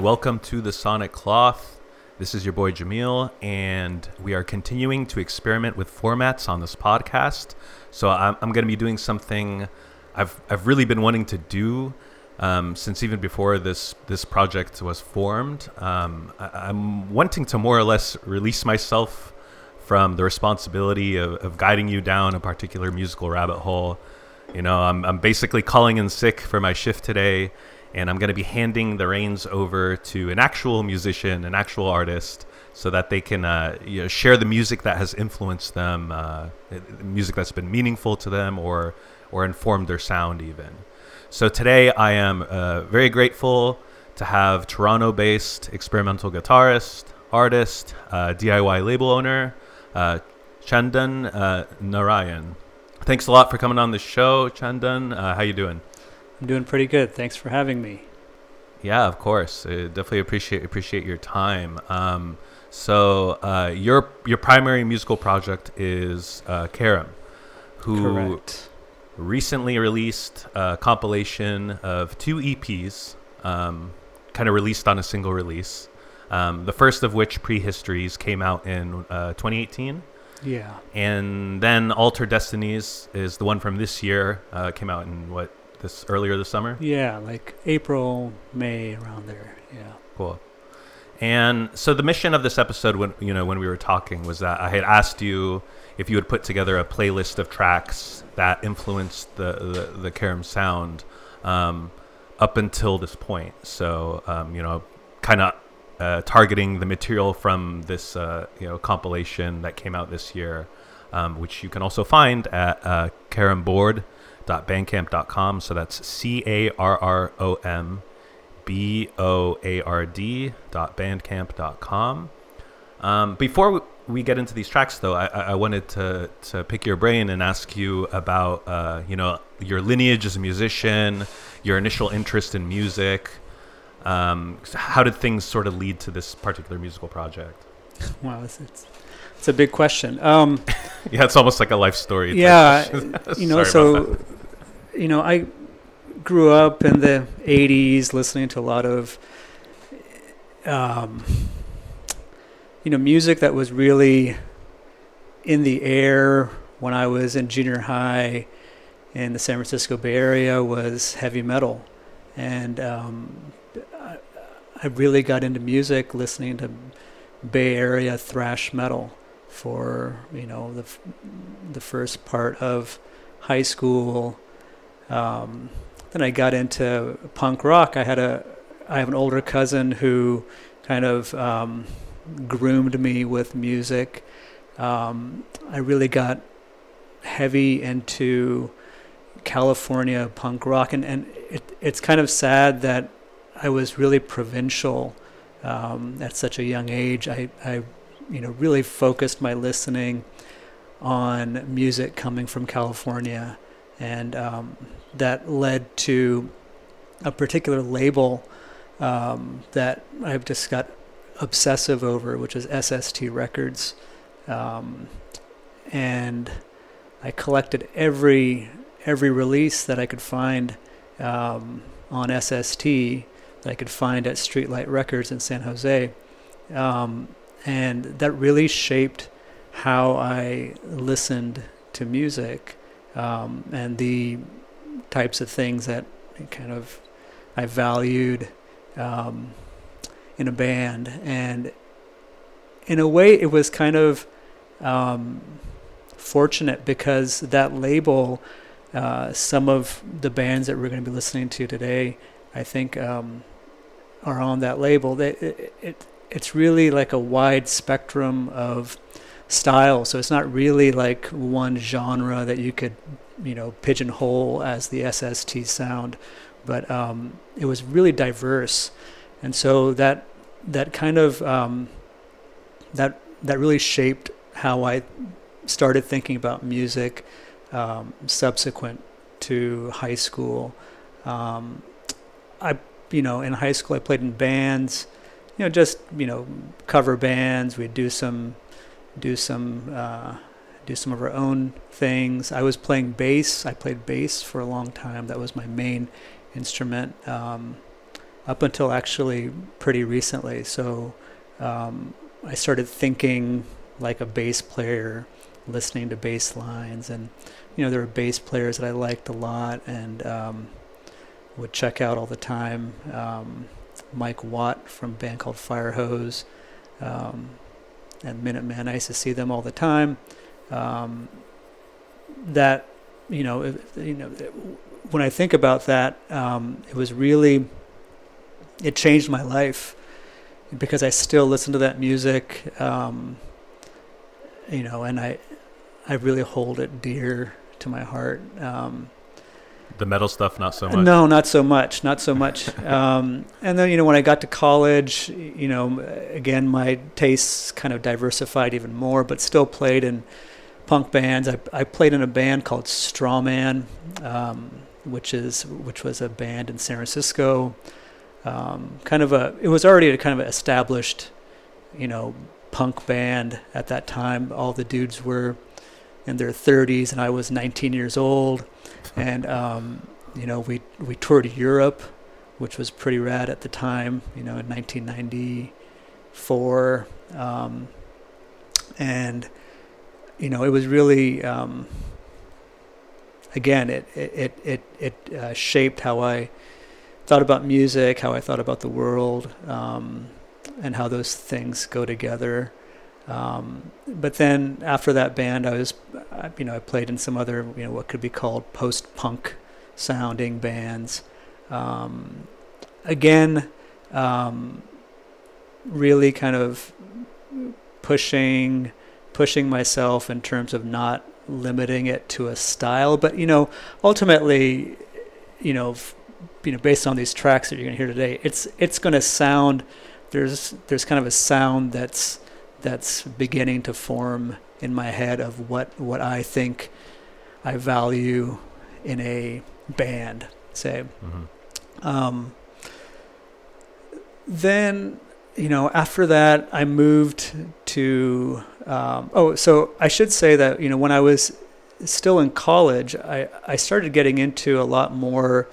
and welcome to the Sonic Cloth. This is your boy Jamil, and we are continuing to experiment with formats on this podcast. So I'm going to be doing something I've really been wanting to do since even before this project was formed. I'm wanting to more or less release myself from the responsibility of guiding you down a particular musical rabbit hole. You know, I'm basically calling in sick for my shift today, and I'm going to be handing the reins over to an actual musician, an actual artist, so that they can share the music that has influenced them, music that's been meaningful to them or informed their sound even. So today I am very grateful to have Toronto-based experimental guitarist, artist, DIY label owner, Chandan Narayan. Thanks a lot for coming on the show, Chandan. How you doing? I'm doing pretty good. Thanks for having me. Yeah, of course. I definitely appreciate your time. So your primary musical project is Carrom, who Correct. Recently released a compilation of two EPs, kind of released on a single release. The first of which, Prehistories, came out in 2018. Yeah. And then Alter Destinies is the one from this year. Came out in earlier this summer? Yeah, like April, May, around there. Yeah. Cool. And so the mission of this episode, when we were talking, was that I had asked you if you would put together a playlist of tracks that influenced the Carrom sound up until this point. So kind of targeting the material from this compilation that came out this year, which you can also find at Carrom Board.bandcamp.com. So that's carromboard.bandcamp.com. Before we get into these tracks, though, I wanted to pick your brain and ask you about your lineage as a musician, your initial interest in music. How did things sort of lead to this particular musical project? Wow, it's a big question. Yeah, it's almost like a life story. Yeah, I grew up in the 80s listening to a lot of music that was really in the air when I was in junior high in the San Francisco Bay Area was heavy metal. And I really got into music listening to Bay Area thrash metal for the first part of high school. Then I got into punk rock. I have an older cousin who kind of groomed me with music. I really got heavy into California punk rock, and it's kind of sad that I was really provincial at such a young age. I really focused my listening on music coming from California, and that led to a particular label that I've just got obsessive over, which is SST Records, and I collected every release that I could find on SST that I could find at Streetlight Records in San Jose, and that really shaped how I listened to music and the types of things that kind of I valued in a band. And in a way, it was kind of fortunate because that label, some of the bands that we're going to be listening to today, I think, are on that label. It's really like a wide spectrum of style, so it's not really like one genre that you could pigeonhole as the SST sound, but it was really diverse. And so that kind of that really shaped how I started thinking about music subsequent to high school. In high school, I played in bands, cover bands. We'd do some of our own things. I was playing bass. I played bass for a long time. That was my main instrument. up until actually pretty recently. So I started thinking like a bass player, listening to bass lines, and there were bass players that I liked a lot and would check out all the time. Mike Watt from a band called Firehose and Minutemen. I used to see them all the time. That when I think about that, it was really, it changed my life because I still listen to that music, and I really hold it dear to my heart. The metal stuff, not so much. No, not so much. And then, when I got to college, again, my tastes kind of diversified even more, but still played in punk bands. I played in a band called Strawman, which was a band in San Francisco. It was already a kind of established, punk band at that time. All the dudes were in their 30s, and I was 19 years old. And, we toured Europe, which was pretty rad at the time, in 1994. It was really, again, it shaped how I thought about music, how I thought about the world, and how those things go together. But then after that band, I played in some other, what could be called post-punk sounding bands. Really kind of pushing myself in terms of not limiting it to a style. But, ultimately, based on these tracks that you're going to hear today, it's going to sound, there's kind of a sound that's beginning to form in my head of what I think I value in a band, say. Mm-hmm. Then, after that, I moved to... so I should say that, when I was still in college, I started getting into a lot more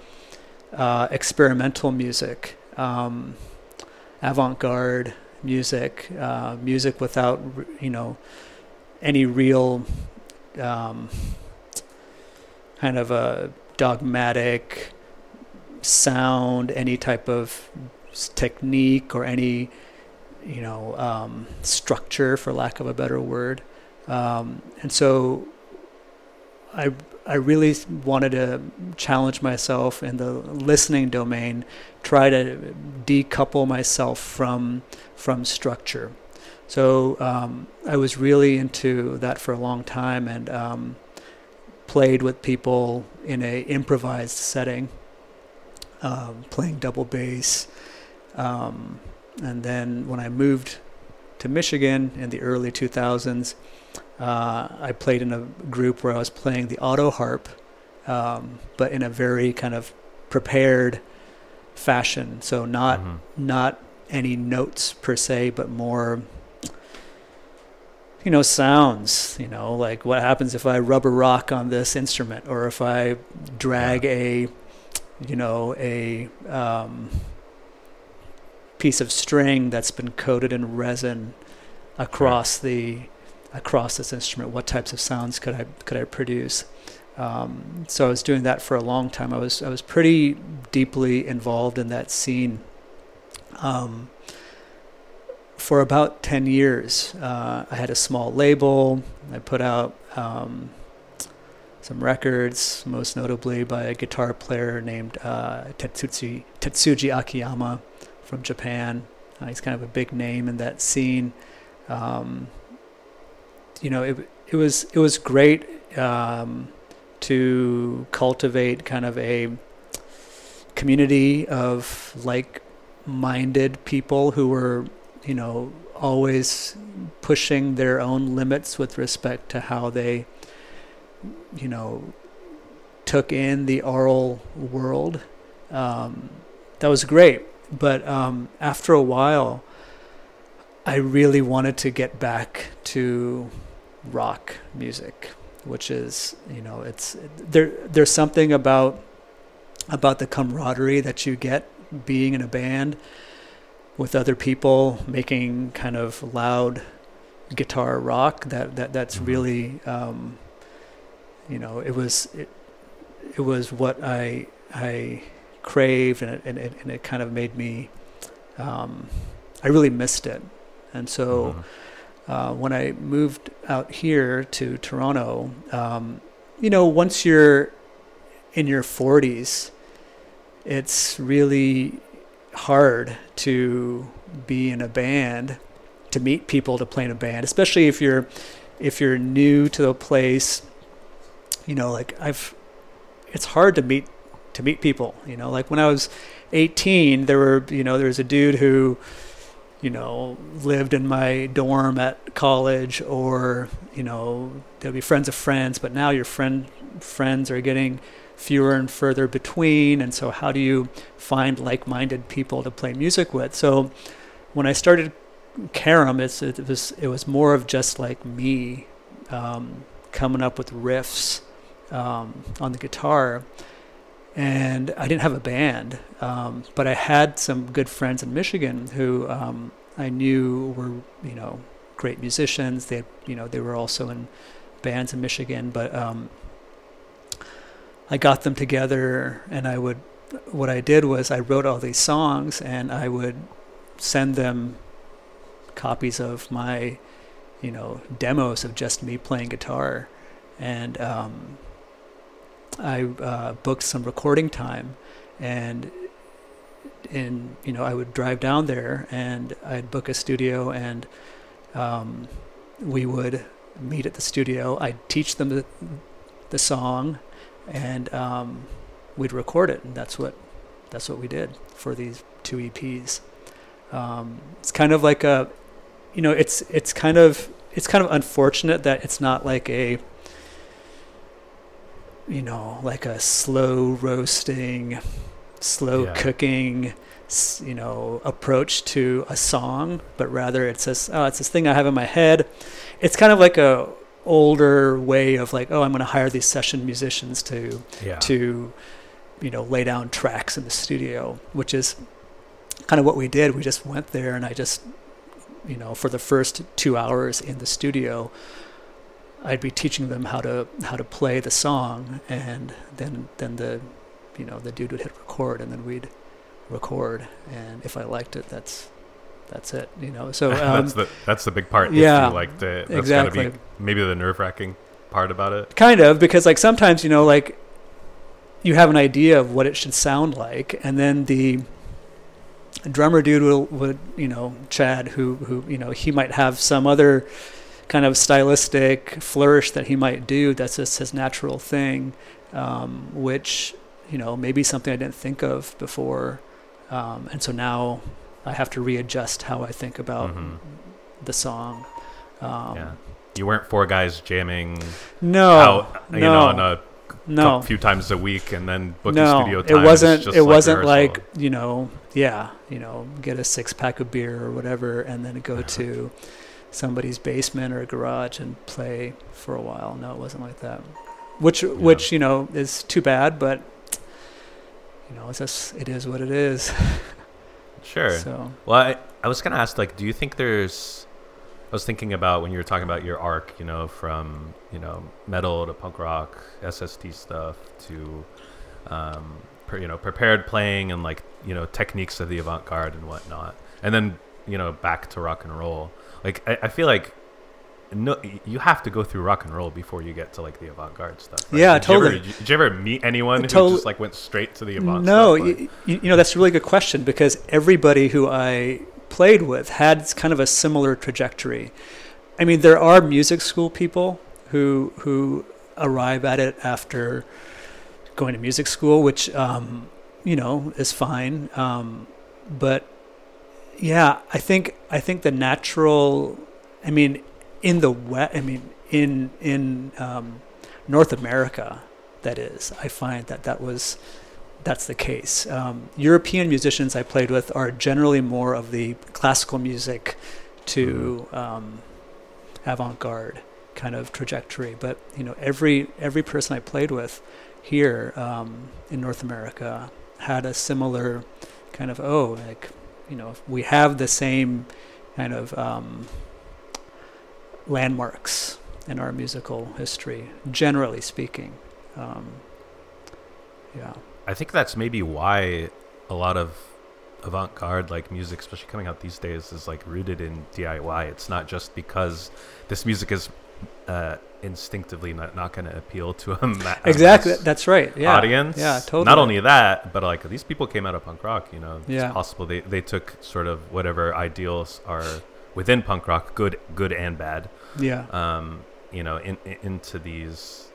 experimental music, avant-garde music, music without, any real kind of a dogmatic sound, any type of technique or any, structure, for lack of a better word. And so I really wanted to challenge myself in the listening domain, try to decouple myself from structure. So I was really into that for a long time and played with people in a improvised setting, playing double bass. And then when I moved to Michigan in the early 2000s, I played in a group where I was playing the auto harp, but in a very kind of prepared fashion. So not any notes per se, but more, sounds, like what happens if I rubber rock on this instrument, or if I drag a piece of string that's been coated in resin across this instrument. What types of sounds could I produce? So I was doing that for a long time. I was pretty deeply involved in that scene for about 10 years. I had a small label. I put out some records, most notably by a guitar player named Tetsuji Akiyama from Japan. He's kind of a big name in that scene. It was great to cultivate kind of a community of like-minded people who were, always pushing their own limits with respect to how they, took in the oral world. That was great. But after a while, I really wanted to get back to rock music, which is, there's something about the camaraderie that you get being in a band with other people making kind of loud guitar rock, that's really, you know, it was what I craved, and it kind of made me, I really missed it. And so when I moved out here to Toronto, you know, once you're in your 40s, it's really hard to be in a band, to meet people to play in a band, especially if you're new to the place. You know, like it's hard to meet people. You know, like when I was 18, there was a dude who, you know, lived in my dorm at college, or, you know, there'll be friends of friends, but now your friends are getting fewer and further between. And so how do you find like-minded people to play music with? So when I started Carrom, it was more of just like me coming up with riffs on the guitar. And I didn't have a band, but I had some good friends in Michigan who I knew were, you know, great musicians. They, you know, they were also in bands in Michigan, but I got them together, and what I did was I wrote all these songs, and I would send them copies of my, you know, demos of just me playing guitar, and I booked some recording time, and you know, I would drive down there and I'd book a studio, and we would meet at the studio. I'd teach them the song, and we'd record it, and that's what we did for these two EPs. It's kind of like a, you know, it's kind of unfortunate that it's not like a, you know, like a slow roasting, slow cooking, you know, approach to a song, but rather it's this, it's this thing I have in my head. It's kind of like a older way of like, oh, I'm going to hire these session musicians to, you know, lay down tracks in the studio, which is kind of what we did. We just went there, and I just, you know, for the first 2 hours in the studio, I'd be teaching them how to play the song, and then the, you know, the dude would hit record, and then we'd record, and if I liked it, that's it, you know. So that's the big part. Yeah, like exactly. Gotta be maybe the nerve-wracking part about it. Kind of, because like sometimes, you know, like you have an idea of what it should sound like, and then the drummer dude would, you know, Chad, who you know, he might have some other kind of stylistic flourish that he might do that's just his natural thing, which, you know, maybe something I didn't think of before, and so now I have to readjust how I think about the song. You weren't four guys jamming a few times a week and then booking studio time. It wasn't like, you know, get a 6-pack of beer or whatever and then go to somebody's basement or a garage and play for a while. No, it wasn't like that, which, you know, is too bad, but, you know, it's just, it is what it is. Sure. So, well, I was going to ask, like, do you think I was thinking about when you were talking about your arc, you know, from, you know, metal to punk rock, SST stuff to, you know, prepared playing and, like, you know, techniques of the avant-garde and whatnot, and then, you know, back to rock and roll. Like, I feel like you have to go through rock and roll before you get to, like, the avant-garde stuff. Right? Yeah, totally. Did you ever meet anyone who just, like, went straight to the avant-garde stuff? No, you know, that's a really good question, because everybody who I played with had kind of a similar trajectory. I mean, there are music school people who arrive at it after going to music school, which, you know, is fine. But yeah, I think the natural, I mean, in the West, I mean, in North America, that is, I find that's the case. European musicians I played with are generally more of the classical music to avant-garde kind of trajectory. But, you know, every person I played with here in North America had a similar kind of, oh, like, you know, we have the same kind of landmarks in our musical history, generally speaking. Yeah. I think that's maybe why a lot of avant-garde like music, especially coming out these days, is like rooted in DIY. It's not just because this music is instinctively not going to appeal to a mass exactly that's right yeah audience. Yeah, totally. Not only that, but like these people came out of punk rock, you know. It's yeah. possible they took sort of whatever ideals are within punk rock, good and bad, yeah, you know, into these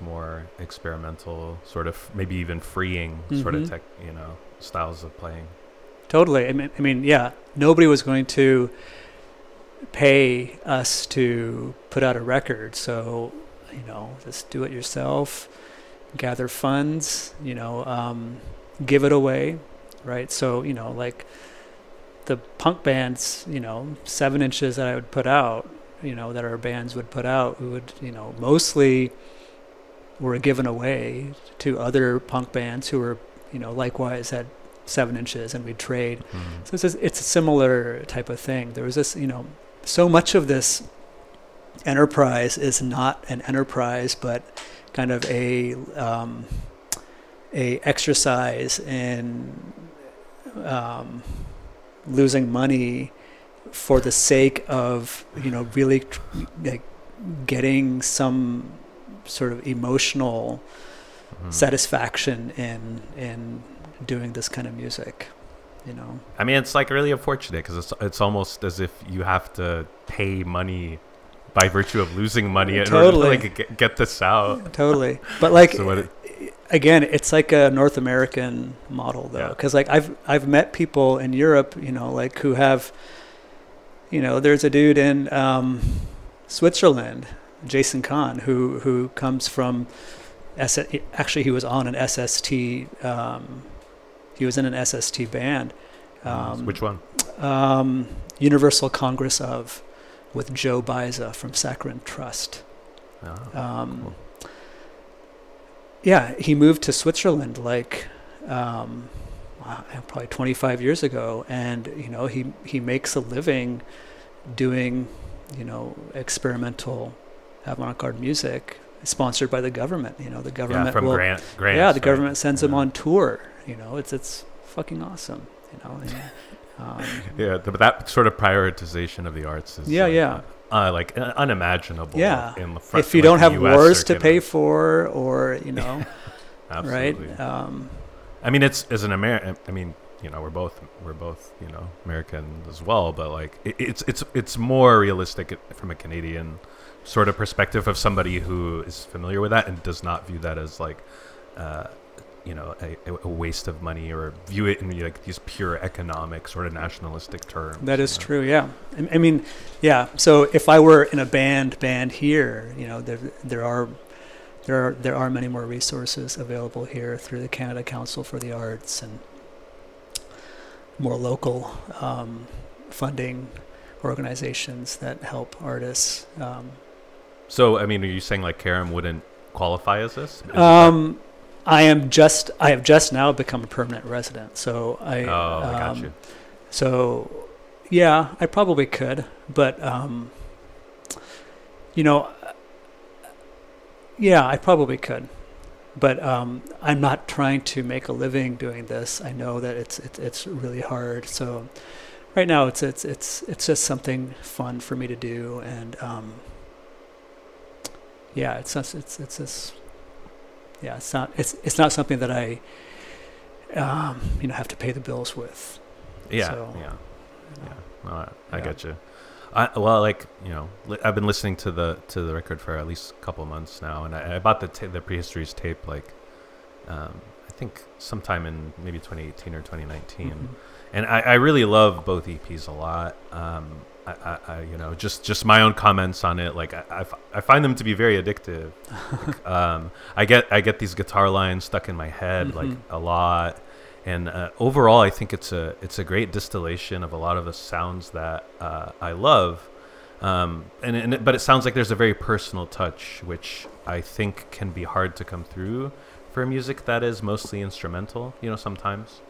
more experimental, sort of maybe even freeing sort of tech, you know, styles of playing. Totally. I mean, yeah, nobody was going to pay us to put out a record, so, you know, just do it yourself, gather funds, you know, give it away, right? So, you know, like the punk bands, you know, 7 inches that I would put out, you know, that our bands would put out, we would, you know, mostly were given away to other punk bands who were, you know, likewise had 7 inches, and we'd trade. So it's a similar type of thing. There was this, you know, so much of this enterprise is not an enterprise, but kind of a exercise in losing money for the sake of, you know, really like getting some sort of emotional satisfaction in doing this kind of music, you know. I mean, it's like really unfortunate because it's almost as if you have to pay money by virtue of losing money in order to like get this out. Totally. But like so again, it's like a North American model though, because like I've met people in Europe, you know, like who have, you know, there's a dude in Switzerland, Jason Kahn, who comes from actually he was on an SST he was in an SST band, which one, Universal Congress of, with Joe Biza from Saccharine Trust. Cool. Yeah, he moved to Switzerland like probably 25 years ago, and you know he makes a living doing, you know, experimental avant-garde music sponsored by the government. You know, the government the government sends him on tour. You know, it's fucking awesome, you know. And, but that sort of prioritization of the arts is unimaginable in the front, if you don't have wars to pay for, or you know, right. I mean, it's as an American. I mean, you know, we're both you know American as well, but like it's more realistic from a Canadian sort of perspective of somebody who is familiar with that and does not view that as like, you know, a waste of money, or view it in like these pure economic sort of nationalistic terms. That is true. Yeah. I mean, yeah. So if I were in a band here, you know, there are many more resources available here through the Canada Council for the Arts and more local funding organizations that help artists. So, I mean, are you saying like Carrom wouldn't qualify as this? I have just now become a permanent resident. So I got you. So yeah, I probably could, but you know, yeah, I probably could, but I'm not trying to make a living doing this. I know that it's really hard. So right now it's just something fun for me to do. And, yeah, it's not something that I, you know, have to pay the bills with. Yeah. So, yeah. I get you. Well, like, you know, I've been listening to the record for at least a couple months now, and I bought the Prehistories tape, like, I think sometime in maybe 2018 or 2019. And I really love both EPs a lot. I you know, just my own comments on it. Like I find them to be very addictive. Like, I get these guitar lines stuck in my head like a lot. And overall, I think it's a great distillation of a lot of the sounds that I love. But it sounds like there's a very personal touch, which I think can be hard to come through for music that is mostly instrumental. You know, sometimes.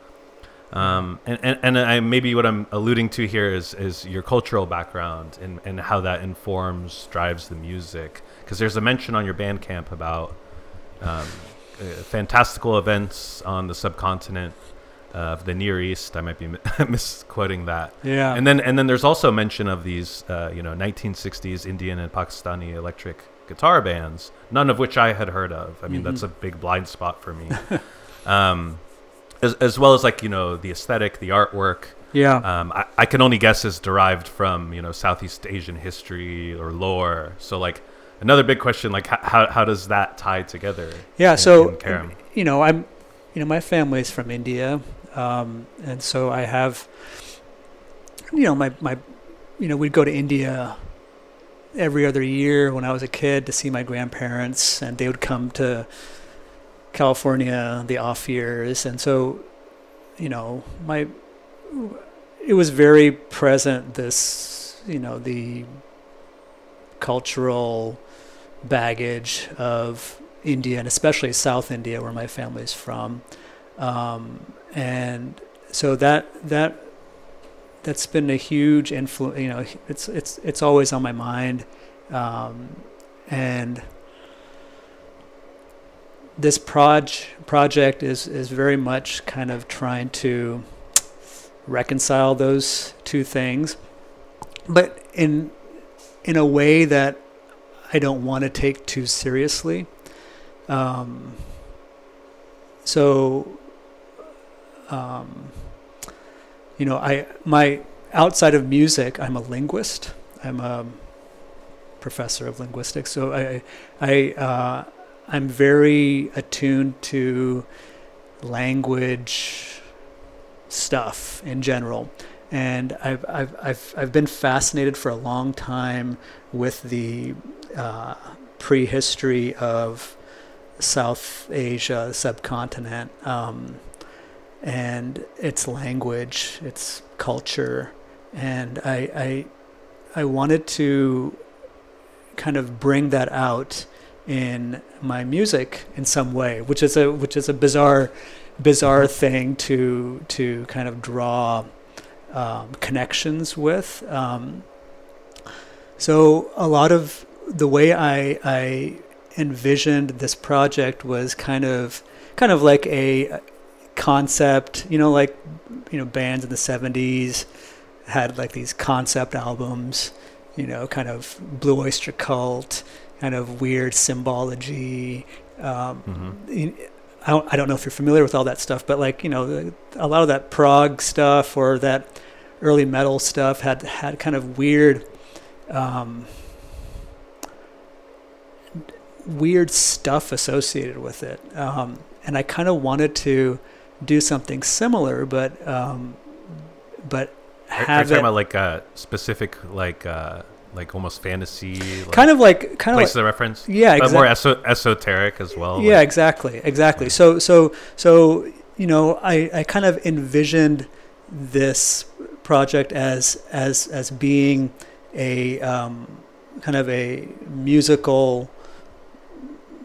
And maybe what I'm alluding to here is your cultural background and how that informs, drives the music. Because there's a mention on your Bandcamp about fantastical events on the subcontinent of the Near East. I might be misquoting that. Yeah. And then there's also mention of these 1960s Indian and Pakistani electric guitar bands, none of which I had heard of. I mean, that's a big blind spot for me. As well as the aesthetic, the artwork. Yeah. I can only guess is derived from Southeast Asian history or lore. So another big question, how does that tie together? Yeah. My family's from India, and so I have we'd go to India every other year when I was a kid to see my grandparents, and they would come to California the off years, and so it was very present, this the cultural baggage of India, and especially South India where my family's from, and so that's been a huge influence. It's always on my mind, and this project is very much kind of trying to reconcile those two things, but in a way that I don't want to take too seriously. Outside of music, I'm a linguist. I'm a professor of linguistics, so I'm very attuned to language stuff in general, and I've been fascinated for a long time with the prehistory of South Asia subcontinent, and its language, its culture, and I wanted to kind of bring that out in my music in some way, which is a bizarre thing to kind of draw connections with. So a lot of the way I envisioned this project was kind of like a concept, bands in the 70s had these concept albums, kind of Blue Oyster Cult, kind of weird symbology. I don't know if you're familiar with all that stuff, but a lot of that prog stuff or that early metal stuff had kind of weird stuff associated with it. And I kind of wanted to do something similar, but have are you talking about specific almost fantasy, kind of place of the reference, but more esoteric as well. Yeah, exactly. Yeah. So I kind of envisioned this project as being a kind of a musical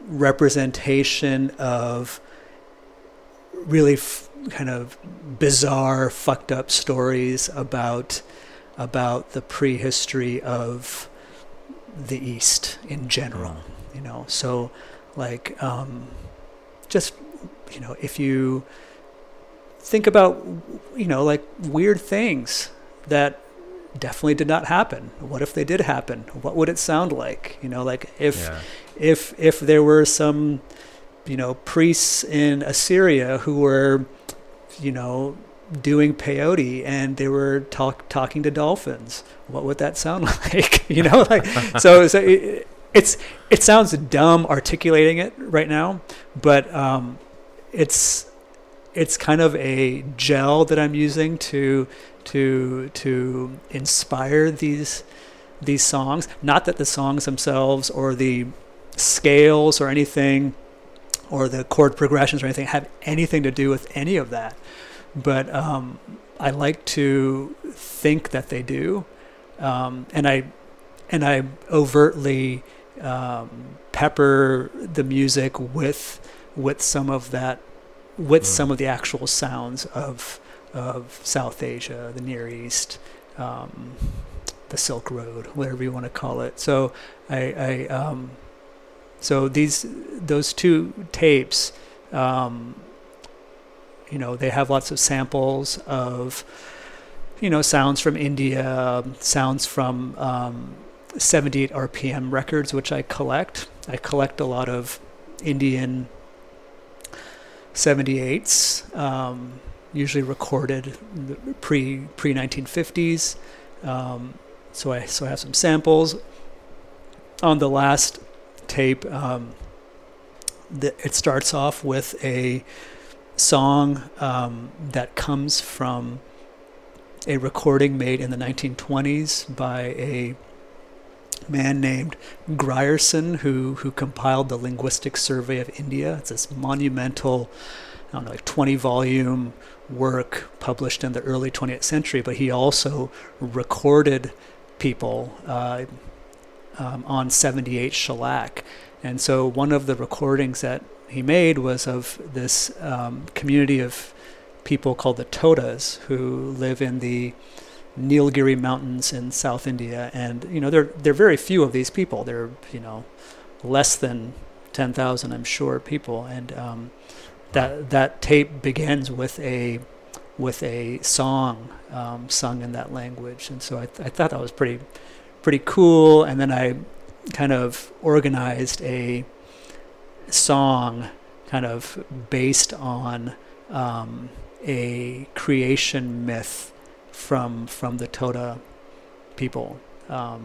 representation of really kind of bizarre, fucked up stories about the prehistory of the East in general, So, if you think about, weird things that definitely did not happen. What if they did happen? What would it sound like? If there were some, priests in Assyria who were, doing peyote and they were talking to dolphins, what would that sound like? So it sounds dumb articulating it right now, but it's kind of a gel that I'm using to inspire these songs. Not that the songs themselves or the scales or anything or the chord progressions or anything have anything to do with any of that, but I like to think that they do, and I overtly pepper the music with some of that, with some of the actual sounds of of South Asia, the Near East, the Silk Road, whatever you want to call it. So so those two tapes, you know, they have lots of samples of, you know, sounds from India, sounds from 78 RPM records, which I collect. I collect a lot of Indian 78s, usually recorded pre 1950s. So I have some samples. On the last tape, it starts off with a song that comes from a recording made in the 1920s by a man named Grierson, who compiled the Linguistic Survey of India. It's this monumental, I don't know, like 20-volume work published in the early 20th century, but he also recorded people on 78 shellac. And so one of the recordings that he made was of this community of people called the Todas, who live in the Nilgiri Mountains in South India. And, you know, there are very few of these people. There are, you know, less than 10,000, I'm sure, people. And that tape begins with a song sung in that language. And so I thought that was pretty cool. And then I kind of organized a song kind of based on a creation myth from the Toda people. Now,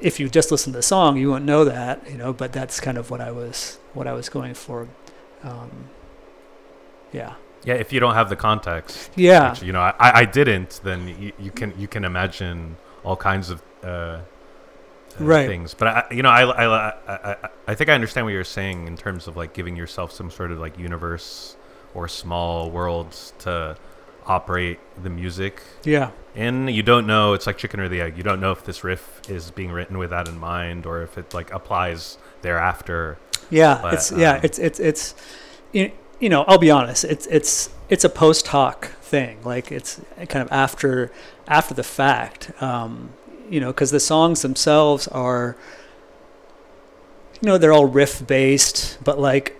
if you just listen to the song, you won't know that, you know. But that's kind of what I was going for. Yeah. If you don't have the context, which, you know, I didn't. Then you can imagine all kinds of things. But I think I understand what you're saying in terms of like giving yourself some sort of like universe or small worlds to operate the music in. You don't know, it's like chicken or the egg. You don't know if this riff is being written with that in mind or if it like applies thereafter. It's you know, I'll be honest, it's a post hoc thing. Like it's kind of after the fact, you know, because the songs themselves are, you know, they're all riff based, but like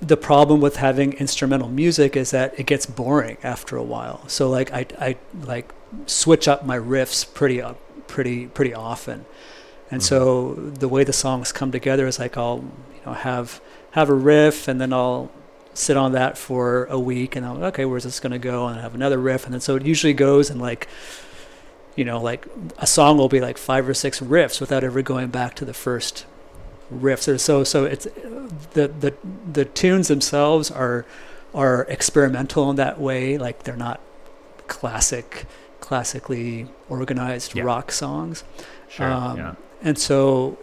the problem with having instrumental music is that it gets boring after a while. So like I like switch up my riffs pretty often. And so the way the songs come together is like I'll, you know, have a riff and then I'll sit on that for a week and I'm like, okay, where's this going to go? And I have another riff. And then so it usually goes and like, you know, like a song will be like 5 or 6 riffs without ever going back to the first riffs. Or so it's the tunes themselves are experimental in that way. Like they're not classically organized rock songs. Sure. And so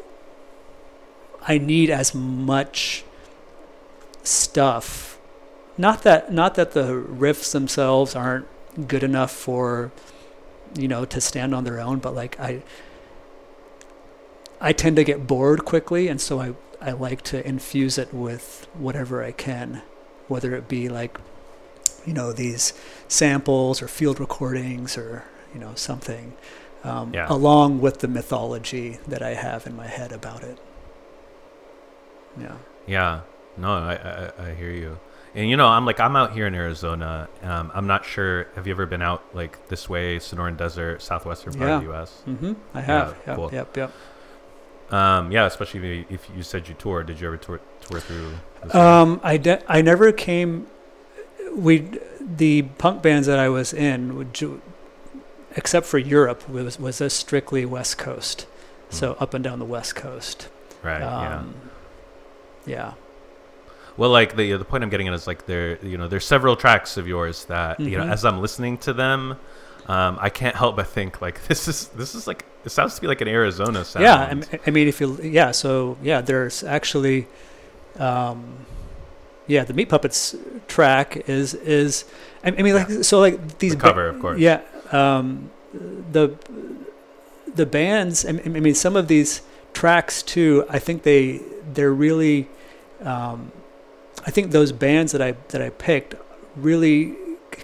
I need as much stuff. Not that the riffs themselves aren't good enough for, you know, to stand on their own, but like I tend to get bored quickly, and so I like to infuse it with whatever I can, whether it be like, you know, these samples or field recordings or, you know, something, along with the mythology that I have in my head about it. Yeah. Yeah. No, I hear you. And, you know, I'm out here in Arizona. I'm not sure. Have you ever been out like this way, Sonoran Desert, southwestern part of the U.S.? Mm-hmm. I have. Yeah, cool. Yep. Especially if you said you toured. Did you ever tour through? I never came. The punk bands that I was in, except for Europe, was a strictly West Coast, so up and down the West Coast. Right. Yeah. Well, like the point I'm getting at is like there's several tracks of yours that you know, as I'm listening to them, I can't help but think like this is like, it sounds to be like an Arizona sound. Yeah, I mean, there's actually, the Meat Puppets track is, I mean, like, so like these, the cover, of course. Yeah. The bands, I mean, some of these tracks too, I think they're really, I think those bands that I picked really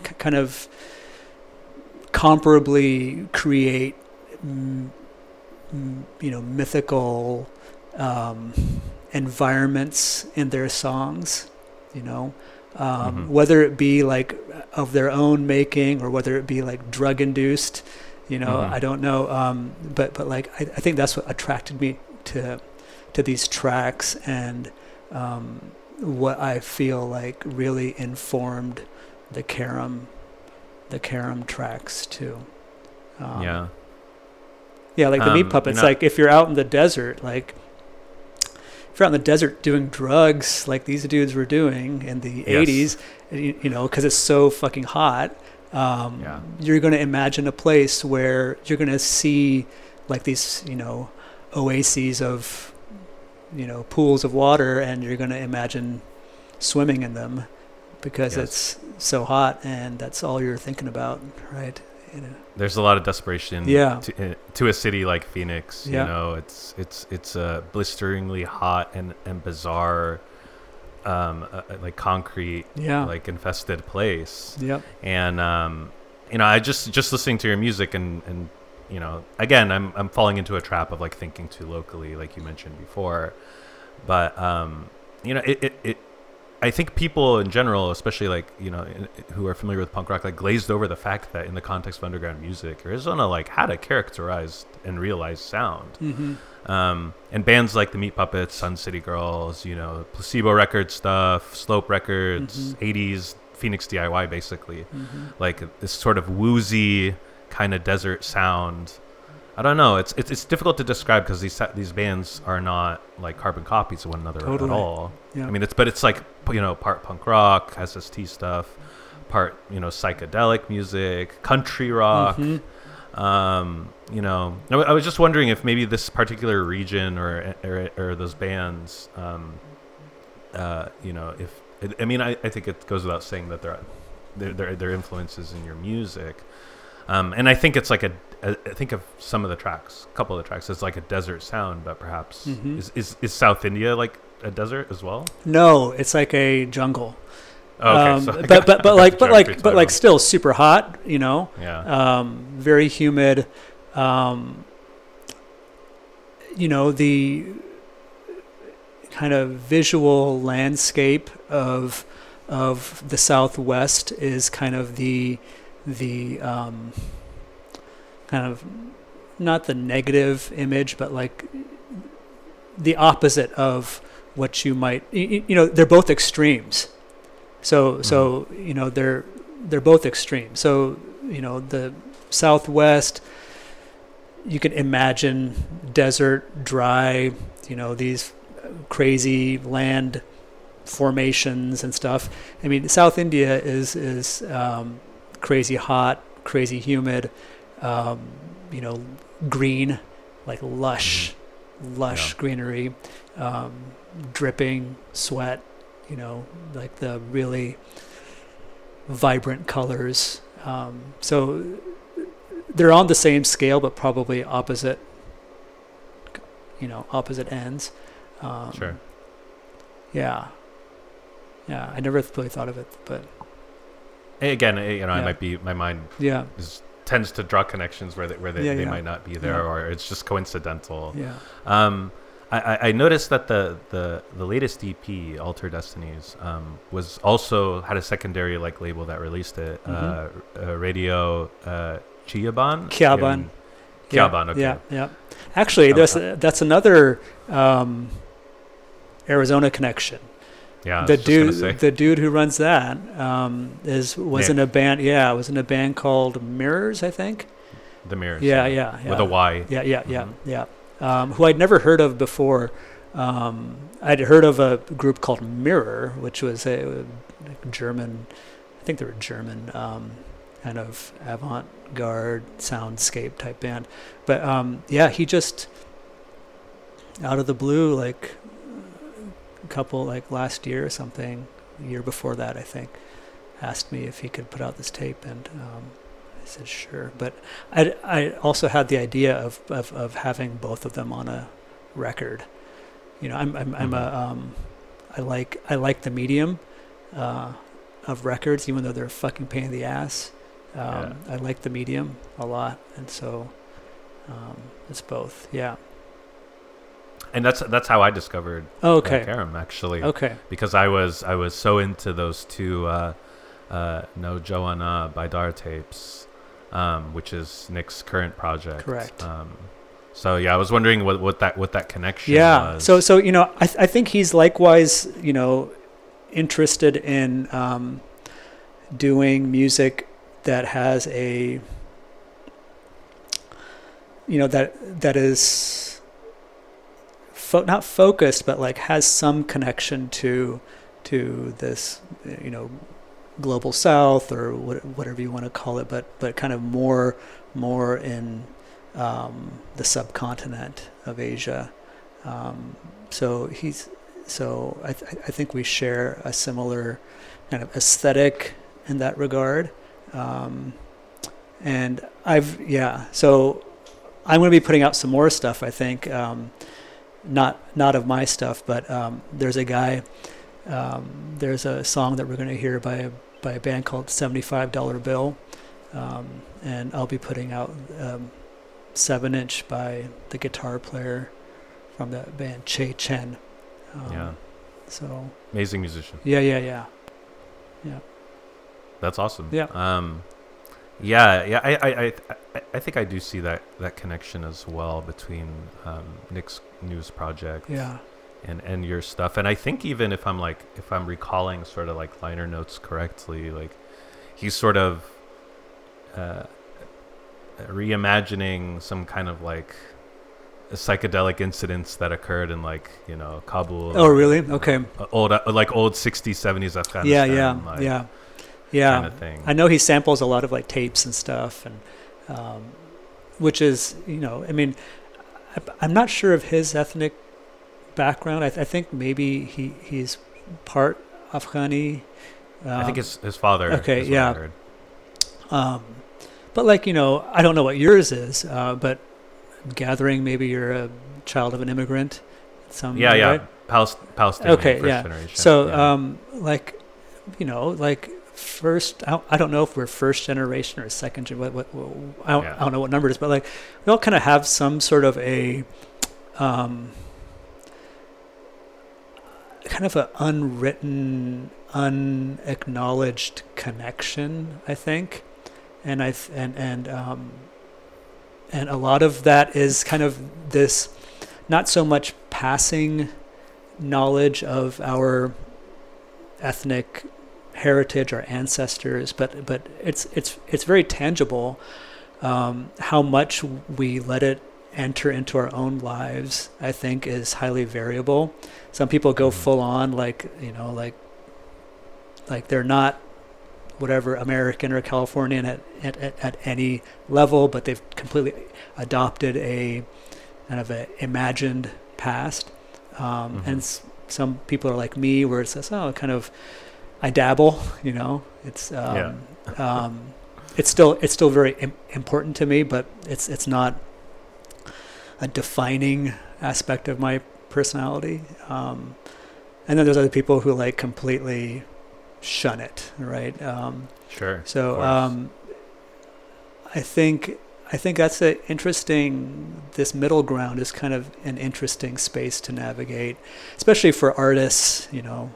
kind of comparably create, you know, mythical environments in their songs, you know, whether it be like of their own making or whether it be like drug induced, you know, I don't know. But like, I think that's what attracted me to these tracks, and what I feel like really informed the Carrom tracks too. Yeah, like the Meat Puppets, like if you're out in the desert, like if you're out in the desert doing drugs like these dudes were doing in the 80s, you know, because it's so fucking hot, you're going to imagine a place where you're going to see like these, you know, oases of, you know, pools of water, and you're going to imagine swimming in them because it's so hot and that's all you're thinking about, right? You know, there's a lot of desperation to a city like Phoenix, you know, it's a blisteringly hot and bizarre, like concrete, like infested place. And, you know, I just listening to your music and, you know, again, I'm falling into a trap of like thinking too locally, like you mentioned before, but, you know, it I think people in general, especially like, you know, who are familiar with punk rock, like glazed over the fact that in the context of underground music, Arizona like had a characterized and realized sound. And bands like the Meat Puppets, Sun City Girls, you know, Placebo Records stuff, Slope Records, 80s Phoenix DIY, basically like this sort of woozy kind of desert sound. I don't know. It's difficult to describe because these bands are not like carbon copies of one another at all. I mean, it's like, you know, part punk rock, SST stuff, part, you know, psychedelic music, country rock. You know, I was just wondering if maybe this particular region or those bands, you know, if I mean, I think it goes without saying that they're influences in your music, and I think it's like I think of some of the tracks, a couple of the tracks, it's like a desert sound, but perhaps is South India like a desert as well? No, it's like a jungle. So but still super hot, you know. Very humid. You know, the kind of visual landscape of the Southwest is kind of the kind of not the negative image, but like the opposite of what you might, you know, they're both extremes. So, you know, they're both extremes. So, you know, the Southwest, you can imagine desert, dry, you know, these crazy land formations and stuff. I mean, South India is, crazy hot, crazy humid, you know, green, like lush greenery, dripping sweat, you know, like the really vibrant colors. So they're on the same scale, but probably opposite, you know, opposite ends. Sure. Yeah. I never really thought of it, but. Again, you know, I might be, my mind tends to draw connections where they might not be there, or it's just coincidental. I noticed that the latest EP, Alter Destinies, was also had a secondary like label that released it, Radio Kiaban. Okay. Yeah. Actually, that's another Arizona connection. Yeah, the dude who runs that was in a band. Yeah, was in a band called Mirrors, I think. The Mirrors. Yeah. With a Y. Yeah. Who I'd never heard of before. I'd heard of a group called Mirror, which was a German. I think they were German, kind of avant-garde soundscape type band. But he just out of the blue, like. Couple like last year or something, year before that I think, asked me if he could put out this tape, and I said sure, but I also had the idea of having both of them on a record. You know, I'm I like the medium, of records, even though they're a fucking pain in the ass. I like the medium a lot, and so it's both. Yeah. And that's how I discovered Carrom, actually. Okay. Because I was so into those two No Joanna Baidar tapes, which is Nick's current project. Correct. So yeah, I was wondering what that connection was. So you know, I think he's likewise, you know, interested in doing music that has a, you know, that is not focused, but like has some connection to this, you know, global South or whatever you want to call it, but kind of more in the subcontinent of Asia. I think we share a similar kind of aesthetic in that regard. So I'm going to be putting out some more stuff, I think. Not of my stuff, but there's a guy. There's a song that we're going to hear by a band called $75 Bill, and I'll be putting out 7-inch by the guitar player from that band, Che Chen. So amazing musician. Yeah. That's awesome. Yeah. I think I do see that connection as well between Nick's news project and your stuff. And I think even if I'm recalling sort of like liner notes correctly, like he's sort of reimagining some kind of like psychedelic incidents that occurred in like, you know, Kabul. Oh, really? Okay. Old 60s, 70s Afghanistan. Yeah. Kind of thing. I know he samples a lot of like tapes and stuff, and which is, you know, I mean, I'm not sure of his ethnic background. I think maybe he's part Afghani. I think it's his father. Okay, yeah. But like, you know, I don't know what yours is, but I'm gathering maybe you're a child of an immigrant. Right? Palestinian. Okay, first generation. So, I don't know if we're first generation or second generation. I don't know what number it is, but like we all kind of have some sort of a kind of an unwritten, unacknowledged connection, I think, and a lot of that is kind of this, not so much passing knowledge of our ethnic heritage or ancestors, but it's very tangible how much we let it enter into our own lives. I think is highly variable. Some people go full on, like, you know, like they're not whatever American or Californian at any level, but they've completely adopted a kind of a imagined past. And some people are like me, where it says, kind of, I dabble, you know. It's it's still very important to me, but it's not a defining aspect of my personality. And then there's other people who like completely shun it, right? Sure. So I think that's an interesting. This middle ground is kind of an interesting space to navigate, especially for artists, you know.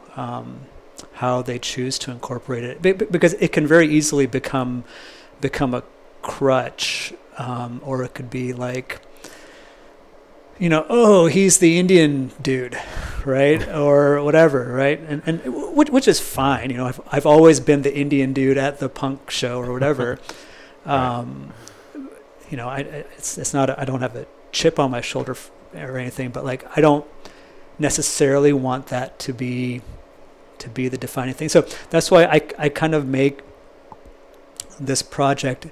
How they choose to incorporate it, because it can very easily become a crutch, or it could be like, you know, oh, he's the Indian dude, right, or whatever, right, and which is fine, you know. I've always been the Indian dude at the punk show or whatever, you know. It's not. I don't have a chip on my shoulder or anything, but like I don't necessarily want that to be the defining thing. So that's why I kind of make this project,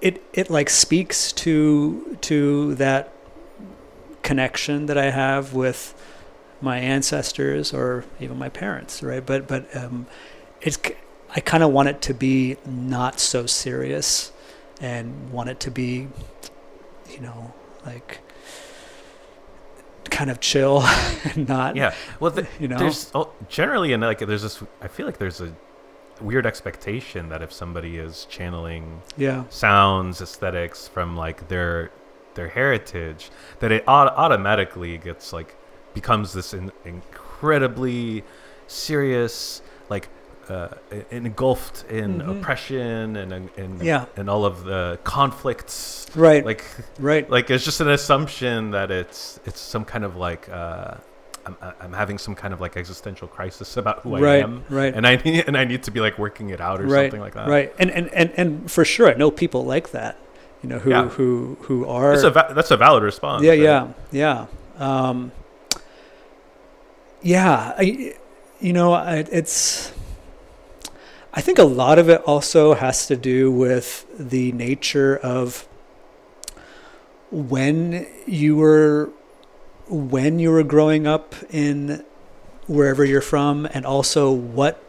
it like speaks to that connection that I have with my ancestors or even my parents, right? But it's, I kind of want it to be not so serious and want it to be, you know, like kind of chill and not, you know, there's generally, and like there's this, I feel like there's a weird expectation that if somebody is channeling sounds, aesthetics from like their heritage, that it automatically gets like becomes this incredibly serious, like engulfed in oppression and all of the conflicts, like it's just an assumption that it's some kind of like I'm having some kind of like existential crisis about who I am, and I need to be like working it out or something like that, and for sure I know people like that, you know, who are that's a valid response. I think a lot of it also has to do with the nature of when you were growing up in wherever you're from, and also what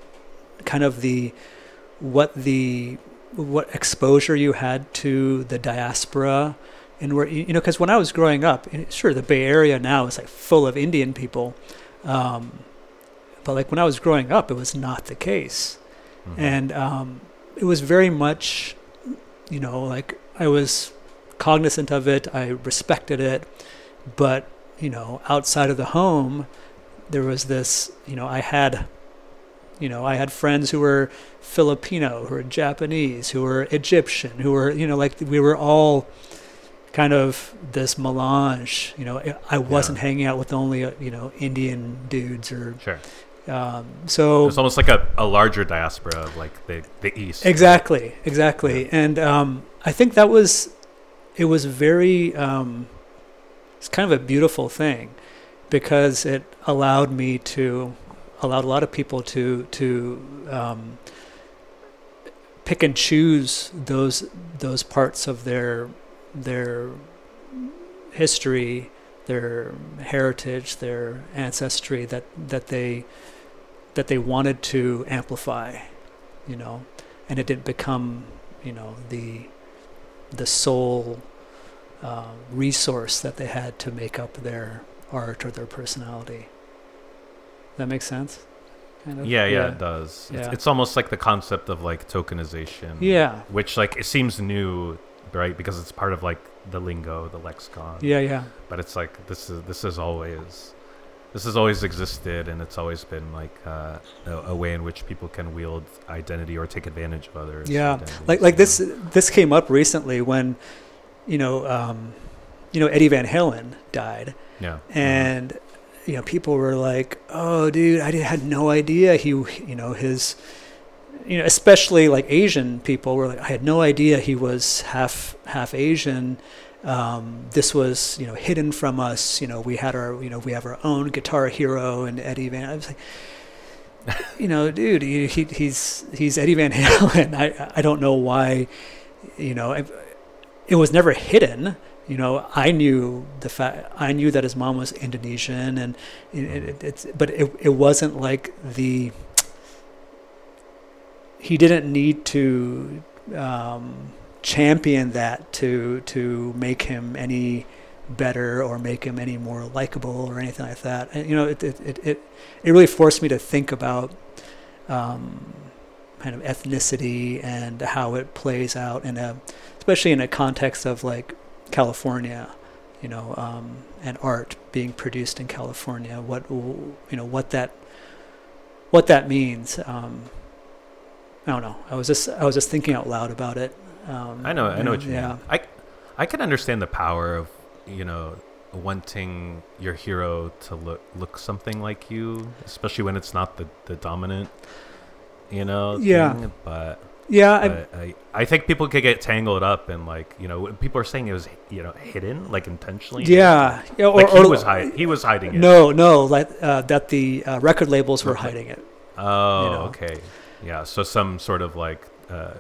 exposure you had to the diaspora, and where, you know, because when I was growing up, sure, the Bay Area now is like full of Indian people, but like when I was growing up, it was not the case, and it was very much, you know, like I was cognizant of it, I respected it. But, you know, outside of the home, there was this, you know, I had friends who were Filipino, who were Japanese, who were Egyptian, who were, you know, like we were all kind of this melange, you know, I wasn't hanging out with only, you know, Indian dudes or... Sure. So... It's almost like a larger diaspora of like the East. Exactly. Yeah. And I think that was, it was very... It's kind of a beautiful thing, because it allowed a lot of people to pick and choose those parts of their history, their heritage, their ancestry that they wanted to amplify, you know, and it didn't become, you know, the sole resource that they had to make up their art or their personality. Does that make sense? Kind of? Yeah, it does. Yeah. It's almost like the concept of like tokenization. Yeah. Which like it seems new, right? Because it's part of like the lingo, the lexicon. Yeah. But it's like this has always existed, and it's always been like a way in which people can wield identity or take advantage of others. Yeah. Like this came up recently when, you know, Eddie Van Halen died. Yeah. And, you know, people were like, oh, dude, I had no idea he, you know, his, you know, especially like Asian people were like, I had no idea he was half Asian. This was, you know, hidden from us. You know, we have our own guitar hero and Eddie Van. I was like, you know, dude, he's Eddie Van Halen. I don't know why, you know, it was never hidden, you know. I knew that his mom was Indonesian, and it wasn't like he didn't need to champion that to make him any better or make him any more likable or anything like that. And, you know, it really forced me to think about kind of ethnicity and how it plays out especially in a context of like California, you know, and art being produced in California, what that means. I don't know. I was just thinking out loud about it. I know what you mean. I can understand the power of, you know, wanting your hero to look something like you, especially when it's not the dominant, you know, thing, but yeah, I think people could get tangled up in, like, you know, people are saying it was, you know, hidden, like intentionally. Yeah, yeah, like he was hiding it. No, like that the record labels were hiding it. Oh, you know? Okay, yeah. So some sort of like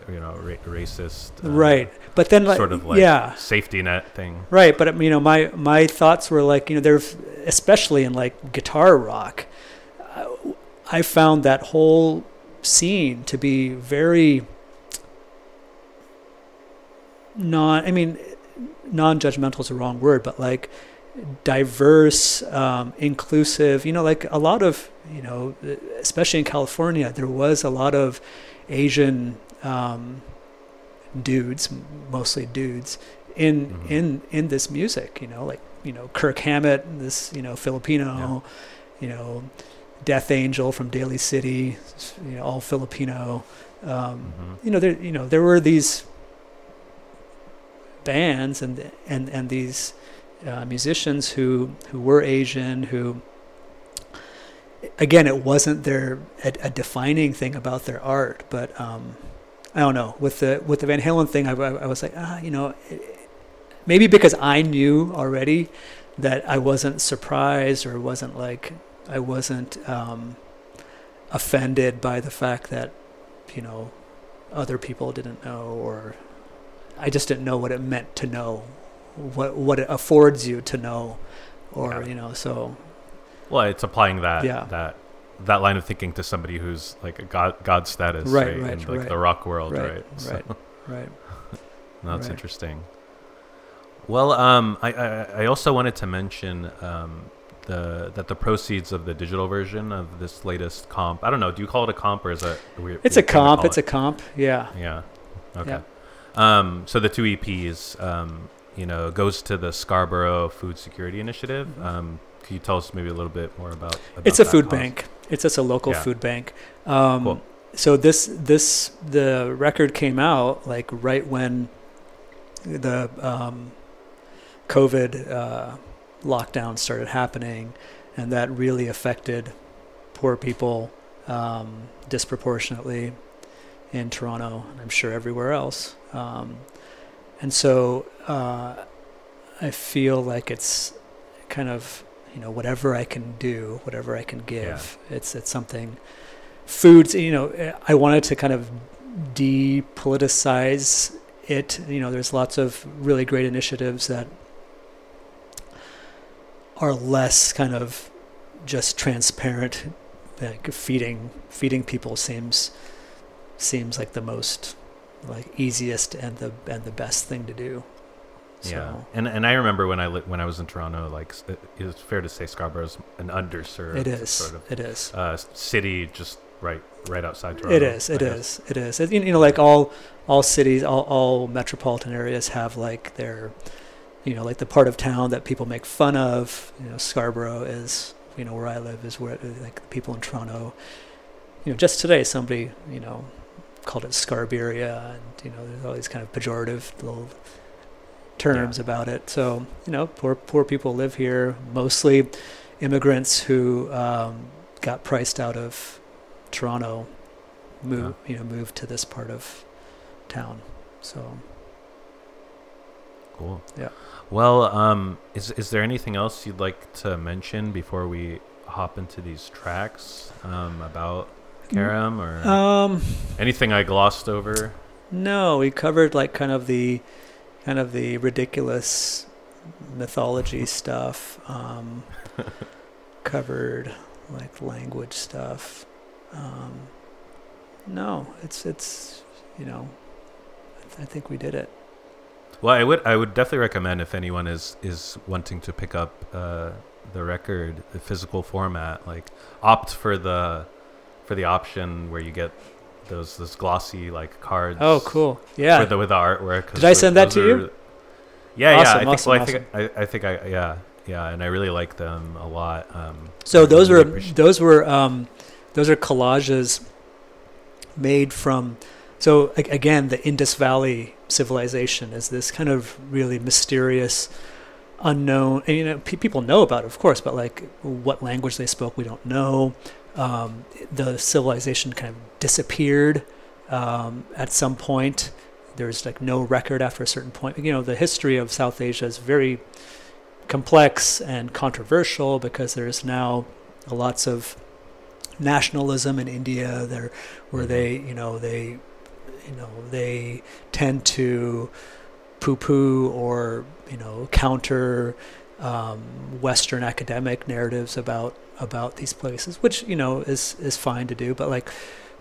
you know, racist, right? But then like, sort of like safety net thing, right? But you know, my thoughts were like, you know, there's, especially in like guitar rock, I found that whole scene to be very non-judgmental is the wrong word, but like diverse, inclusive, like a lot of, especially in California, there was a lot of Asian dudes, mostly dudes, in this music, Kirk Hammett, this, Filipino, Death Angel from Daly City, all Filipino, there were these bands and these musicians who were Asian, who, again, it wasn't a defining thing about their art, but I don't know, with the Van Halen thing, I was like, maybe because I knew already that I wasn't surprised, or I wasn't offended by the fact that, other people didn't know, or I just didn't know what it meant to know, what it affords you to know, or, so. Well, it's applying that line of thinking to somebody who's like a god status, right? In the rock world, right? So, right. That's interesting. Well, I also wanted to mention that the proceeds of the digital version of this latest comp, I don't know, do you call it a comp, or is that weird? It's a comp. It's a comp. Yeah. Yeah. Okay. Yeah. So the 2 EPs, goes to the Scarborough Food Security Initiative. Mm-hmm. Can you tell us maybe a little bit more about it's a food bank. It's just a local food bank. Cool. So the record came out like right when the COVID lockdown started happening, and that really affected poor people disproportionately in Toronto, and I'm sure everywhere else. And so I feel like it's kind of, whatever I can do, whatever I can give, it's something. Foods, I wanted to kind of depoliticize it. There's lots of really great initiatives that are less kind of just transparent. Like feeding people seems like the most easiest and the best thing to do. So. Yeah, and I remember when I was in Toronto, it's fair to say Scarborough's an underserved city, just right outside Toronto. It is. All cities, all metropolitan areas have their, the part of town that people make fun of. Scarborough is, where I live is where people in Toronto. Just today somebody called it Scarberia, and there's all these kind of pejorative little terms about it. So poor people live here, mostly immigrants who got priced out of Toronto, moved to this part of town. So cool. Yeah. Well, is there anything else you'd like to mention before we hop into these tracks about Carrom, or anything I glossed over? No, we covered kind of the ridiculous mythology stuff, covered language stuff. No, it's I think we did it. Well, I would definitely recommend, if anyone is wanting to pick up the record, the physical format, opt for the option where you get those glossy cards. Oh, cool! Yeah, with the artwork. Did I send that to you? Yeah, awesome, yeah. I think I and I really like them a lot. So those are collages made from. So again, the Indus Valley civilization is this kind of really mysterious, unknown. And people know about it, of course, but what language they spoke, we don't know. The civilization kind of disappeared at some point. There's no record after a certain point. The history of South Asia is very complex and controversial, because there's now lots of nationalism in India there, where they tend to poo-poo or counter Western academic narratives about these places, which is fine to do. But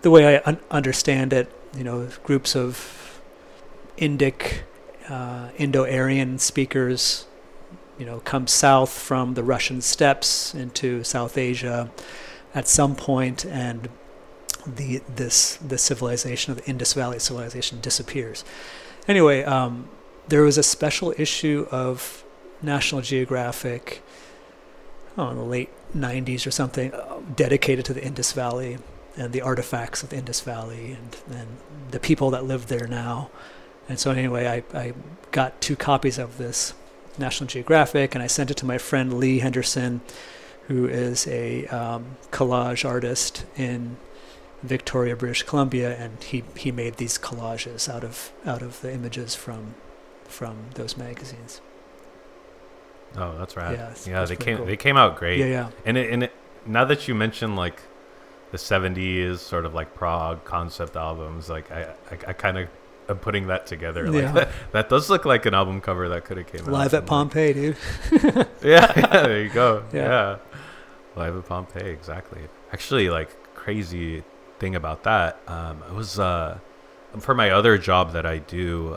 the way I understand it, groups of Indo-Aryan speakers come south from the Russian steppes into South Asia at some point, and the civilization of the Indus Valley civilization disappears. Anyway, there was a special issue of National Geographic in the late 90s or something, dedicated to the Indus Valley and the artifacts of the Indus Valley and the people that live there now. And so anyway, I got 2 copies of this National Geographic, and I sent it to my friend Lee Henderson, who is a collage artist in Victoria, British Columbia, and he made these collages out of the images from those magazines. Oh, that's right. Yeah, they came out great. Yeah. And it, now that you mention like the 70s sort of like prog concept albums, like I kind of am putting that together. Like that does look like an album cover that could have came out. Live at Pompeii, dude. yeah, there you go. Yeah. Live at Pompeii, exactly. Actually, like crazy thing about that, it was for my other job that I do,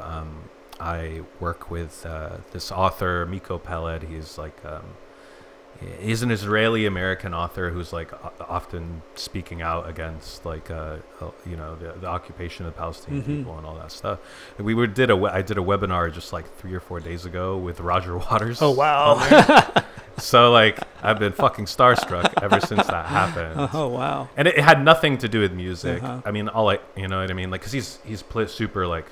I work with this author, Miko Peled. He's like, he's an Israeli-American author who's like often speaking out against like, the occupation of the Palestinian people and all that stuff. And I did a webinar just like 3 or 4 days ago with Roger Waters. Oh, wow. So like, I've been fucking starstruck ever since that happened. Oh, wow. And it had nothing to do with music. Uh-huh. I mean, you know what I mean? Like, cause he's super like,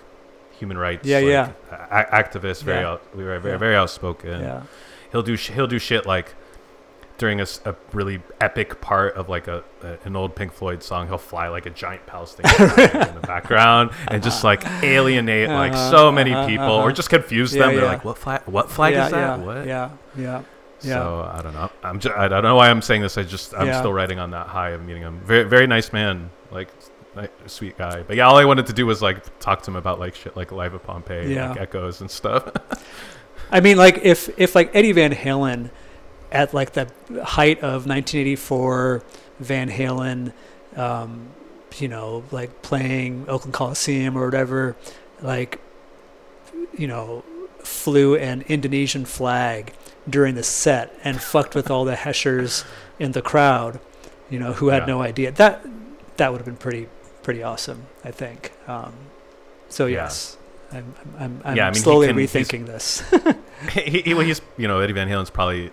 human rights activist, very outspoken. He'll do shit like during a really epic part of like an old Pink Floyd song, he'll fly like a giant Palestinian in the background and just like alienate like so many people or just confuse them. They're like, what flag is that? So I don't know. I don't know why I'm saying this. I'm still riding on that high of meeting him. Very, very nice man. Like a sweet guy, but all I wanted to do was like talk to him about like shit like Live at Pompeii, like Echoes and stuff. I mean, like if like Eddie Van Halen at like the height of 1984, Van Halen, like playing Oakland Coliseum or whatever, like flew an Indonesian flag during the set and fucked with all the Heshers in the crowd, who had no idea that would have been pretty awesome, I think. Yes, I'm slowly rethinking this. He's Eddie Van Halen's probably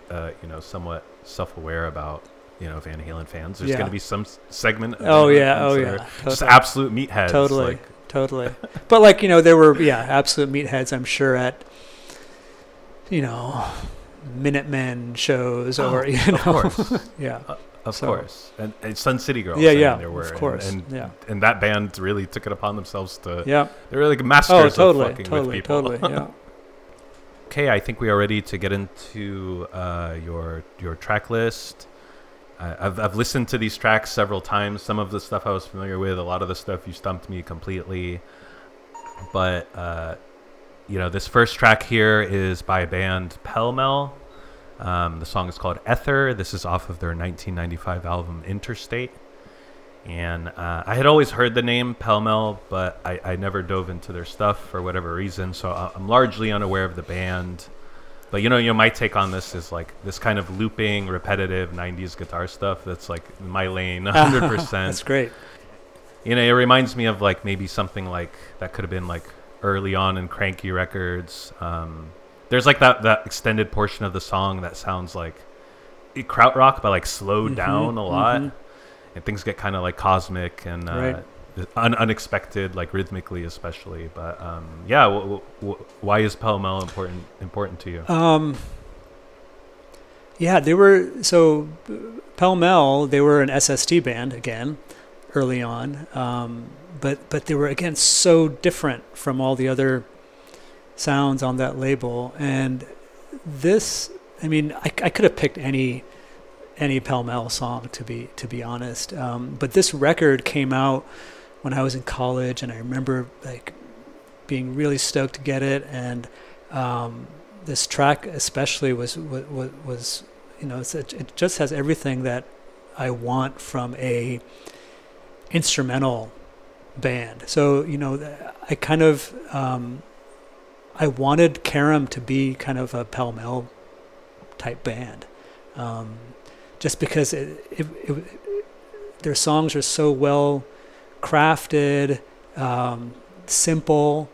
somewhat self-aware about Van Halen fans. There's going to be some segment of totally. Just absolute meatheads, totally. But like there were absolute meatheads, I'm sure, at Minutemen shows of course. Course, and Sun City Girls. There were, of course, and that band really took it upon themselves to. Yeah, they're really like masters of fucking with people. Totally, yeah. Okay, I think we are ready to get into your track list. I've listened to these tracks several times. Some of the stuff I was familiar with. A lot of the stuff you stumped me completely. But this first track here is by a band, Pell Mell. The song is called Ether. This is off of their 1995 album Interstate. And I had always heard the name Pell Mell, but I never dove into their stuff for whatever reason. So I'm largely unaware of the band. But, my take on this is like this kind of looping, repetitive 90s guitar stuff that's like my lane 100%. That's great. It reminds me of like maybe something like that could have been like early on in Cranky Records. There's like that extended portion of the song that sounds like krautrock, but like slowed down a lot, and things get kind of like cosmic and unexpected, like rhythmically especially. But why is Pell Mell important to you? Pell Mell, they were an SST band again early on, but they were again so different from all the other sounds on that label. And this, I mean, I could have picked any Pell Mell song, to be honest, but this record came out when I was in college, and I remember like being really stoked to get it. And this track especially was it just has everything that I want from a instrumental band. So I kind of I wanted Carrom to be kind of a Pell Mell type band, just because their songs are so well crafted, simple,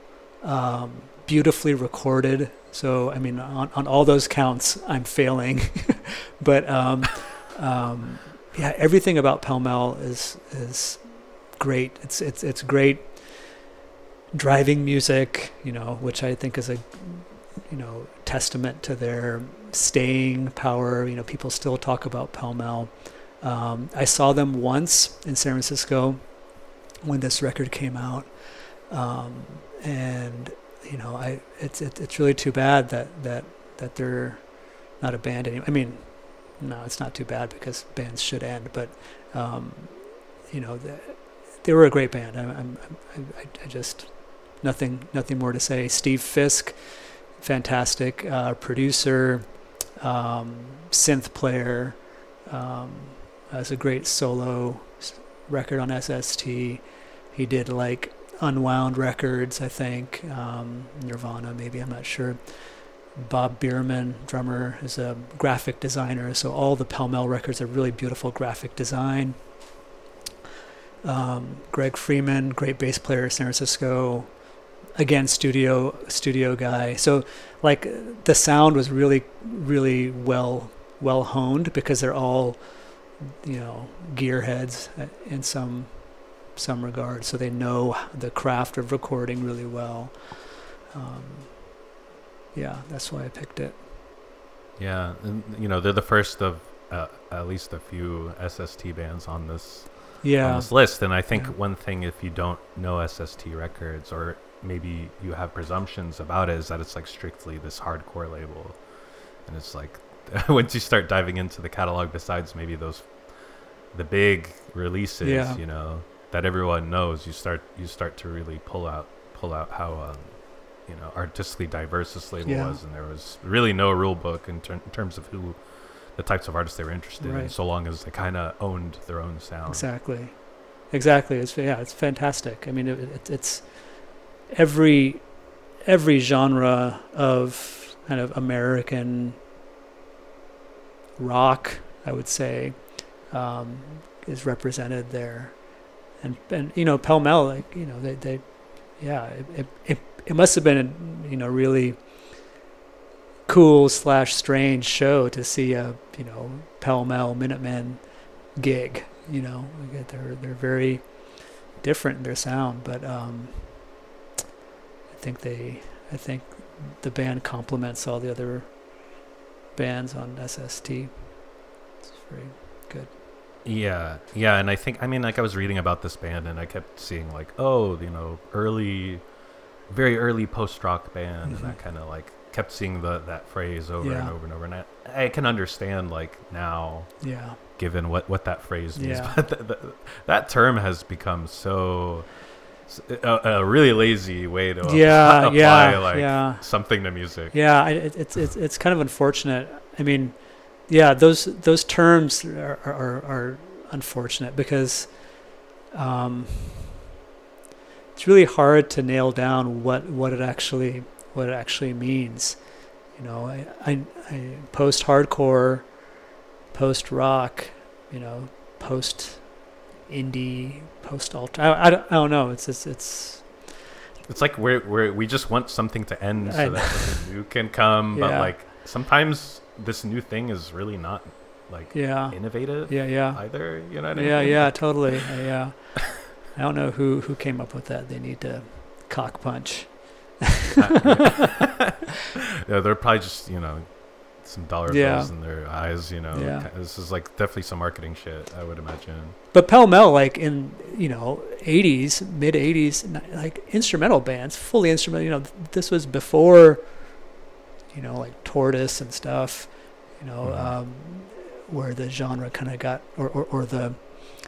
beautifully recorded. So I mean, on all those counts, I'm failing, but yeah, everything about Pell Mell is great. It's great driving music, you know, which I think is a, you know, testament to their staying power. You know, people still talk about Pell Mell. I saw them once in San Francisco when this record came out, and you know, it's really too bad that they're not a band anymore. I mean, no, it's not too bad because bands should end, but you know, they were a great band. I just nothing more to say. Steve Fisk, fantastic producer, synth player. Has a great solo record on SST. He did like Unwound Records, I think, Nirvana maybe, I'm not sure. Bob Bierman, drummer, is a graphic designer, so all the Pell Mell records are really beautiful graphic design. Greg Freeman, great bass player, San Francisco, again, studio guy. So like the sound was really well honed, because they're all, you know, gearheads in some regard, so they know the craft of recording really well. Yeah, that's why I picked it. Yeah, and you know, they're the first of at least a few SST bands on this, on this list. And I think one thing, if you don't know SST Records, or maybe you have presumptions about it, is that it's like strictly this hardcore label, and it's like once you start diving into the catalog, besides maybe the big releases, you know, that everyone knows, you start to really pull out how you know, artistically diverse this label was, and there was really no rule book in terms of who the types of artists they were interested in, so long as they kind of owned their own sound. Exactly. It's fantastic. I mean, it's every genre of kind of American rock, I would say, is represented there, and you know, Pell Mell, like, you know, they it must have been a, you know, really cool / strange show to see a, you know, Pell Mell Minutemen gig. You know, they're very different in their sound, but I think the band complements all the other bands on SST. It's very good. Yeah, and I think, I mean, like, I was reading about this band and I kept seeing like, oh, you know, very early post-rock band, and I kind of like kept seeing that phrase over and over and over, and I can understand, like, now, given what that phrase means, but that term has become so a really lazy way to apply something to music. Yeah, it's kind of unfortunate. I mean, yeah, those terms are unfortunate, because it's really hard to nail down what it actually means. You know, I post hardcore, post rock, you know, post indie, post alt. I don't know. It's like we just want something to end so that something new can come. But like, sometimes this new thing is really not like innovative. Either, you know what I mean? Yeah, totally. Yeah. I don't know who came up with that. They need to cock punch. They're probably just, you know, some dollar bills in their eyes, you know. This is like definitely some marketing shit, I would imagine. But Pell Mell, like, in, you know, mid 80s, like, instrumental bands, fully instrumental, you know, this was before, you know, like Tortoise and stuff, you know, where the genre kind of got, or the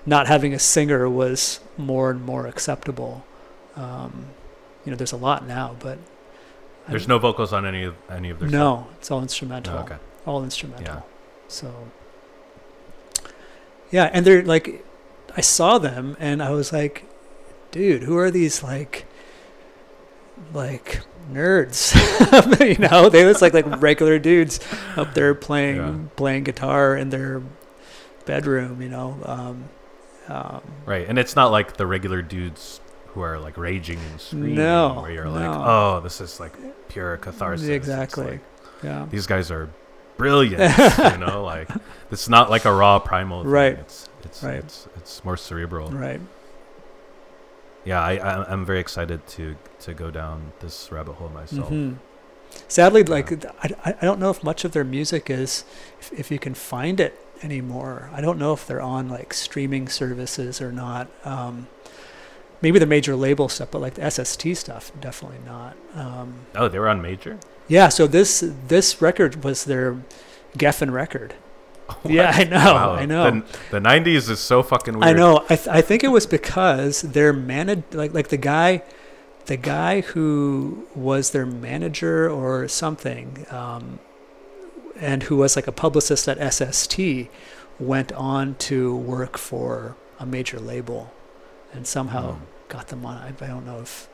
not having a singer was more and more acceptable. You know, there's a lot now, but there's no vocals on any of their stuff. It's all instrumental. Oh, okay. All instrumental. Yeah. So yeah, and they're like, I saw them and I was like, dude, who are these like nerds. You know, they look like regular dudes up there playing guitar in their bedroom, you know. Right, and it's not like the regular dudes who are like raging and screaming, where you're like, oh, this is like pure catharsis. Exactly. Like, yeah, these guys are brilliant. You know, like it's not like a raw primal thing. Right. It's more cerebral. Right. Yeah, I'm very excited to go down this rabbit hole myself. Mm-hmm. Sadly, I don't know if much of their music is, if you can find it anymore. I don't know if they're on like streaming services or not. Maybe the major label stuff, but like the SST stuff, definitely not. Oh, they were on major? Yeah, so this record was their Geffen record. What? Yeah, I know. Wow. I know. The 90s is so fucking weird. I know. I think it was because their the guy who was their manager or something, and who was like a publicist at SST, went on to work for a major label, and somehow got them on. I don't know if.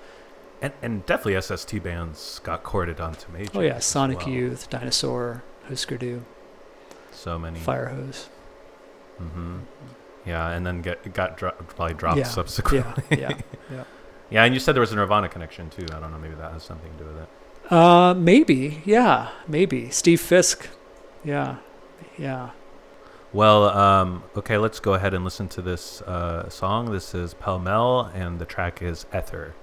And definitely SST bands got courted onto major. Oh yeah, Sonic Youth, Dinosaur, Husker Du. So many. Firehose. Mm-hmm. Yeah, and then probably dropped subsequently. Yeah. Yeah, and you said there was a Nirvana connection too. I don't know, maybe that has something to do with it. Maybe. Yeah, maybe. Steve Fisk. Yeah. Well, okay, let's go ahead and listen to this song. This is Pell Mell, and the track is Ether.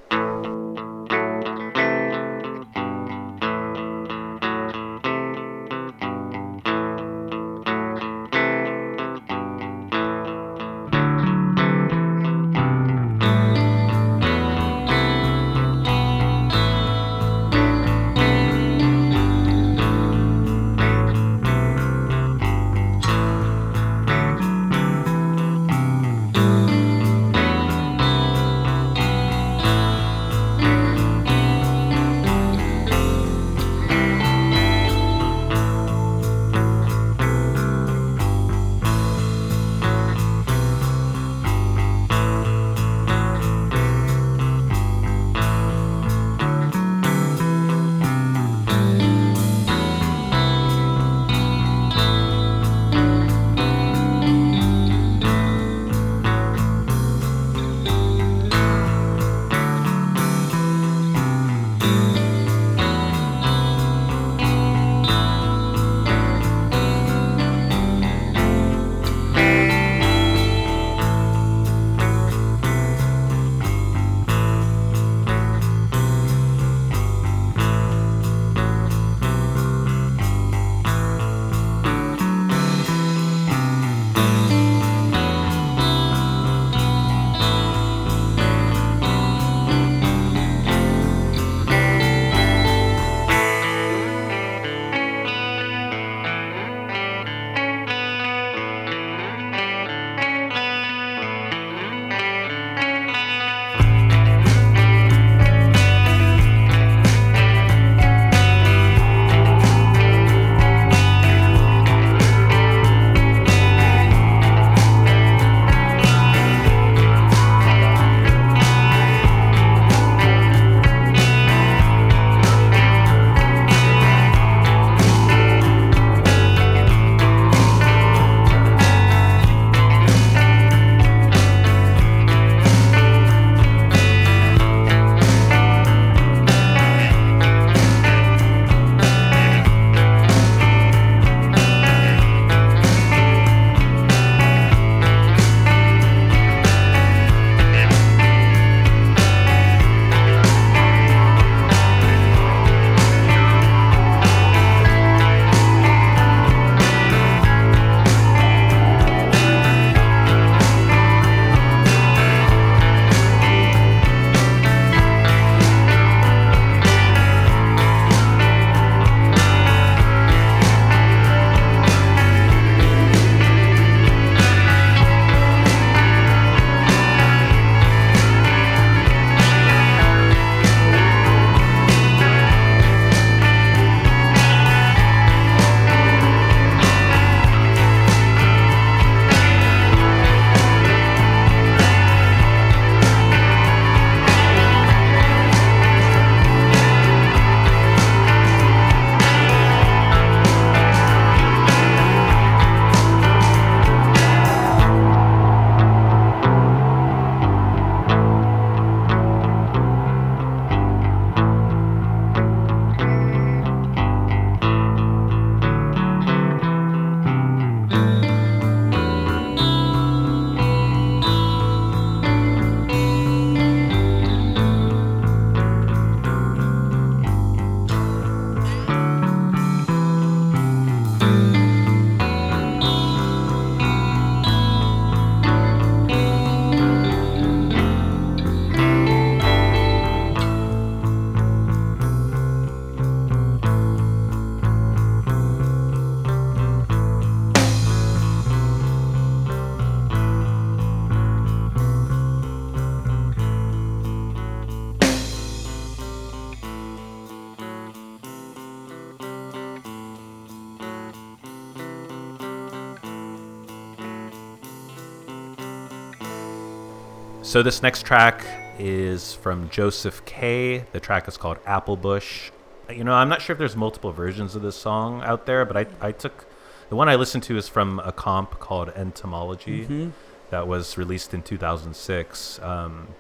So this next track is from Joseph K. The track is called Applebush. You know, I'm not sure if there's multiple versions of this song out there, but I took... The one I listened to is from a comp called Entomology that was released in 2006.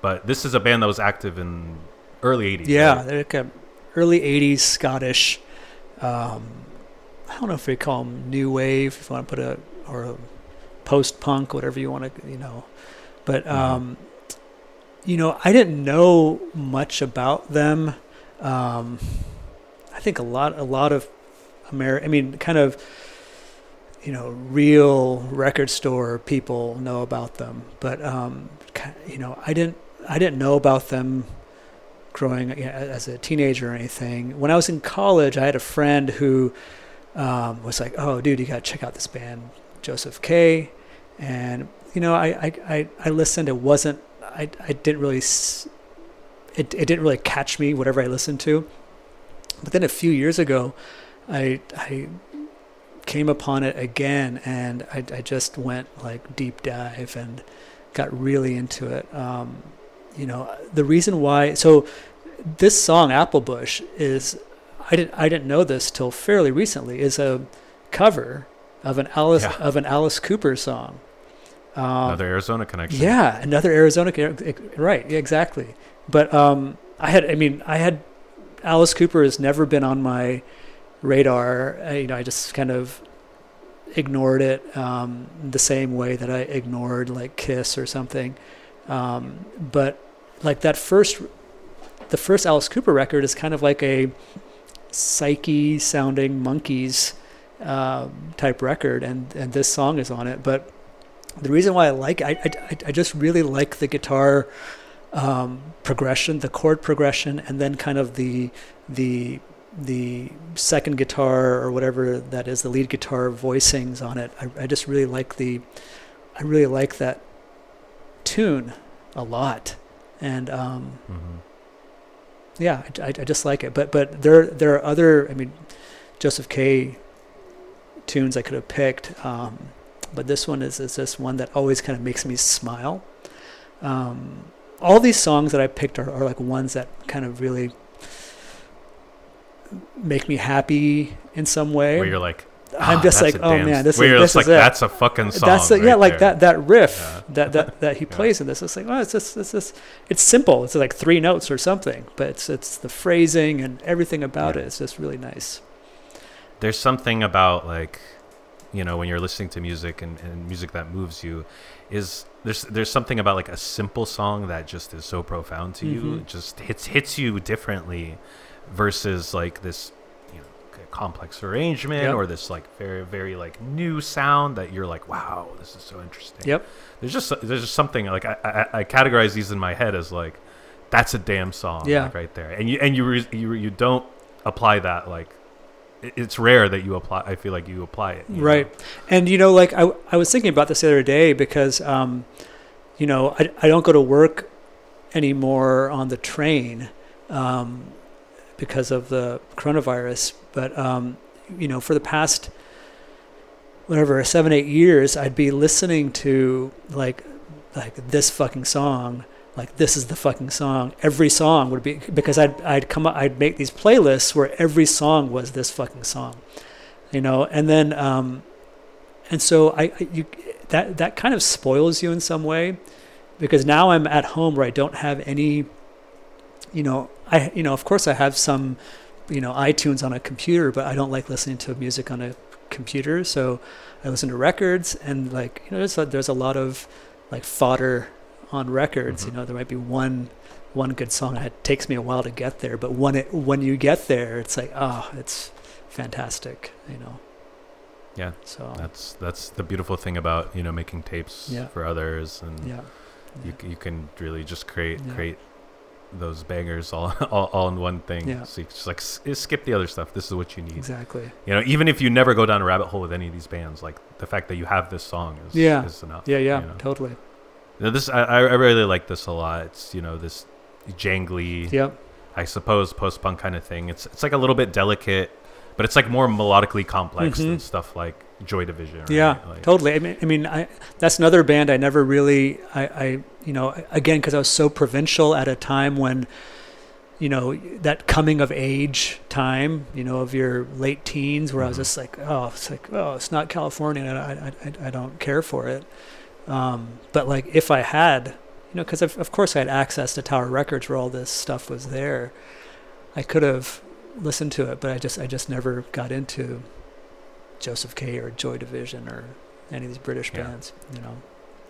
But this is a band that was active in early 80s. Yeah, right? They're like an early 80s Scottish... I don't know if we call them new wave, if you want to put a... Or a post-punk, whatever you want to... You know. But, you know, I didn't know much about them. I think a lot of America, I mean, kind of, you know, real record store people know about them, but, you know, I didn't know about them growing, you know, as a teenager or anything. When I was in college, I had a friend who, was like, "Oh dude, you got to check out this band, Joseph K." And, you know, I listened. It wasn't, I didn't really, it didn't really catch me, whatever I listened to. But then a few years ago, I came upon it again, and I just went like deep dive and got really into it. You know, the reason why, so this song Applebush is, I didn't know this till fairly recently, is a cover of an Alice Cooper song. Another Arizona connection. Yeah, another Arizona connection. Right, yeah, exactly. But I had Alice Cooper has never been on my radar. You know, I just kind of ignored it the same way that I ignored like Kiss or something. But like the first Alice Cooper record is kind of like a psyche sounding Monkees type record, and this song is on it. But the reason why I just really like the guitar progression, the chord progression, and then kind of the second guitar or whatever that is, the lead guitar voicings on it. I just really like that tune a lot, and yeah, I just like it. But there are other, I mean, Joseph K. tunes I could have picked, but this one is just one that always kind of makes me smile. All these songs that I picked are like ones that kind of really make me happy in some way. Where you're like, I'm just like, oh man, this is it. Where you're just like, that's a fucking song. That's yeah, like that riff that he plays in this. It's like, oh, it's just it's simple. It's like three notes or something, but it's the phrasing and everything about it. It's just really nice. There's something about like, you know, when you're listening to music and music that moves you, is there's something about like a simple song that just is so profound to you. It just hits you differently versus like this, you know, complex arrangement or this like very, very like new sound that you're like, wow, this is so interesting. There's just something like I categorize these in my head as like, that's a damn song, like right there. And you don't apply that, like it's rare that you apply. I feel like you apply it, you right know? And you know, like I was thinking about this the other day because you know, I don't go to work anymore on the train because of the coronavirus, but you know, for the past whatever 7-8 years, I'd be listening to like this fucking song, like this is the fucking song. Every song would be, because I'd make these playlists where every song was this fucking song, you know. And then and so that kind of spoils you in some way, because now I'm at home where I don't have any, you know, of course I have some, you know, iTunes on a computer, but I don't like listening to music on a computer, so I listen to records. And like, you know, there's a lot of like fodder on records, you know. There might be one good song. It takes me a while to get there, but when you get there, it's like, oh, it's fantastic, you know. Yeah. So that's the beautiful thing about, you know, making tapes for others, and you can really just create those bangers all in one thing. So you just like skip the other stuff. This is what you need. Exactly. You know, even if you never go down a rabbit hole with any of these bands, like the fact that you have this song is enough. You know? Totally. Now this I really like this a lot. It's, you know, this jangly, I suppose, post-punk kind of thing. It's like a little bit delicate, but it's like more melodically complex than stuff like Joy Division. Right? Yeah, like, totally. I mean, that's another band I never really, I, because I was so provincial at a time when, that coming of age time, of your late teens, where I was just like, oh, it's not California. And I don't care for it. But like, if I had, because of course I had access to Tower Records where all this stuff was there, I could have listened to it, but I just never got into Joseph K or Joy Division or any of these British bands,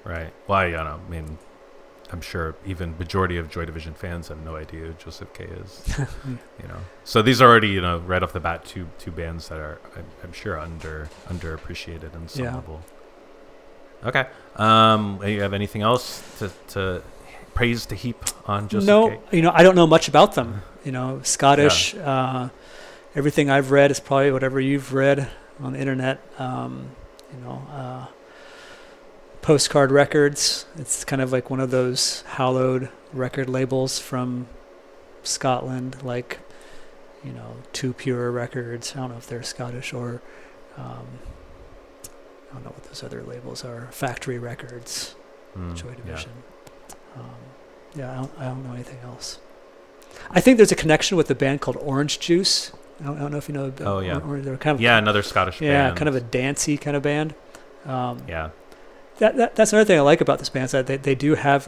Right. Well, I'm sure even majority of Joy Division fans have no idea who Joseph K is, So these are already, right off the bat, two bands that are, I'm sure, underappreciated and some level. Okay. You have anything else to praise to heap on Joseph K? No, I don't know much about them. Scottish. Yeah. Everything I've read is probably whatever you've read on the internet. Postcard Records. It's kind of like one of those hallowed record labels from Scotland, like, Two Pure Records. I don't know if they're Scottish or I don't know what those other labels are. Factory Records, Joy Division. Yeah, I don't know anything else. I think there's a connection with a band called Orange Juice. I don't know if you know. They're kind of another Scottish band. Yeah, kind of a dancey kind of band. That's another thing I like about this band is that they do have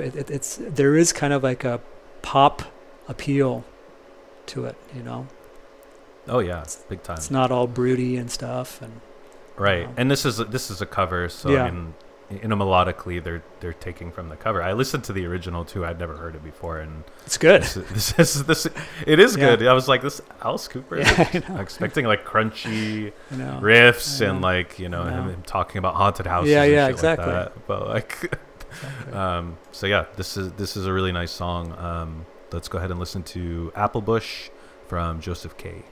there is kind of like a pop appeal to it, Oh yeah, it's big time. It's not all broody and stuff, and right. And this is a cover, so yeah. I mean, melodically, they're taking from the cover. I listened to the original too. I'd never heard it before, and it's good. It is good. I was like, this Alice Cooper. Yeah, I'm expecting like crunchy riffs and like him talking about haunted houses. Yeah, and shit exactly. Like that. But like, exactly. So yeah, this is a really nice song. Let's go ahead and listen to Applebush from Joseph K.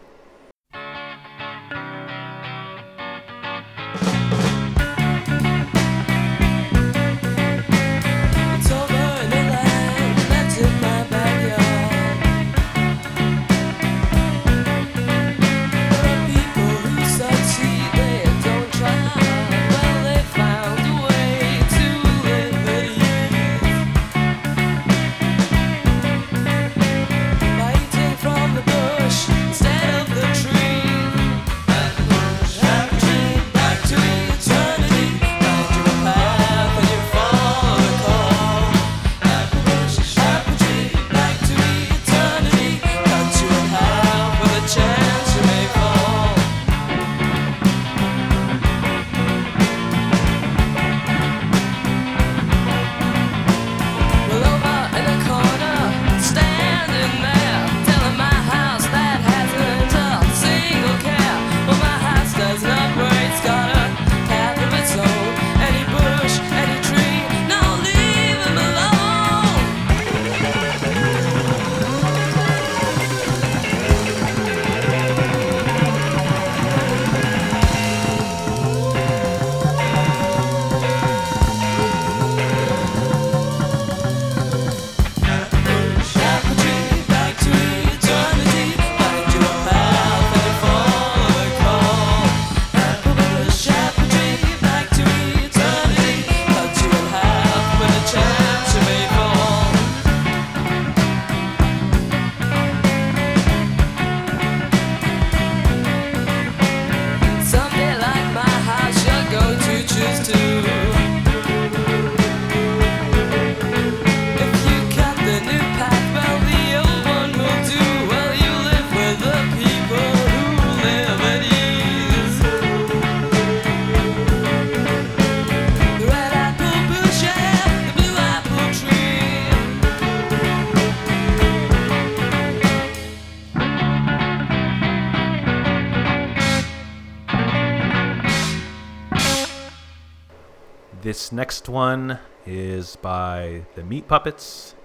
This next one is by the Meat Puppets.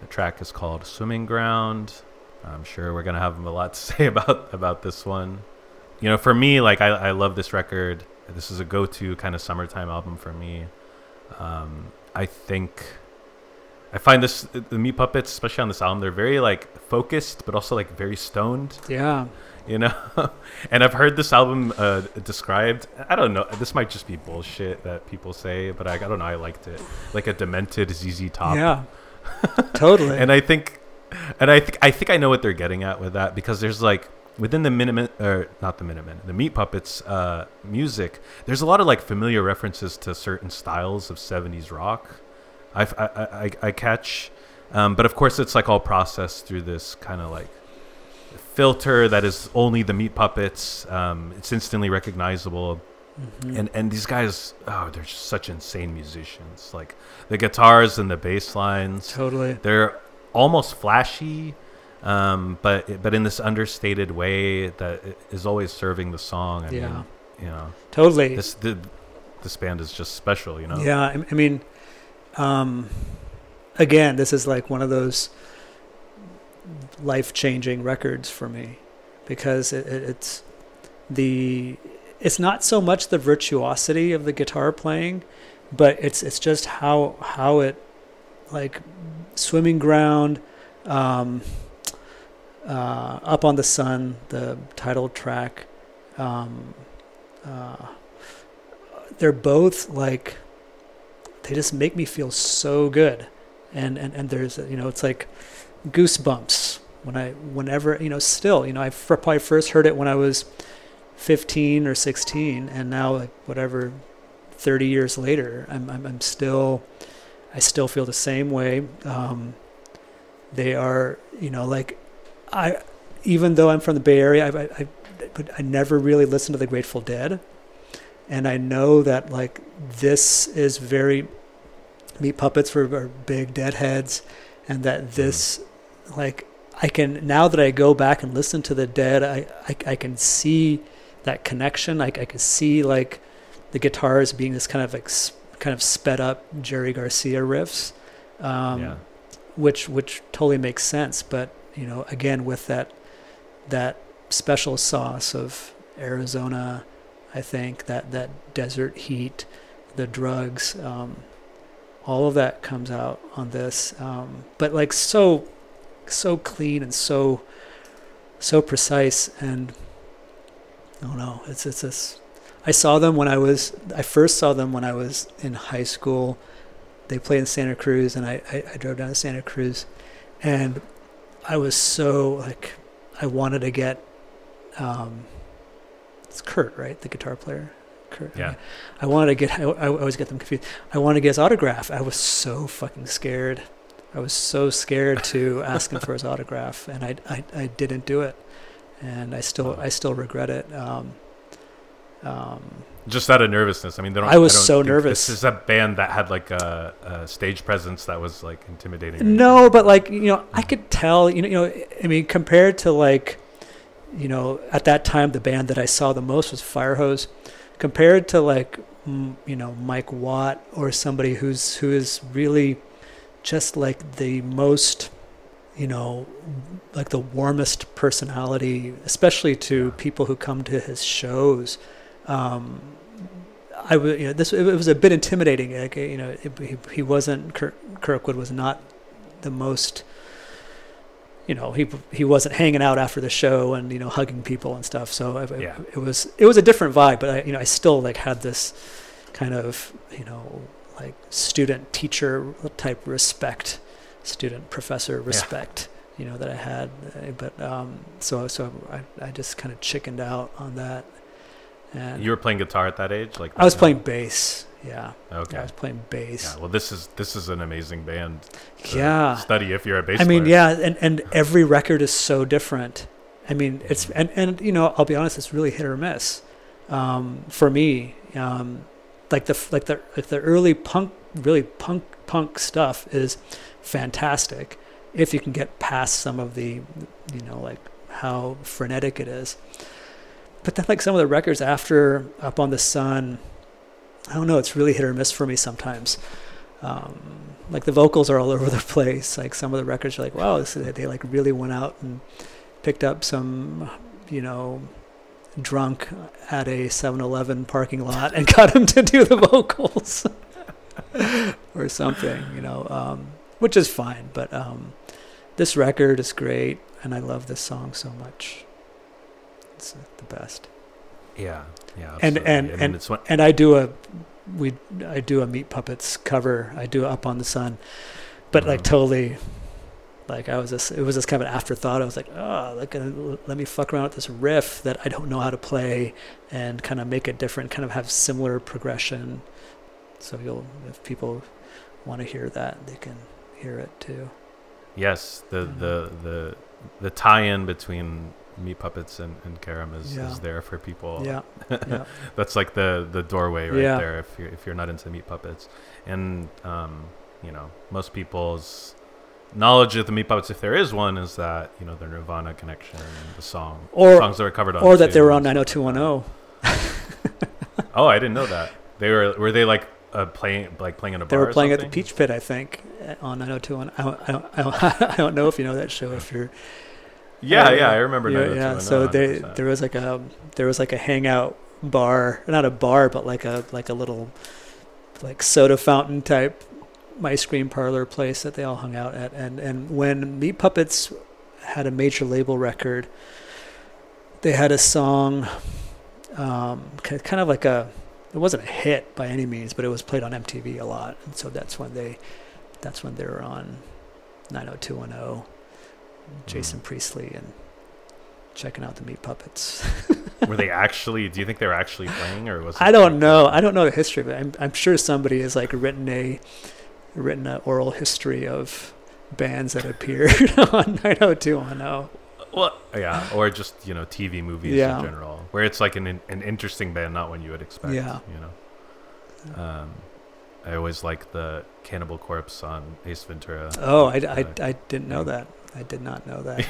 The track is called Swimming Ground. I'm sure we're going to have a lot to say about this one. For me, like, I love this record. This is a go-to kind of summertime album for me. I think I find this, the Meat Puppets, especially on this album, they're very like focused, but also like very stoned. Yeah. You know, and I've heard this album described, I don't know, this might just be bullshit that people say, but I don't know, I liked it, like a demented ZZ Top. Yeah, totally. And I think I know what they're getting at with that, because there's like, within the Minutemen, or not the Minutemen, the Meat Puppets music, there's a lot of like familiar references to certain styles of 70s rock. I catch, but of course it's like all processed through this kind of like filter that is only the Meat Puppets. It's instantly recognizable. Mm-hmm. And these guys, oh, they're just such insane musicians. Like the guitars and the bass lines, totally, they're almost flashy, but in this understated way that is always serving the song. I mean, you know, totally, this band is just special, you know. Yeah, I mean, again, this is like one of those life-changing records for me, because it's not so much the virtuosity of the guitar playing, but it's just how it, like Swimming Ground, Up on the Sun, the title track, they're both like, they just make me feel so good, and there's, you know, it's like goosebumps whenever, you know, still, you know, I probably first heard it when I was 15 or 16, and now, like, whatever, 30 years later, I still feel the same way. They are, you know, like, even though I'm from the Bay Area, I never really listened to the Grateful Dead, and I know that like this is very, Meat Puppets were big Deadheads, and that this, like, I can, now that I go back and listen to the Dead, I can see that connection. I can see like the guitars being this kind of like kind of sped up Jerry Garcia riffs, which totally makes sense. But, you know, again, with that special sauce of Arizona, I think that desert heat, the drugs, all of that comes out on this, but like so clean and so precise. And I don't know, it's this. I first saw them when I was in high school. They played in Santa Cruz, and I drove down to Santa Cruz, and I was so like, I wanted to get, it's Kurt, right? The guitar player. Yeah, I wanted to get, I always get them confused, I wanted to get his autograph. I was so fucking scared. I was so scared to ask him for his autograph, and I didn't do it, and I still regret it. Just out of nervousness. I mean, I was so nervous. This is a band that had like a stage presence that was like intimidating. No, but like, you know, I could tell, you know, I mean, compared to like, you know, at that time, the band that I saw the most was Firehose. Compared to like, you know, Mike Watt or somebody who is really just like the most, you know, like the warmest personality, especially to people who come to his shows. It was a bit intimidating. Like, you know, he wasn't, Kirkwood was not the most, you know, he wasn't hanging out after the show and, you know, hugging people and stuff. So it was a different vibe, but I, you know, I still like had this kind of, you know, like student teacher type respect, student professor respect, you know, that I had. But so I just kind of chickened out on that. And you were playing guitar at that age, like I was playing bass. Yeah. Okay. I was playing bass. Yeah, well, this is an amazing band to study if you're a bass player. I mean, and every record is so different. I mean, it's and you know, I'll be honest, it's really hit or miss for me. Like the early punk stuff is fantastic if you can get past some of the, you know, like how frenetic it is. But then like some of the records after Up on the Sun, I don't know, it's really hit or miss for me sometimes. Like the vocals are all over the place. Like some of the records are like, wow, they like really went out and picked up some, you know, drunk at a 7-Eleven parking lot and got him to do the vocals or something, you know. which is fine. But this record is great, and I love this song so much. It's the best. Yeah, yeah. Absolutely. And it's what... and I do a Meat Puppets cover. I do Up on the Sun, but like totally. Like it was just kind of an afterthought. I was like, oh, let me fuck around with this riff that I don't know how to play, and kind of make it different, kind of have similar progression. So if people want to hear that, they can hear it too. Yes, the tie-in between Meat Puppets and Carrom is there for people. Yeah, yeah. That's like the doorway there. If you're not into Meat Puppets, and most people's knowledge of the Meat Puppets, if there is one, is that the Nirvana connection and the song, or the songs that were covered on, or that they were on 90210. Oh, I didn't know that. They were they like playing in a bar. They were playing at the Peach Pit, I think, on 90210. I don't know if you know that show. If you're, I remember. Yeah, so there was like a hangout bar, not a bar, but like a little like soda fountain type ice cream parlor place that they all hung out at, and when Meat Puppets had a major label record, they had a song, kind of like it wasn't a hit by any means, but it was played on MTV a lot, and so that's when they were on 90210, Jason Priestley, and checking out the Meat Puppets. Were they actually? Do you think they were actually playing, or was it? I don't know the history, but I'm sure somebody has like written an oral history of bands that appeared on 90210. Well, yeah, or just TV movies in general, where it's like an interesting band, not one you would expect. Yeah, I always like the Cannibal Corpse on Ace Ventura. Oh, I didn't know that. I did not know that.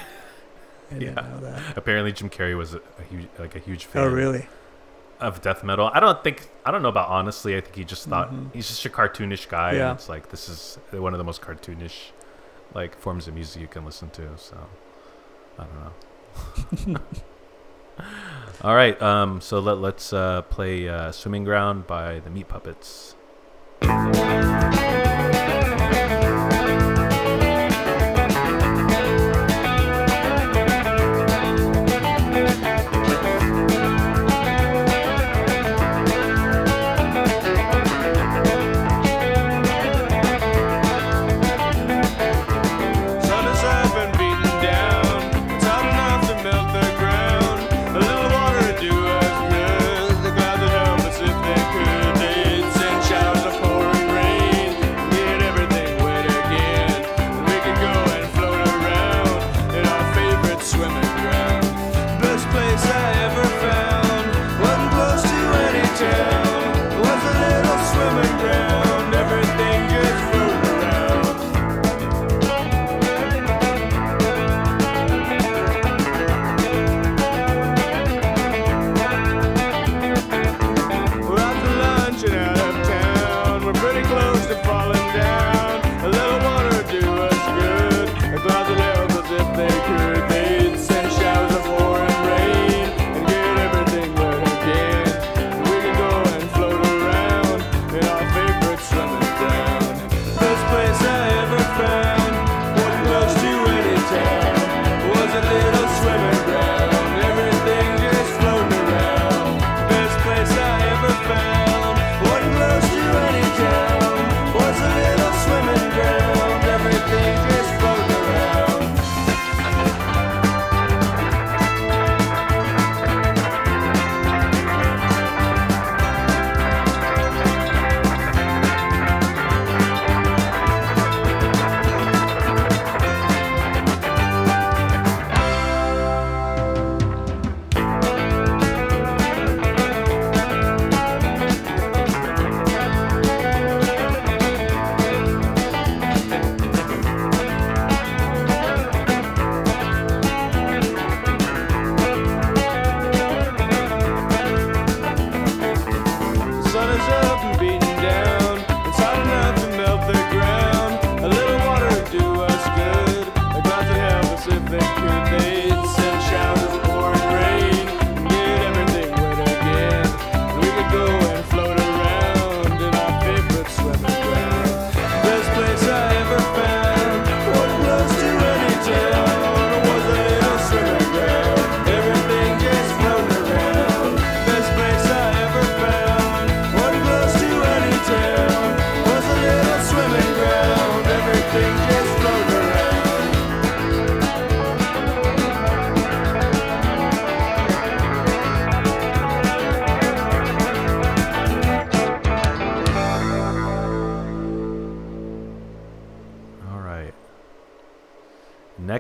Apparently Jim Carrey was a huge fan. Oh, really? Of death metal. I don't know about honestly. I think he just thought he's just a cartoonish guy, and it's like this is one of the most cartoonish like forms of music you can listen to. So I don't know. All right, so let's play "Swimming Ground" by the Meat Puppets.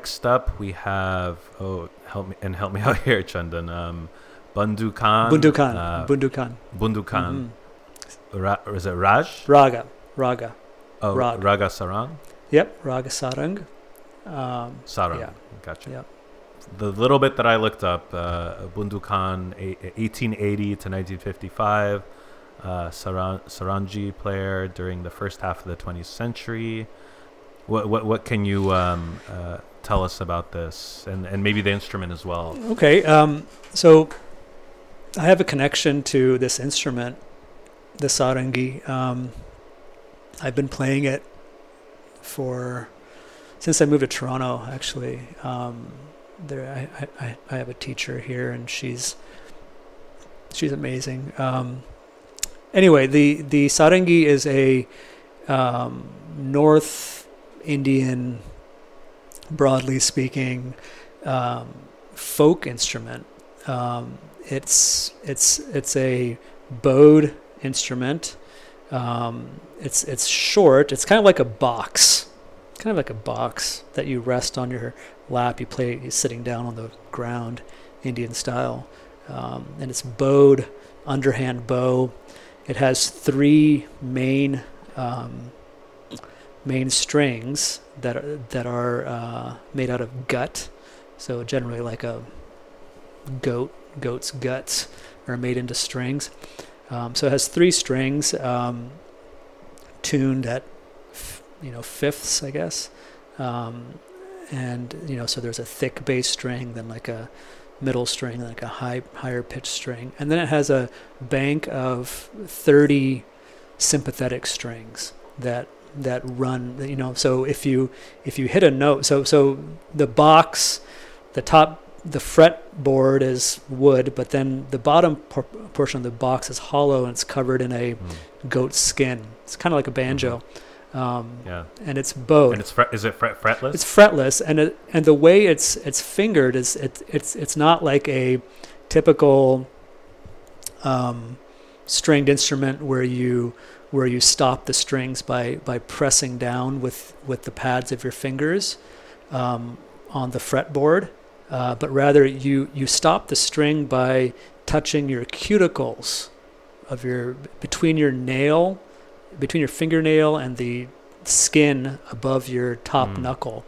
Next up, we have help me out here, Chandan. Bundu Khan. Mm-hmm. Is it Raj? Raga. Oh, Raga Sarang. Yep, Raga Sarang. Sarang. Yeah. Gotcha. Yep. The little bit that I looked up, Bundu Khan, 1880 to 1955, Sarangi player during the first half of the 20th century. What can you tell us about this, and maybe the instrument as well? Okay, so I have a connection to this instrument, the sarangi. I've been playing it since I moved to Toronto, actually. I have a teacher here, and she's amazing. Anyway, the sarangi is a North Indian, broadly speaking, folk instrument. It's a bowed instrument. It's short. It's kind of like a box, that you rest on your lap. You play sitting down on the ground, Indian style, and it's bowed, underhand bow. It has three main strings that are made out of gut, so generally like a goat's guts are made into strings. So it has three strings, tuned at fifths, I guess, and so there's a thick bass string, then like a middle string, like a higher pitched string, and then it has a bank of 30 sympathetic strings that run, so if you hit a note, so the box, the fretboard is wood, but then the bottom portion of the box is hollow, and it's covered in a goat skin. It's kind of like a banjo. Yeah. And it's bowed. And it's fretless? It's fretless, and the way it's fingered is it's not like a typical stringed instrument where you stop the strings by pressing down with the pads of your fingers on the fretboard, but rather you stop the string by touching your cuticles between your fingernail and the skin above your top knuckle.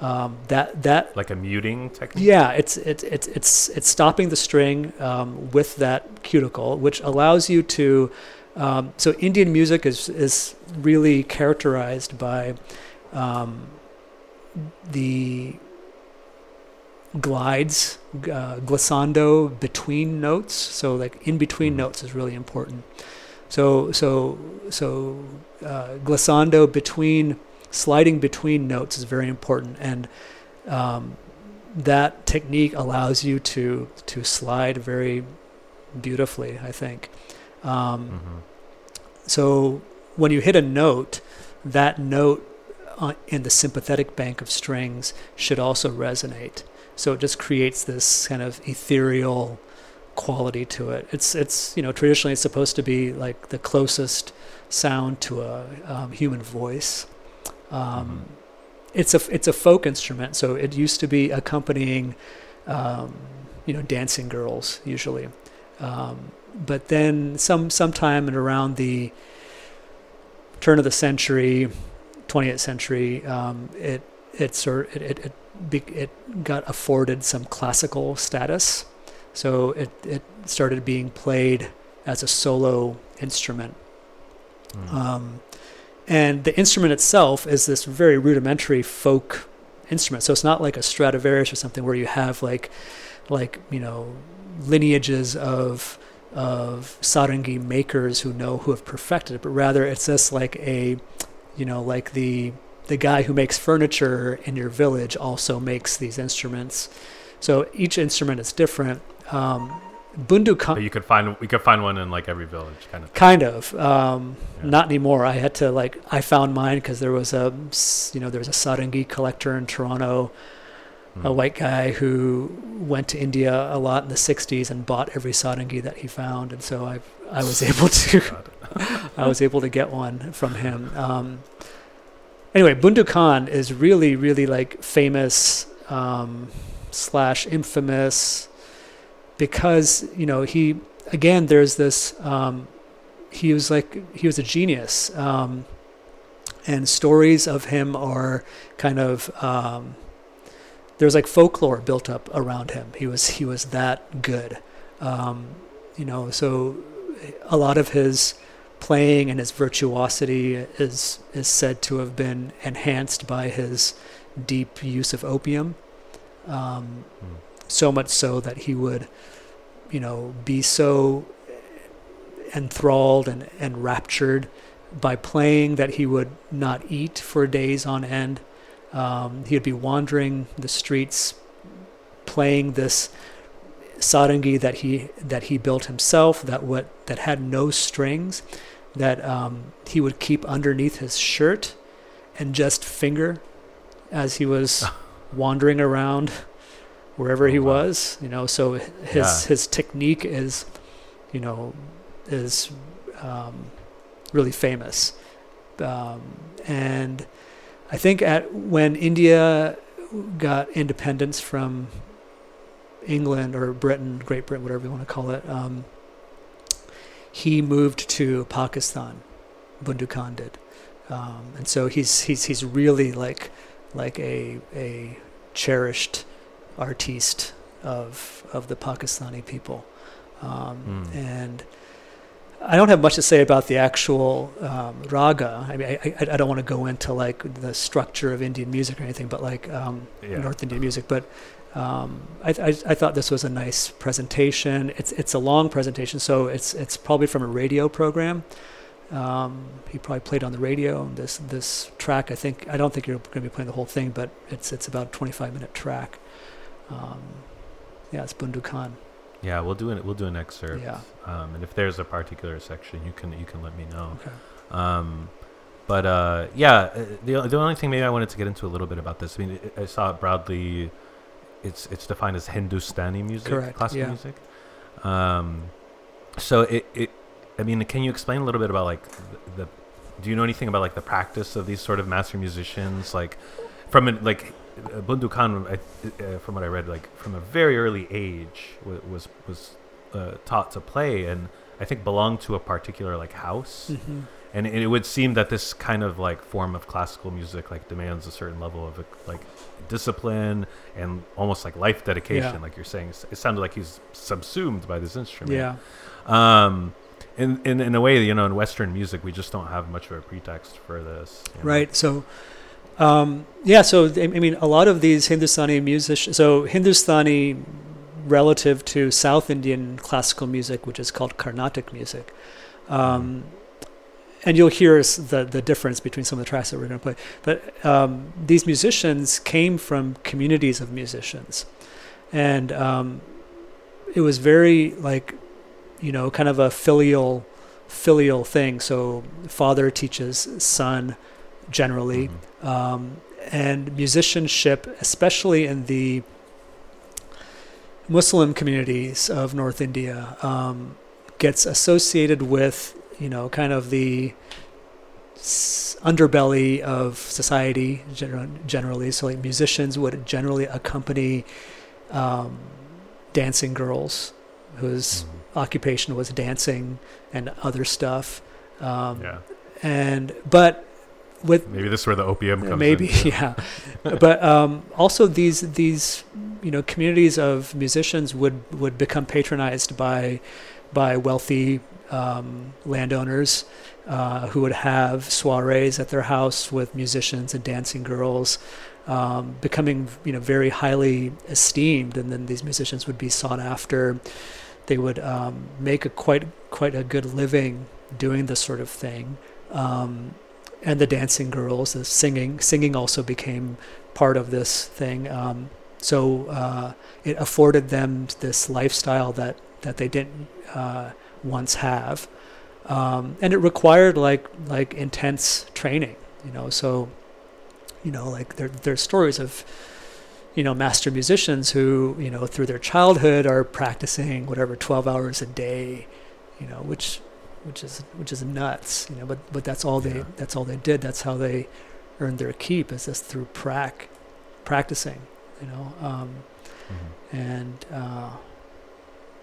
That like a muting technique. Yeah, it's stopping the string with that cuticle, which allows you to. So Indian music is really characterized by the glides, glissando between notes. So like in between notes is really important. So glissando sliding between notes is very important, and that technique allows you to slide very beautifully, I think. So when you hit a note, that note in the sympathetic bank of strings should also resonate. So it just creates this kind of ethereal quality to it. It's traditionally it's supposed to be like the closest sound to a human voice. It's a folk instrument, so it used to be accompanying dancing girls usually, but then sometime around the turn of the century, 20th century, it got afforded some classical status. So it started being played as a solo instrument. And the instrument itself is this very rudimentary folk instrument. So it's not like a Stradivarius or something where you have like lineages of sarangi makers who have perfected it, but rather it's just like like the guy who makes furniture in your village also makes these instruments. So each instrument is different. Bundu Khan. We could find one in like every village, kind of. Yeah. Not anymore. I found mine because there was a sarangi collector in Toronto, a white guy who went to India a lot in the '60s and bought every sarangi that he found, and so I was able to get one from him. Anyway, Bundu Khan is really, really like famous slash infamous because, you know, he, again, there's this, he was a genius. And stories of him are kind of, there's like folklore built up around him. He was that good. You know, so a lot of his playing and his virtuosity is said to have been enhanced by his deep use of opium. So much so that he would, you know, be so enthralled and raptured by playing that he would not eat for days on end. He would be wandering the streets playing this sarangi that he built himself, that had no strings, that he would keep underneath his shirt and just finger as he was wandering around wherever he was, you know. So his technique is, you know, is really famous. And I think when India got independence from England or Britain, Great Britain, whatever you want to call it, he moved to Pakistan. Bundu Khan did, and so he's really like a cherished artiste of the Pakistani people, and I don't have much to say about the actual raga. I mean, I don't want to go into like the structure of Indian music or anything, but like North Indian music, but. I thought this was a nice presentation. It's a long presentation, so it's probably from a radio program. He probably played on the radio this track. I don't think you're going to be playing the whole thing, but it's about a 25-minute track. It's Bundu Khan. Yeah, we'll do an excerpt. Yeah. And if there's a particular section, you can let me know. Okay. The only thing maybe I wanted to get into a little bit about this. I mean, I saw it broadly. It's defined as Hindustani music, correct, classical music. So I mean, can you explain a little bit about like the do you know anything about like the practice of these sort of master musicians? Like Bundu Khan, from what I read, like from a very early age was taught to play, and I think belonged to a particular like house. Mm-hmm. And it would seem that this kind of like form of classical music like demands a certain level of like discipline and almost like life dedication, like you're saying. It sounded like he's subsumed by this instrument. Yeah. In a way, you know, in Western music, we just don't have much of a pretext for this. You know? Right. So, So I mean, a lot of these Hindustani musicians. So Hindustani, relative to South Indian classical music, which is called Carnatic music. And you'll hear the difference between some of the tracks that we're going to play. But these musicians came from communities of musicians. And it was very, like, you know, kind of a filial thing. So father teaches son, generally. Mm-hmm. And musicianship, especially in the Muslim communities of North India, gets associated with, you know, kind of the underbelly of society generally. So like musicians would generally accompany dancing girls whose occupation was dancing and other stuff. But with maybe this is where the opium comes in. Maybe, But also these, you know, communities of musicians would become patronized by wealthy landowners who would have soirees at their house with musicians and dancing girls, becoming, you know, very highly esteemed. And then these musicians would be sought after. They would make a quite a good living doing this sort of thing. And the dancing girls, the singing also became part of this thing. So it afforded them this lifestyle that they didn't once have, and it required like intense training, you know. So, you know, like there's stories of, you know, master musicians who, you know, through their childhood are practicing whatever 12 hours a day, you know, which is nuts, you know. But that's all they did. That's how they earn their keep is just through practicing, you know. And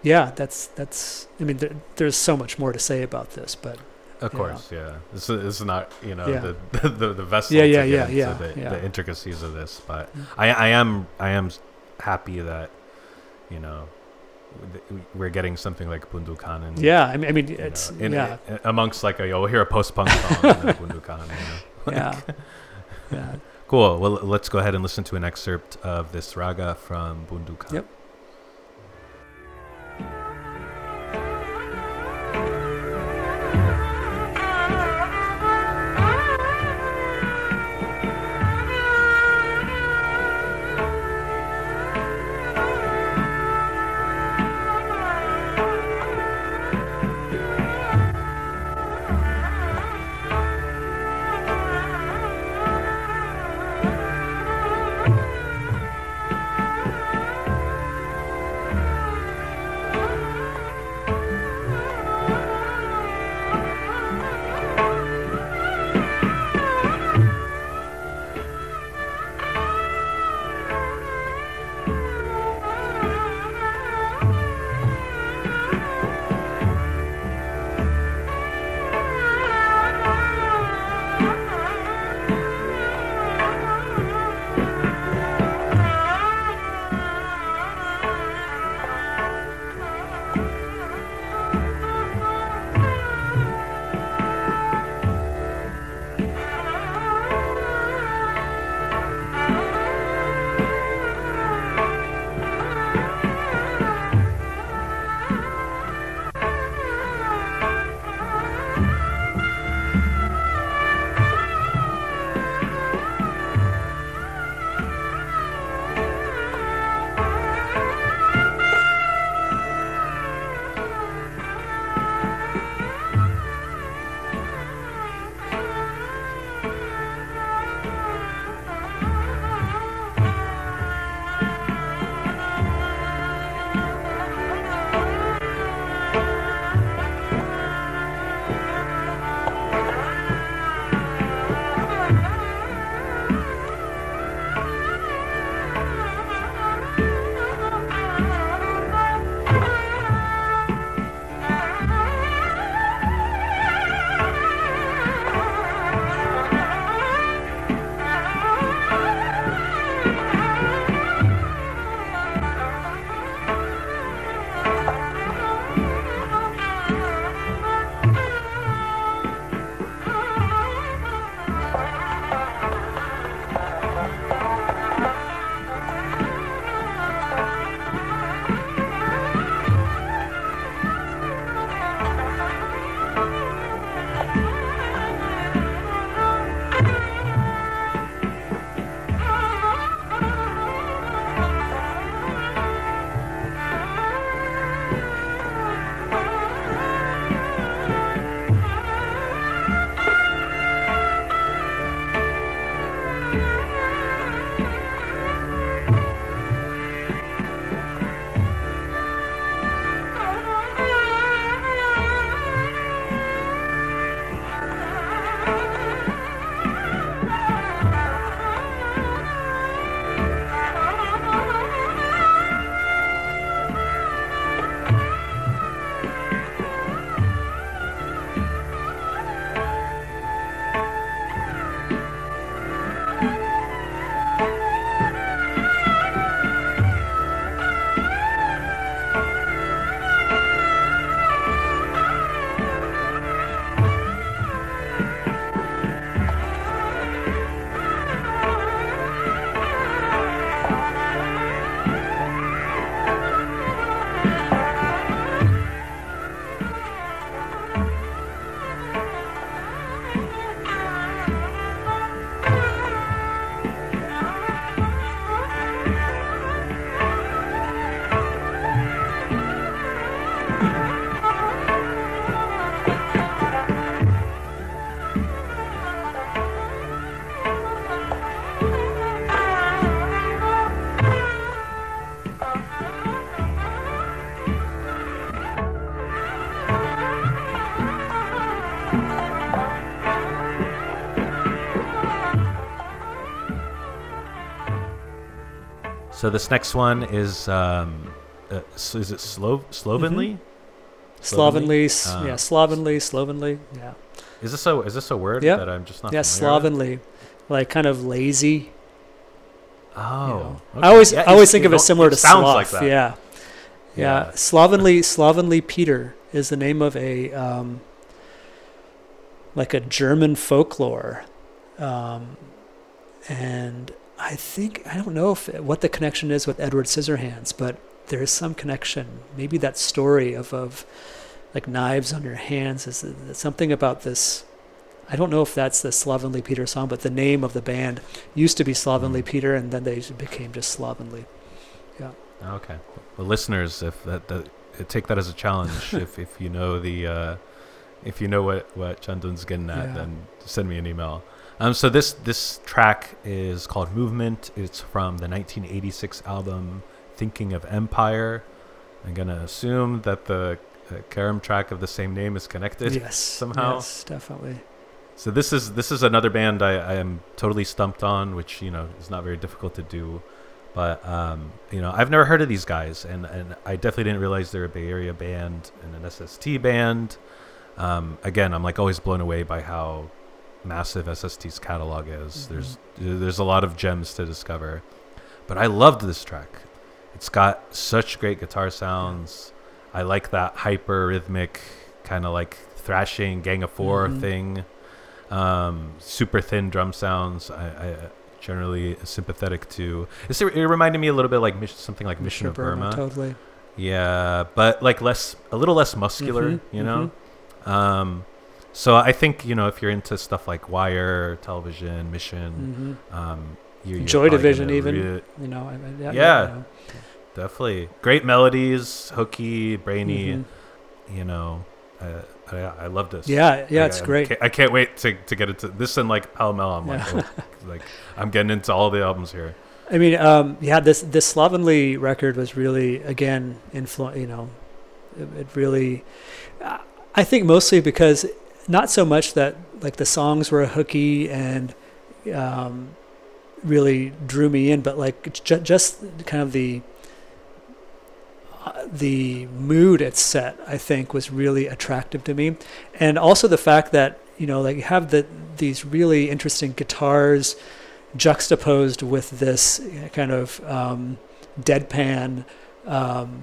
yeah, that's. I mean, there's so much more to say about this, but of course, yeah, this is not, you know, the vessel to get into the intricacies of this, but I am happy that, you know, we're getting something like Bundu Khan. And, I mean, it's, know, in, amongst like, we'll hear a post-punk song and then Bundu Khan. You know? Cool. Well, let's go ahead and listen to an excerpt of this raga from Bundu Khan. Yep. So this next one is Slovenly? Mm-hmm. Slovenly. Yeah. Is this a word that I'm just not familiar with? Yeah, slovenly. Like kind of lazy. Oh. You know? Okay. I always think of it similar to sloth. Sounds like that. Yeah. Slovenly Peter is the name of a like a German folklore. And I think, I don't know what the connection is with Edward Scissorhands, but there is some connection. Maybe that story of like knives on your hands is something about this. I don't know if that's the Slovenly Peter song, but the name of the band used to be Slovenly Peter, and then they became just Slovenly. Yeah. Okay. Well, listeners, if take that as a challenge. if you know if you know what Chandun's getting at, then send me an email. So this track is called Movement. It's from the 1986 album Thinking of Empire. I'm going to assume that the Carrom track of the same name is connected somehow. Yes, definitely. So this is another band I am totally stumped on, which, you know, is not very difficult to do. But, you know, I've never heard of these guys, and I definitely didn't realize they're a Bay Area band and an SST band. Again, I'm like always blown away by how massive SST's catalog is. Mm-hmm. There's a lot of gems to discover. But I loved this track. It's got such great guitar sounds. I like that hyper rhythmic kind of like thrashing Gang of Four thing. Super thin drum sounds. I generally sympathetic to. It reminded me a little bit like something like Mission of Burma. Totally. Yeah, but like a little less muscular, you know. So I think, you know, if you're into stuff like Wire, Television, Mission, you're Joy Division, even you know. I mean, yeah. You know. Definitely great melodies, hooky, brainy. You know, I love this. Yeah, it's great. I can't wait to get into this and like Pell Mell. I'm like I'm getting into all the albums here. I mean, this Slovenly record was really, again, you know, it really, I think mostly because not so much that like the songs were hooky and really drew me in, but like just kind of the mood it set, I think, was really attractive to me. And also the fact that, you know, like you have these really interesting guitars juxtaposed with this kind of deadpan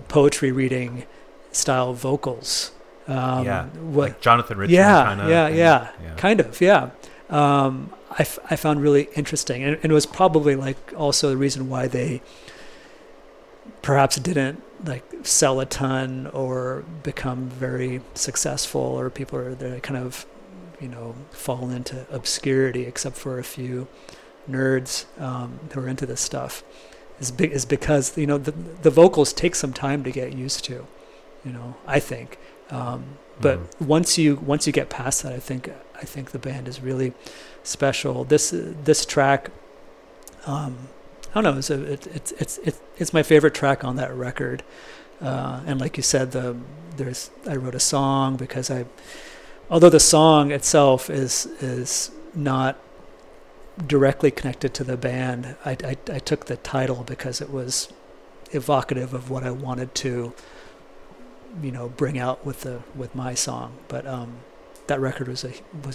poetry reading style vocals. Like Jonathan Richman kind of. Yeah, kind of, yeah. I found really interesting. And it was probably like also the reason why they perhaps didn't like sell a ton or become very successful, or people are, they're kind of, you know, fall into obscurity except for a few nerds who are into this stuff, is because, you know, the vocals take some time to get used to, you know, I think. But once you get past that, I think the band is really special. This track, I don't know. It's my favorite track on that record, and like you said, I wrote a song because although the song itself is not directly connected to the band, I took the title because it was evocative of what I wanted to, you know, bring out with my song. But that record was a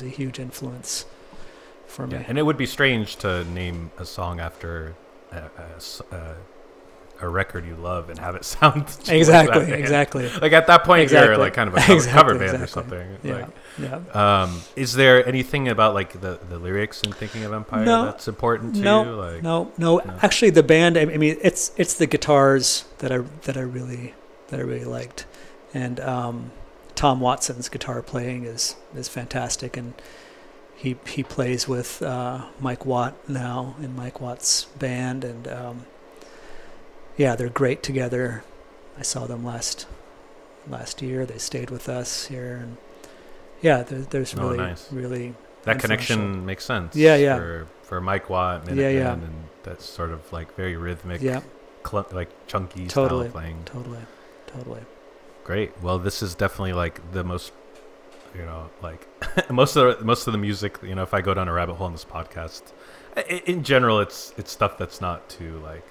huge influence for me. And it would be strange to name a song after a record you love and have it sound exactly like at that point you're like kind of a cover band or something. Is there anything about like the lyrics in Thinking of Empire that's important to you? Like, no, actually the band, I mean, it's the guitars that I really liked, and Tom Watson's guitar playing is fantastic, and he plays with Mike Watt now in Mike Watt's band, and they're great together. I saw them last year. They stayed with us here, and there's really nice. Really that connection makes sense. For Mike Watt, Minutemen, and that's sort of like very rhythmic, like chunky style playing. Totally. Great. Well, this is definitely like the most, you know, like most of the music, you know, if I go down a rabbit hole in this podcast, in general, it's stuff that's not too like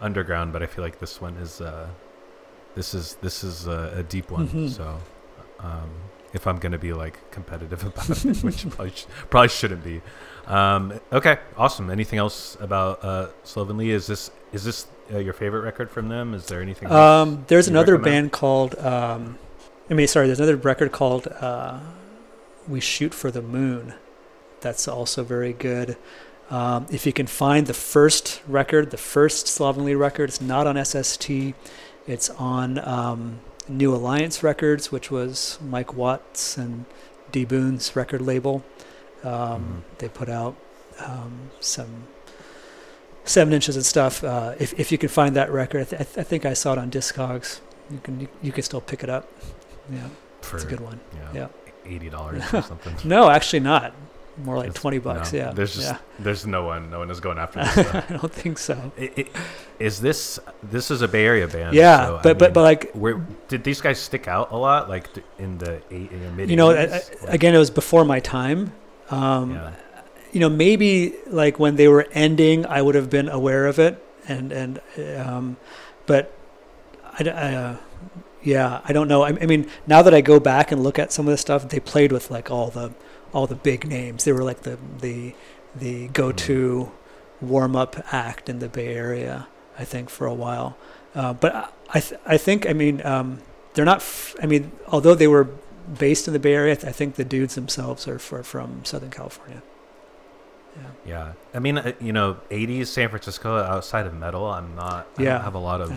underground, but I feel like this one is a deep one. Mm-hmm. So if I'm gonna be like competitive about it, which probably shouldn't be. Okay, awesome. Anything else about Slovenly? Is this your favorite record from them? Is there anything? There's another record called "We Shoot for the Moon." That's also very good. If you can find the first Slovenly record, it's not on SST. It's on New Alliance Records, which was Mike Watts and D. Boone's record label. They put out some 7 inches and stuff. If you can find that record, I think I saw it on Discogs. You can still pick it up. Yeah, it's a good one. Yeah, $80 or something. No, actually not. More like $20. No, yeah. There's no one is going after this. So. I don't think so. This is a Bay Area band? Yeah, so, did these guys stick out a lot? Like in the mid-80s? Again, it was before my time. Maybe like when they were ending, I would have been aware of it, but I don't know. I mean, now that I go back and look at some of the stuff they played with, like all the big names. They were like the go-to warm-up act in the Bay Area, I think, for a while. But I think they're not. Although they were based in the Bay Area, I think the dudes themselves are from Southern California. Yeah. I mean, 80s San Francisco, outside of metal, I don't have a lot of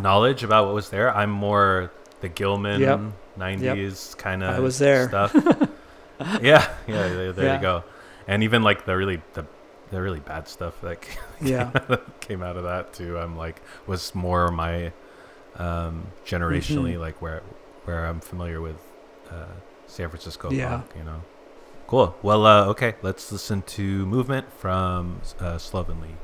knowledge about what was there. I'm more the Gilman 90s kind of stuff. There you go. And even like the really bad stuff that came out of that too. I'm like, was more my generationally like where I'm familiar with San Francisco rock, Cool. Well, okay, let's listen to Movement from Slovenly.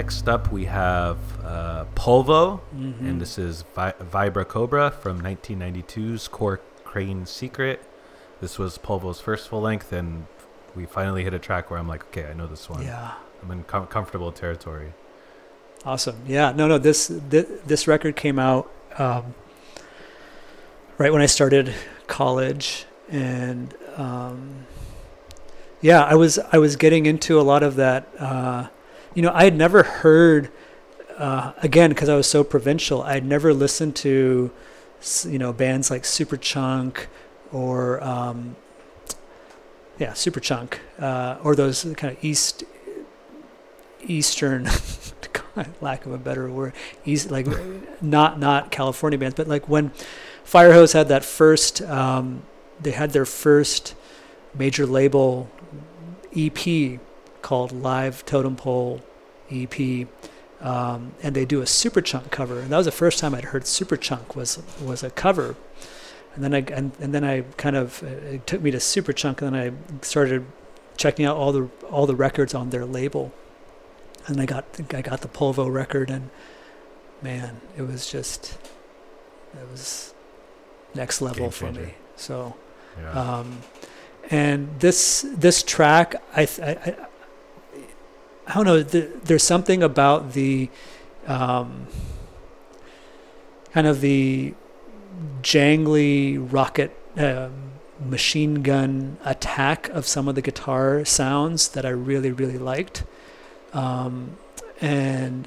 Next up, we have Polvo, and this is Vibra Cobra from 1992's Core Crane Secret. This was Polvo's first full length, and we finally hit a track where I'm like, okay, I know this one. Yeah, I'm in comfortable territory. Awesome. Yeah. No. This record came out right when I started college, and I was getting into a lot of that. I had never heard again because I was so provincial. I'd never listened to bands like Superchunk or Superchunk or those kind of Eastern. Lack of a better word, like not California bands, but like when Firehose had that first, they had their first major label EP called Live Totem Pole EP, and they do a Superchunk cover, and that was the first time I'd heard Superchunk was a cover, and then I kind of it took me to Superchunk, and then I started checking out all the records on their label. And I got the Polvo record, and man, it was next level for me. So, yeah. And this track, I don't know. There's something about the kind of the jangly rocket machine gun attack of some of the guitar sounds that I really, really liked. And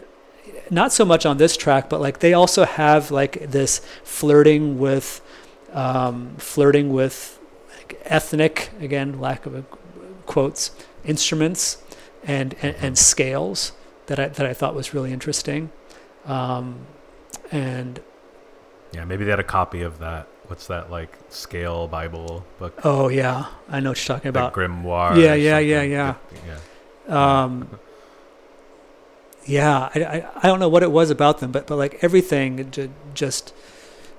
not so much on this track, but like they also have like this flirting with like ethnic, again, lack of quotes, instruments and scales that I thought was really interesting. And yeah, maybe they had a copy of that. What's that like scale Bible book? Oh yeah, I know what you're talking about. Grimoire. Yeah. Yeah, I don't know what it was about them, but like everything, just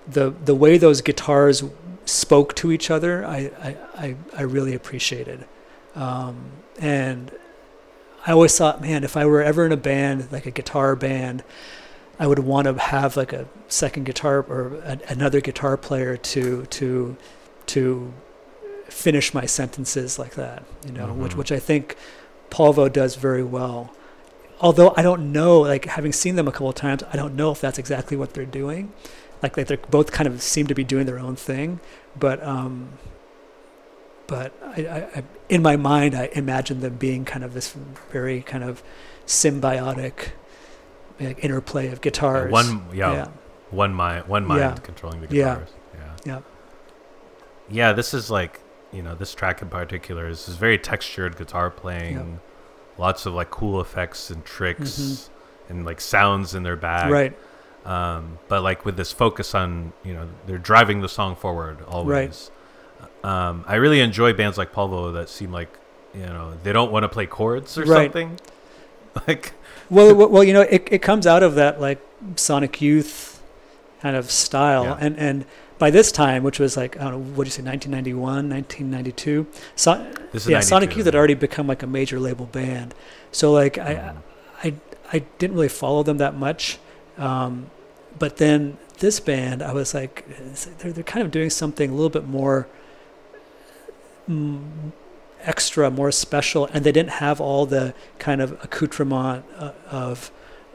the way those guitars spoke to each other, I really appreciated, and I always thought, man, if I were ever in a band, like a guitar band, I would want to have like a second guitar or another guitar player to finish my sentences like that, which I think Polvo does very well. Although I don't know, like having seen them a couple of times, I don't know if that's exactly what they're doing. Like they're both kind of seem to be doing their own thing, but I in my mind I imagine them being kind of this very kind of symbiotic like, interplay of guitars. One mind controlling the guitars. Yeah. This is like this track in particular is very textured guitar playing. Yep. Lots of like cool effects and tricks and like sounds in their bag. Right. But like with this focus on, they're driving the song forward always. Right. I really enjoy bands like Polvo that seem like, they don't want to play chords or something. Like, well, it comes out of that like Sonic Youth kind of style. Yeah. And by this time, which was like, I don't know, what did you say, 1991, 1992? Sonic Youth had already become like a major label band. So like I didn't really follow them that much. But then this band, I was like, they're kind of doing something a little bit more extra, more special. And they didn't have all the kind of accoutrement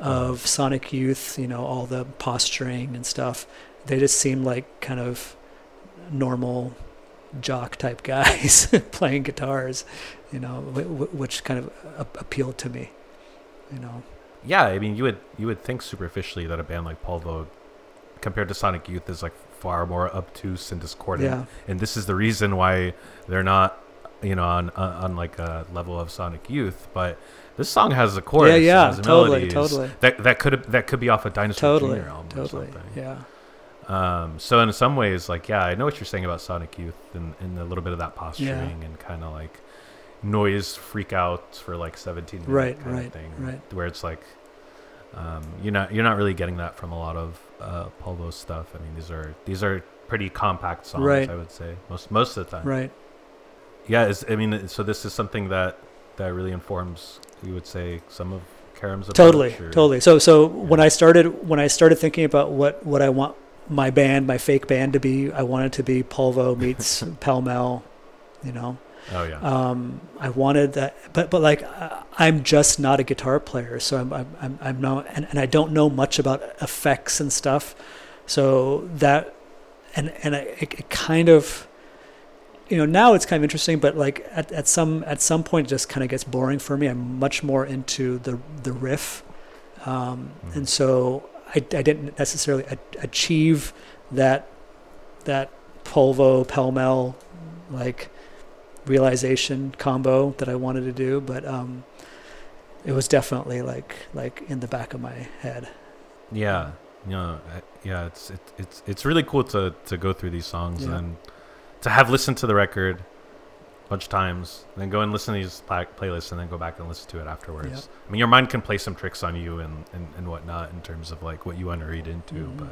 of Sonic Youth, all the posturing and stuff. They just seem like kind of normal jock type guys playing guitars, which kind of appealed to me, Yeah, I mean, you would think superficially that a band like Polvo, compared to Sonic Youth, is like far more obtuse and discordant. Yeah. And this is the reason why they're not, on like a level of Sonic Youth, but. This song has a chorus. Yeah, has melodies. Totally. That could be off a Dinosaur Jr. album or something. Yeah. So in some ways, like, yeah, I know what you're saying about Sonic Youth and a little bit of that posturing and kind of like noise freak out for like 17 minutes kind of thing, right? Where it's like, you're not really getting that from a lot of Polvo stuff. I mean, these are pretty compact songs, I would say most of the time. Right. Yeah. So this is something that really informs. You would say some of caroms about? Totally. So yeah. when I started thinking about what I want my band, my fake band to be, I wanted to be Polvo meets Pell Mell, you know. Oh yeah. I wanted that, but like I'm just not a guitar player, so I'm not, and I don't know much about effects and stuff, so that, and it kind of, you know, now it's kind of interesting, but like at some point it just kind of gets boring for me. I'm much more into the riff, and so I didn't necessarily achieve that Polvo Pell Mell like realization combo that I wanted to do, but it was definitely like in the back of my head. Yeah, no, yeah, it's really cool to go through these songs, yeah, and to have listened to the record a bunch of times, and then go and listen to these playlists, and then go back and listen to it afterwards. Yep. I mean, your mind can play some tricks on you and whatnot in terms of like what you want to read into. Mm-hmm.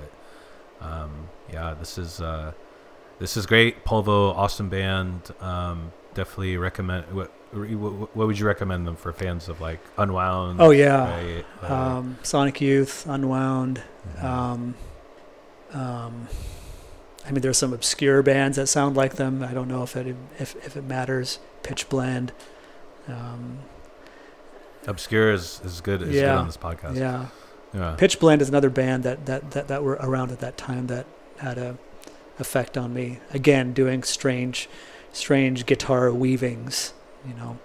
But yeah, this is great. Polvo, awesome band. Definitely recommend. What would you recommend them for fans of like Unwound? Oh yeah, right? Sonic Youth, Unwound. Yeah. I mean, there's some obscure bands that sound like them. I don't know if it matters. Pitch Blend. Obscure is good. It's good on this podcast. Yeah. Pitch Blend is another band that were around at that time that had a effect on me. Again, doing strange guitar weavings. You know,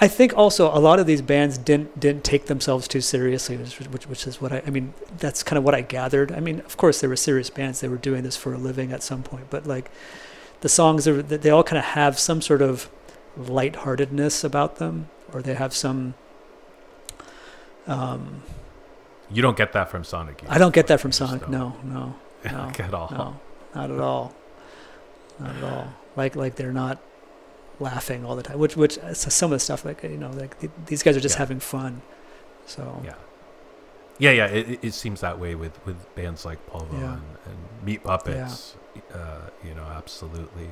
I think also a lot of these bands didn't take themselves too seriously, which is what I mean. That's kind of what I gathered. I mean, of course, they were serious bands; they were doing this for a living at some point. But like, the songs they all kind of have some sort of lightheartedness about them, or they have some. You don't get that from Sonic. I don't get that from Sonic. No, at all. No, not at all. Like they're not laughing all the time, which some of the stuff, like, you know, like these guys are just having fun, so yeah it seems that way with bands like Polvo and Meat Puppets, you know, absolutely.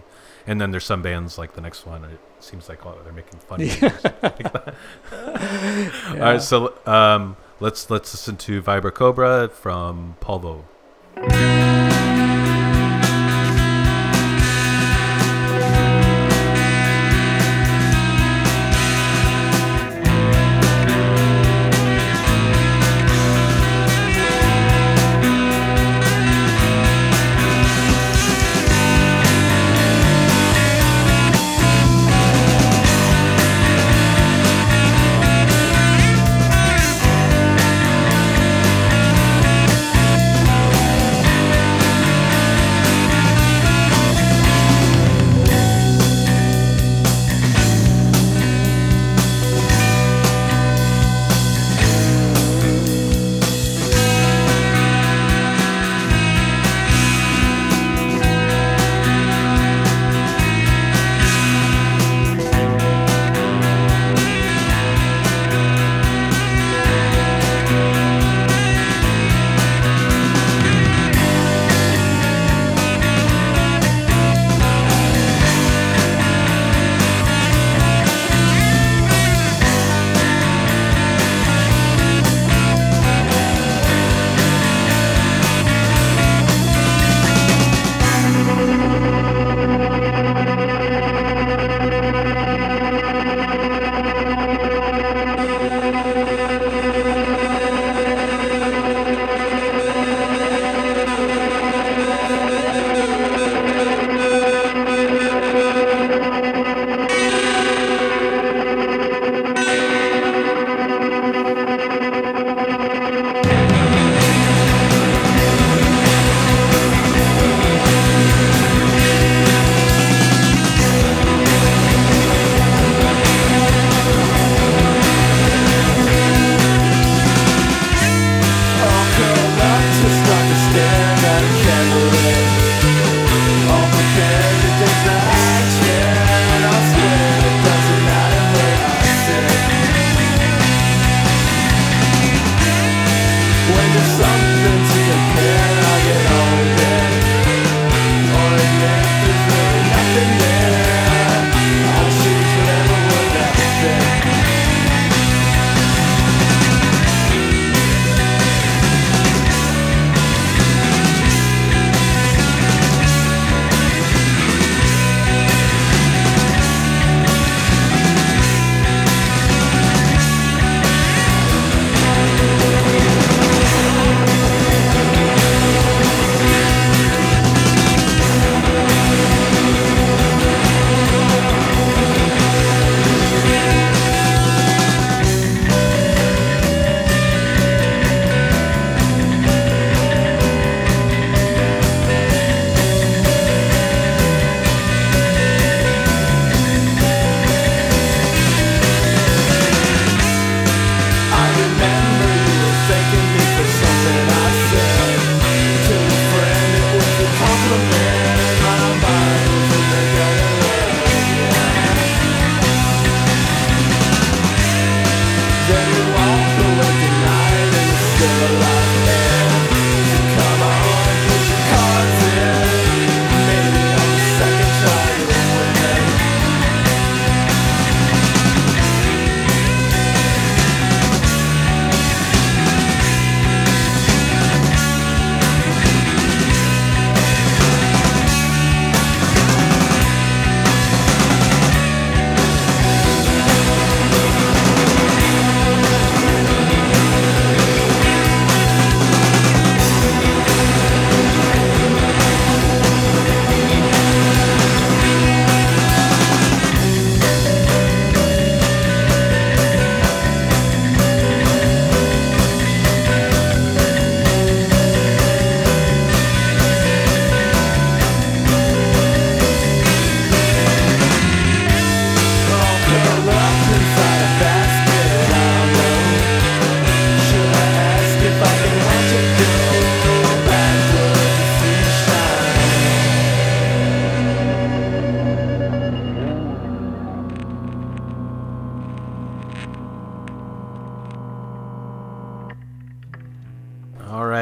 And then there's some bands like the next one, it seems like, oh, they're making fun of you. All right, so let's listen to Vibra Cobra from Polvo.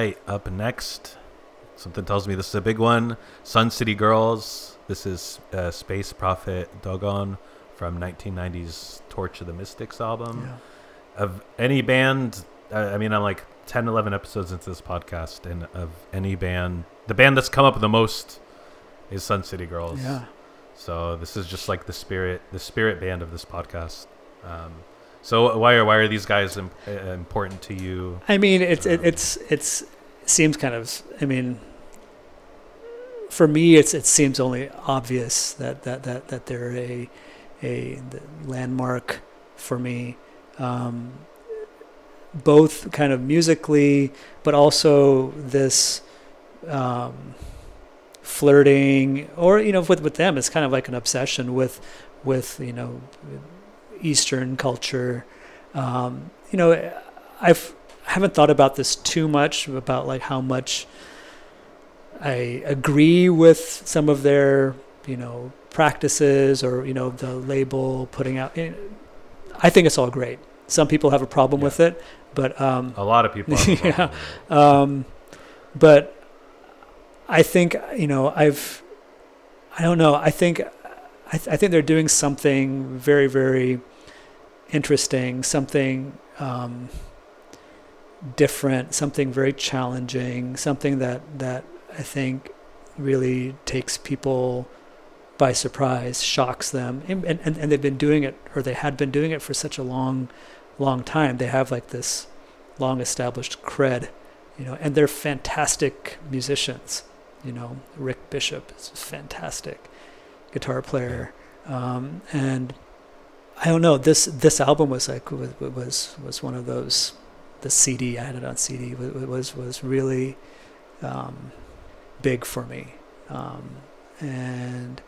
right, up next, something tells me this is a big one. Sun City Girls. This is Space Prophet Dogon from 1990's Torch of the Mystics album. Yeah. Of any band, I mean, I'm like 10, 11 episodes into this podcast, and of any band, the band that's come up the most is Sun City Girls. Yeah. So this is just like the spirit band of this podcast. So why are these guys important to you? I mean, it seems kind of, I mean, for me, it seems only obvious that they're a landmark for me, both kind of musically, but also this flirting, or you know, with them, it's kind of like an obsession with you know, Eastern culture. You know, I haven't thought about this too much, about like how much I agree with some of their, you know, practices, or you know, the label putting out. I think it's all great. Some people have a problem with it, but a lot of people have a problem. But I think, you know, I think they're doing something very, very interesting, something different, something very challenging, something that I think really takes people by surprise, shocks them. And they've been doing it, or they had been doing it for such a long, long time. They have like this long established cred, you know, and they're fantastic musicians. You know, Rick Bishop is fantastic guitar player, and I don't know, this album was like was one of those. The CD, I had it on CD, was really big for me, and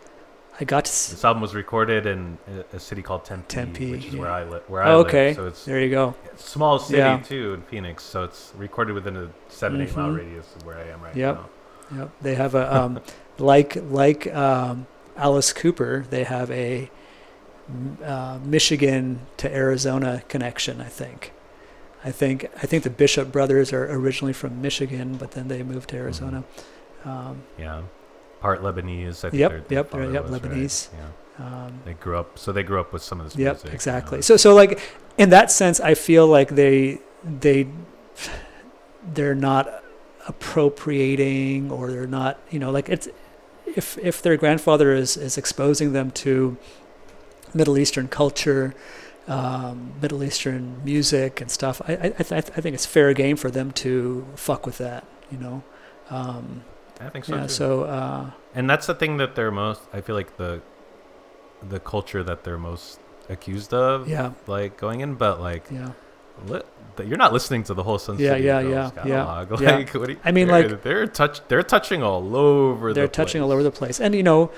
I got to this album was recorded in a city called Tempe, which is where I live. So it's, there you go, it's a small city too in Phoenix, so it's recorded within a 7-8 mile radius of where I am right now. Yep, they have a like Alice Cooper, they have a Michigan to Arizona connection. I think the Bishop brothers are originally from Michigan, but then they moved to Arizona. Part Lebanese. I think they're Lebanese. Right? Yeah. They grew up with some of this music. Yep, exactly. You know? So like in that sense, I feel like they're not appropriating, or they're not, you know, like it's. If their grandfather is exposing them to Middle Eastern culture, Middle Eastern music and stuff, I think it's fair game for them to fuck with that, you know. I think so. Yeah. Too. So and that's the thing that they're most. I feel like the culture that they're most accused of. Yeah. Like going in, but like. Yeah. You're not listening to the whole Sun City Girls catalog. Yeah. Like, I mean, like they're touching all over. They're touching all over the place, and you know,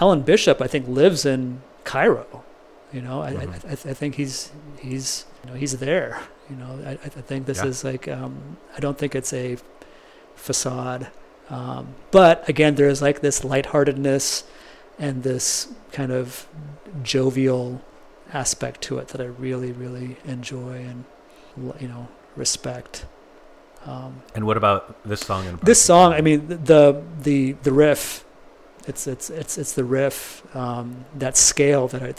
Alan Bishop, I think, lives in Cairo. You know, I think he's you know, he's there. You know, I think this is like I don't think it's a facade, but again, there's like this lightheartedness and this kind of jovial aspect to it that I really, really enjoy and, you know, respect. And what about this song? This song, I mean, the riff, it's the riff, that scale that I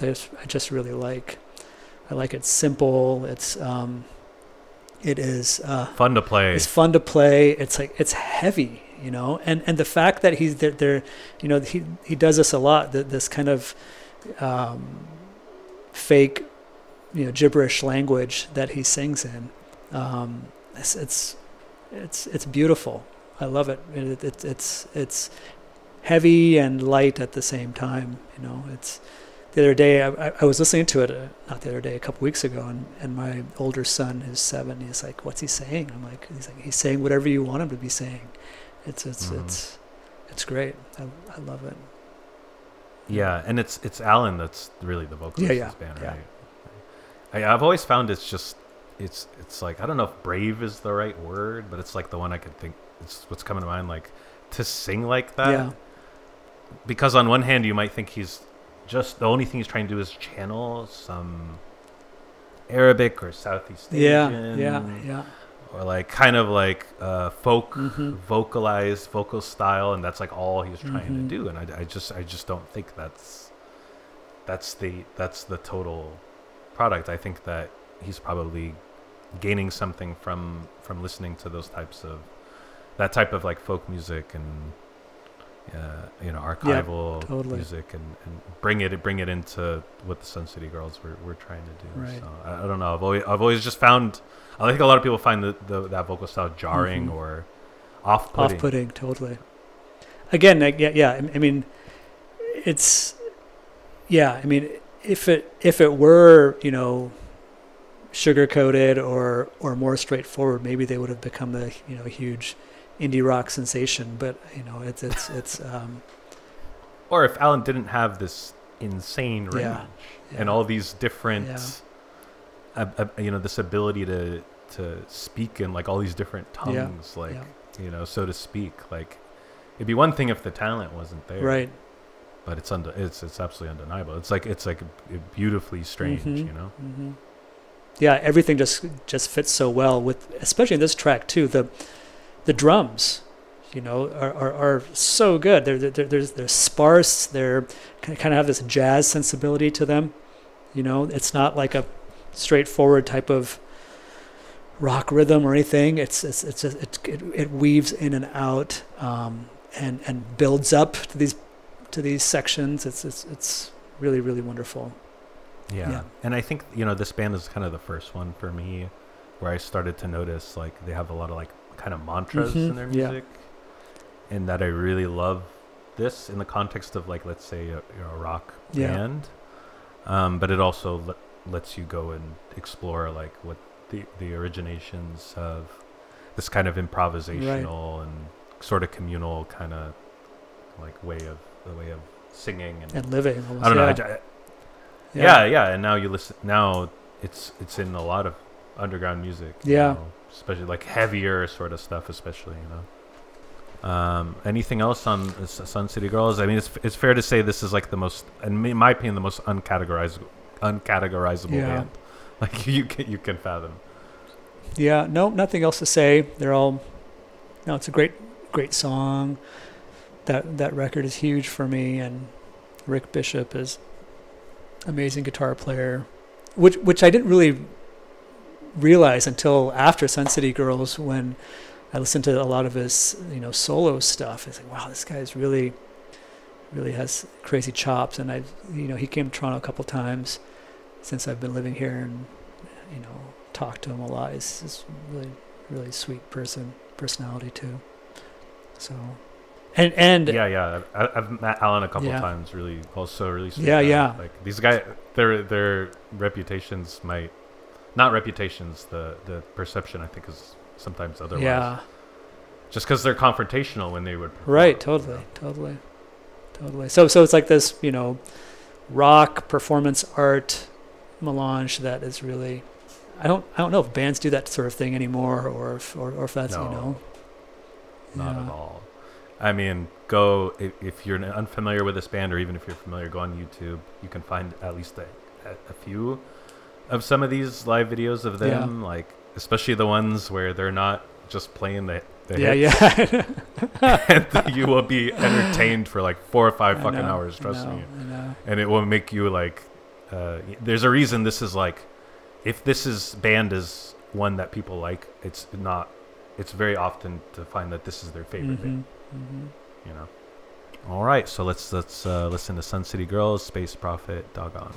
just really like. I like it's simple. It's it is fun to play. It's fun to play. It's like it's heavy, you know, and the fact that he's there, you know, he does this a lot. This kind of fake, you know, gibberish language that he sings in. It's beautiful. I love it. It's heavy and light at the same time. You know, it's the other day I was listening to it, not the other day, a couple weeks ago, and my older son, who's 7, he's like, "What's he saying?" I'm like, he's saying whatever you want him to be saying. It's great. I love it. Yeah, and it's Alan that's really the vocalist of this band, right? Yeah. I've always found it's just it's like, I don't know if brave is the right word, but it's like the one I could think, it's what's coming to mind, like to sing like that. Yeah. Because on one hand you might think he's just, the only thing he's trying to do is channel some Arabic or Southeast Asian or like kind of like folk vocalized vocal style, and that's like all he was trying to do. And I just don't think that's the total product. I think that he's probably gaining something from listening to those types of that type of like folk music and archival music and bring it into what the Sun City Girls were trying to do. Right. So I don't know. I've always just found, I think a lot of people find that vocal style jarring or off-putting. Off-putting, totally. Again, I mean, it's, I mean, if it were, you know, sugar-coated or more straightforward, maybe they would have become the, you know, huge indie rock sensation. But you know, it's or if Alan didn't have this insane range and all these different you know, this ability to speak in like all these different tongues, you know, so to speak. Like, it'd be one thing if the talent wasn't there, right? But it's absolutely undeniable. It's like beautifully strange, you know. Yeah, everything just fits so well with, especially in this track too. The drums, you know, are so good. They're sparse. They're kind of have this jazz sensibility to them. You know, it's not like a straightforward type of rock rhythm or anything. It weaves in and out, and builds up to these sections. It's really, really wonderful. Yeah, and I think, you know, this band is kind of the first one for me where I started to notice like they have a lot of like kind of mantras in their music, and that I really love this in the context of like, let's say a rock band, but it also lets you go and explore like what the originations of this kind of improvisational and sort of communal kind of like way of singing and living almost, I don't know. And now you listen, now it's in a lot of underground music, you know, especially like heavier sort of stuff, especially, you know. Anything else on Sun City Girls? I mean, it's fair to say this is like the most, in my opinion, the most uncategorizable band like you can fathom. Yeah, no, nothing else to say. They're all, no, it's a great song. That record is huge for me, and Rick Bishop is amazing guitar player, which I didn't really realize until after Sun City Girls, when I listened to a lot of his, you know, solo stuff. It's like, wow, this guy's really, really has crazy chops. And he came to Toronto a couple times since I've been living here, and you know, talked to him a lot. He's this really, really sweet personality too. So, and I've met Alan a couple times. Really, also really sweet. Yeah. Like these guys, their reputations might. Not reputations, the perception, I think, is sometimes otherwise. Yeah. Just because they're confrontational when they would perform. Right, totally. So it's like this, you know, rock performance art melange that is really, I don't know if bands do that sort of thing anymore, or if that's, no, you know. Not at all. I mean, go, if you're unfamiliar with this band, or even if you're familiar, go on YouTube. You can find at least a few of some of these live videos of them, like especially the ones where they're not just playing the hits. And you will be entertained for like 4 or 5 fucking hours, trust me. And it will make you like, there's a reason this is like, if this is band is one that people like, it's very often to find that this is their favorite band. You know. All right, so let's listen to Sun City Girls, Space Prophet, Doggone.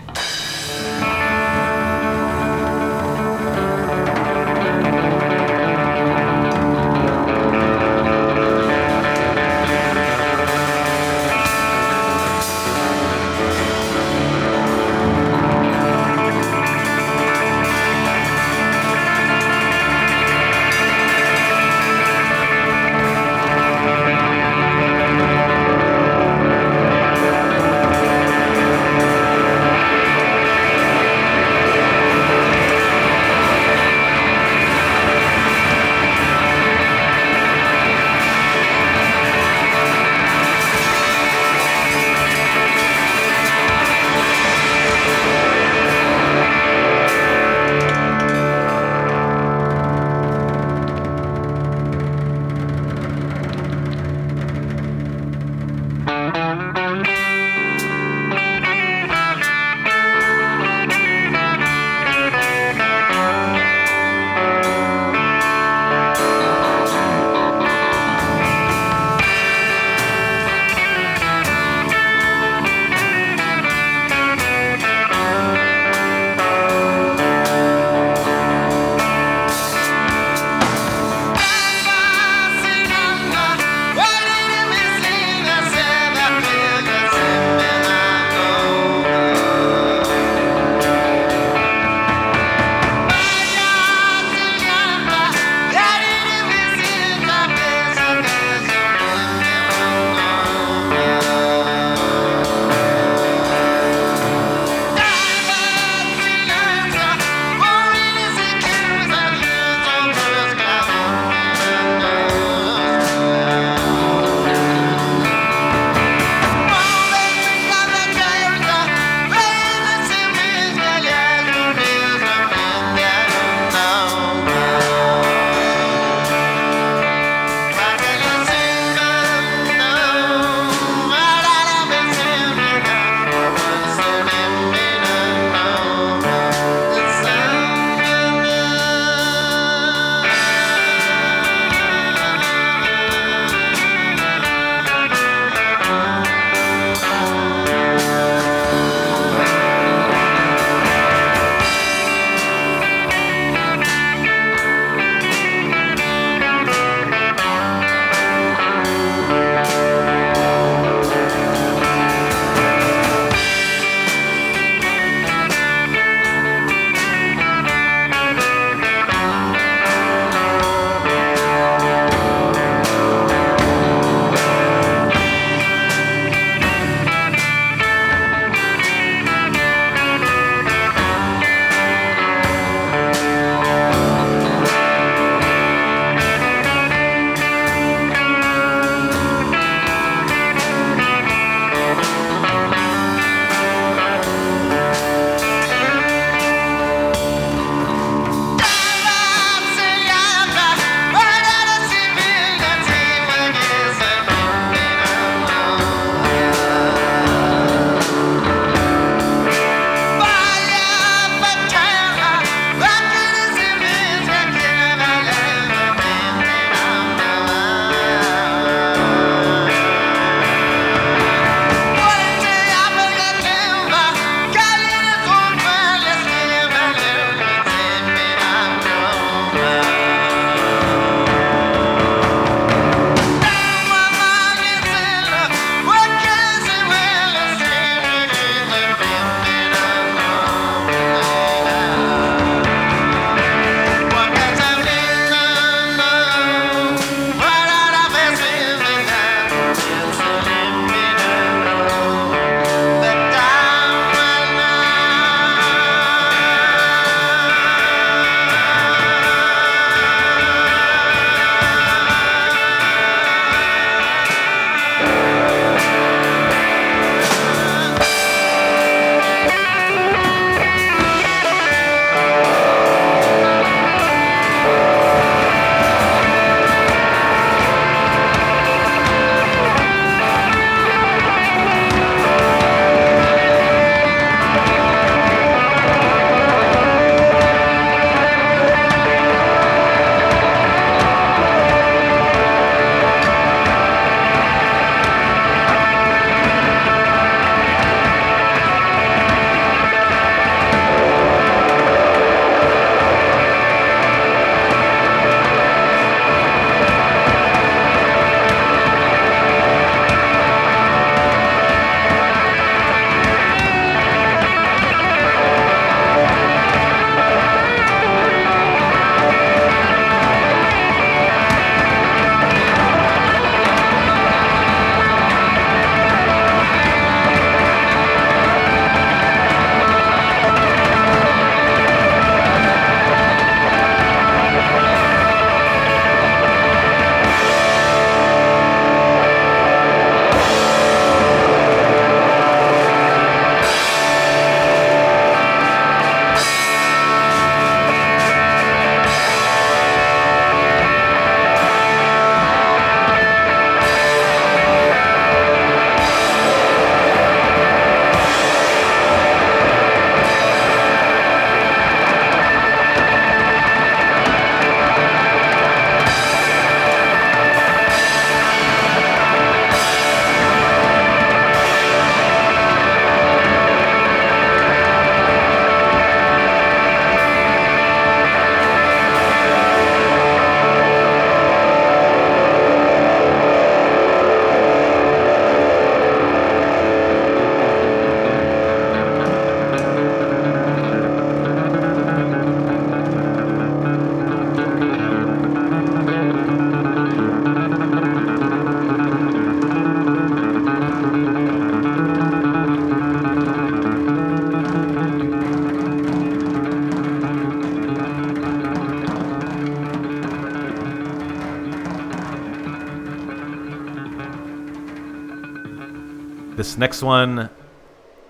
This next one,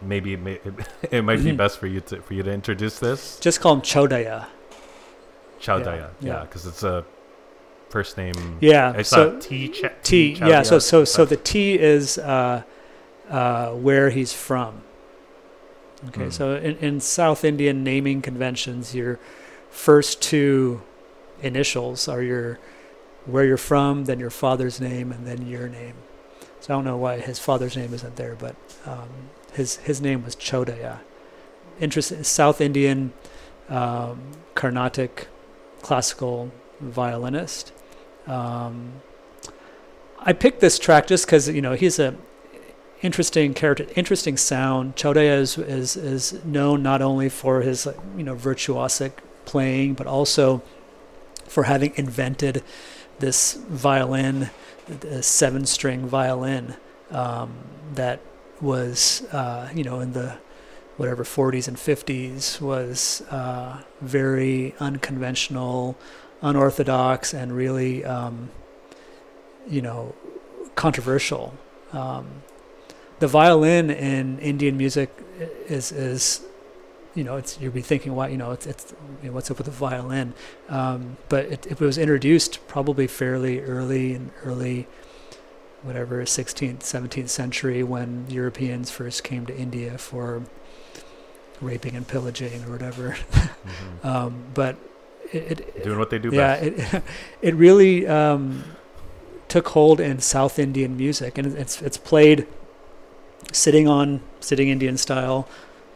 maybe it might be best for you to introduce this. Just call him Chowdiah, yeah, because it's a first name. Yeah, I saw T. Chowdiah. Yeah, so the T is where he's from. Okay, so in South Indian naming conventions, your first two initials are where you're from, then your father's name, and then your name. So I don't know why his father's name isn't there, but his name was Chowdiah. Interesting, South Indian, Carnatic, classical violinist. I picked this track just because he's a interesting character, interesting sound. Chowdiah is known not only for his virtuosic playing, but also for having invented this violin, a 7-string violin that was in the whatever 40s and 50s was very unconventional, unorthodox, and really controversial. The violin in Indian music is it's, you'd be thinking, why, what's up with the violin? But it was introduced probably fairly early, 16th, 17th century, when Europeans first came to India for raping and pillaging or whatever. Mm-hmm. But it doing what they do best. Yeah, it really took hold in South Indian music, and it's played sitting Indian style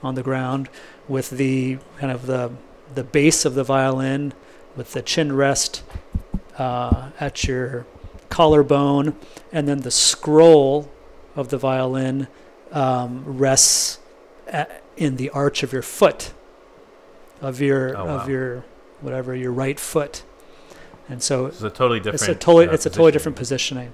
on the ground, with the kind of the base of the violin, with the chin rest at your collarbone, and then the scroll of the violin rests in the arch of your foot, your right foot, and so it's a totally different. It's a totally different positioning,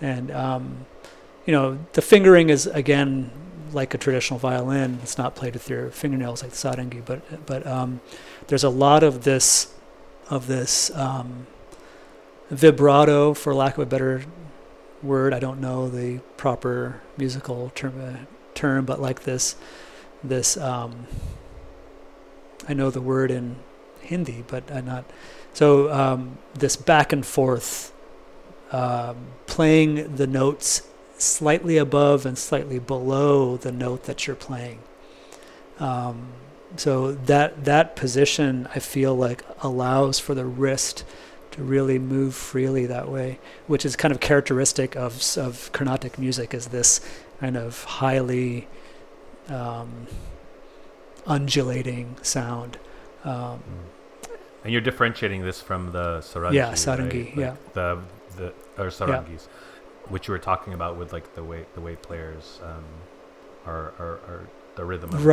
and the fingering is again like a traditional violin. It's not played with your fingernails like the sarangi, but there's a lot of this vibrato, for lack of a better word. I don't know the proper musical term, but like this I know the word in Hindi, but I'm not. So this back and forth, playing the notes slightly above and slightly below the note that you're playing. So that position, I feel like, allows for the wrist to really move freely that way, which is kind of characteristic of Carnatic music, is this kind of highly undulating sound. And you're differentiating this from the sarangi. Yeah, sarangi, right? Or sarangis. Yeah. Which you were talking about with like the way players are the rhythm of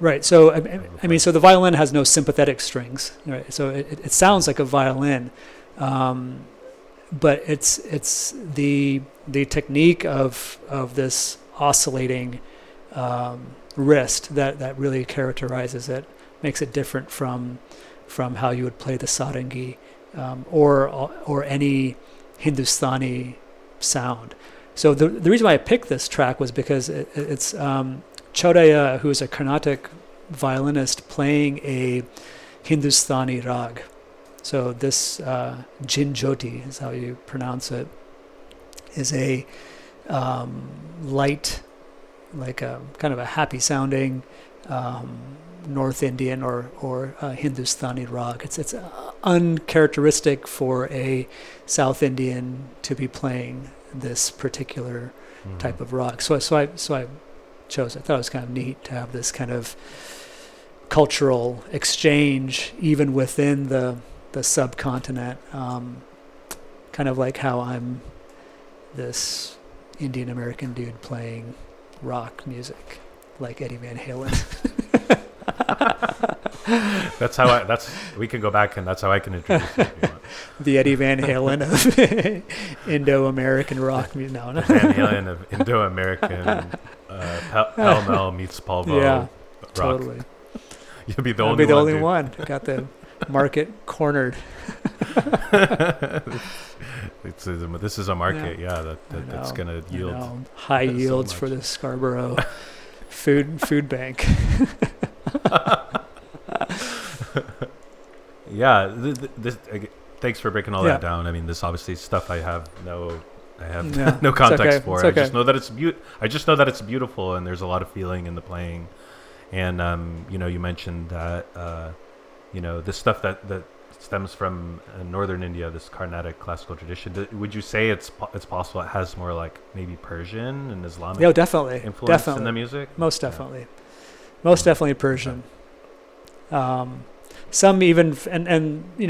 right. So I mean, the violin has no sympathetic strings, right? So it sounds like a violin, but it's the technique of this oscillating wrist that really characterizes it, makes it different from how you would play the sarangi or any Hindustani sound. So the reason why I picked this track was because it's Chowdiah, who is a Carnatic violinist, playing a Hindustani rag. So this Jinjoti is how you pronounce it, is a light, like a kind of a happy sounding North Indian or Hindustani rag. It's uncharacteristic for a South Indian to be playing this particular type of rag. So I chose it. I thought it was kind of neat to have this kind of cultural exchange even within the subcontinent. Kind of like how I'm this Indian American dude playing rock music, like Eddie Van Halen. We can go back, and that's how I can introduce you if you want. The Eddie Van Halen of Indo-American rock music. No. Van Halen of Indo-American Pell Mell meets Polvo. Yeah, rock. Totally. You'll be the only one. Got the market cornered. This is a market, that's going to yield high yields so for the Scarborough food bank. Thanks for breaking all that down. I mean, this obviously stuff I have no context for. Okay. I just know that it's beautiful, and there's a lot of feeling in the playing. And you mentioned that this stuff that stems from northern India, this Carnatic classical tradition. Would you say it's possible it has more like maybe Persian and Islamic influence in the music? Most definitely Persian. Yeah. Some even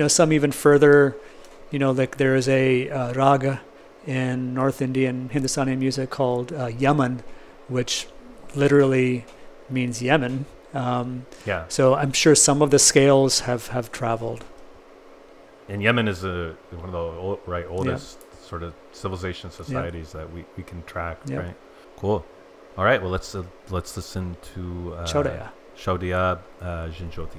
some even further. Like there is a raga in North Indian Hindustani music called Yaman, which literally means Yemen. So I'm sure some of the scales have traveled. And Yemen is one of the oldest sort of civilization societies that we can track. Yeah. Right. Cool. All right. Well, let's listen to Chowdiah Jinjoti.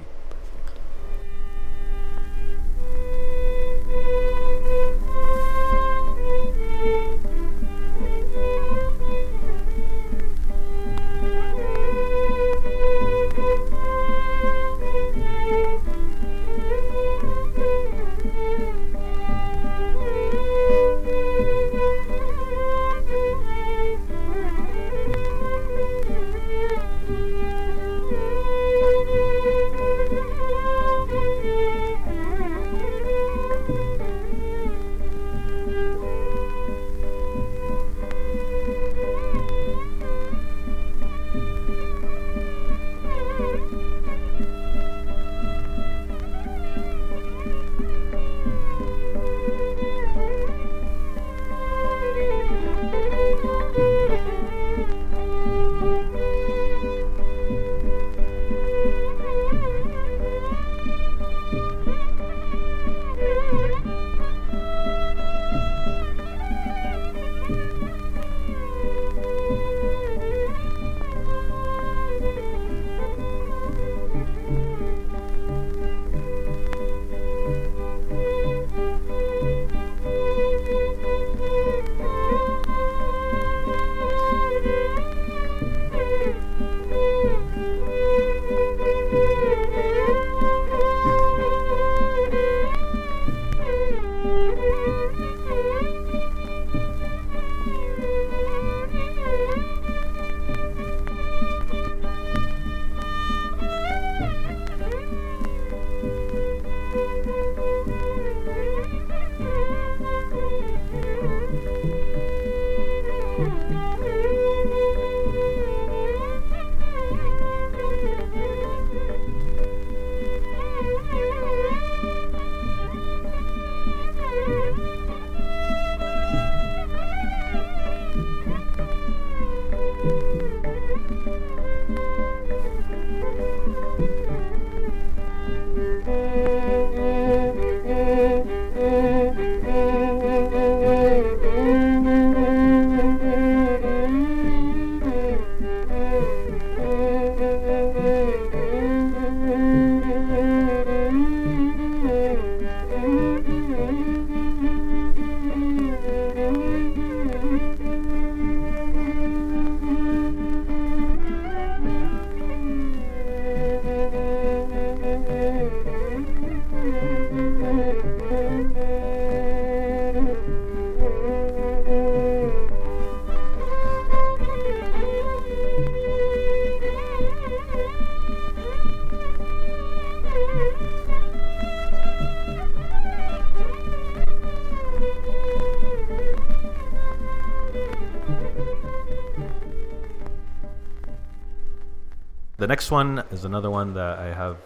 The next one is another one that I have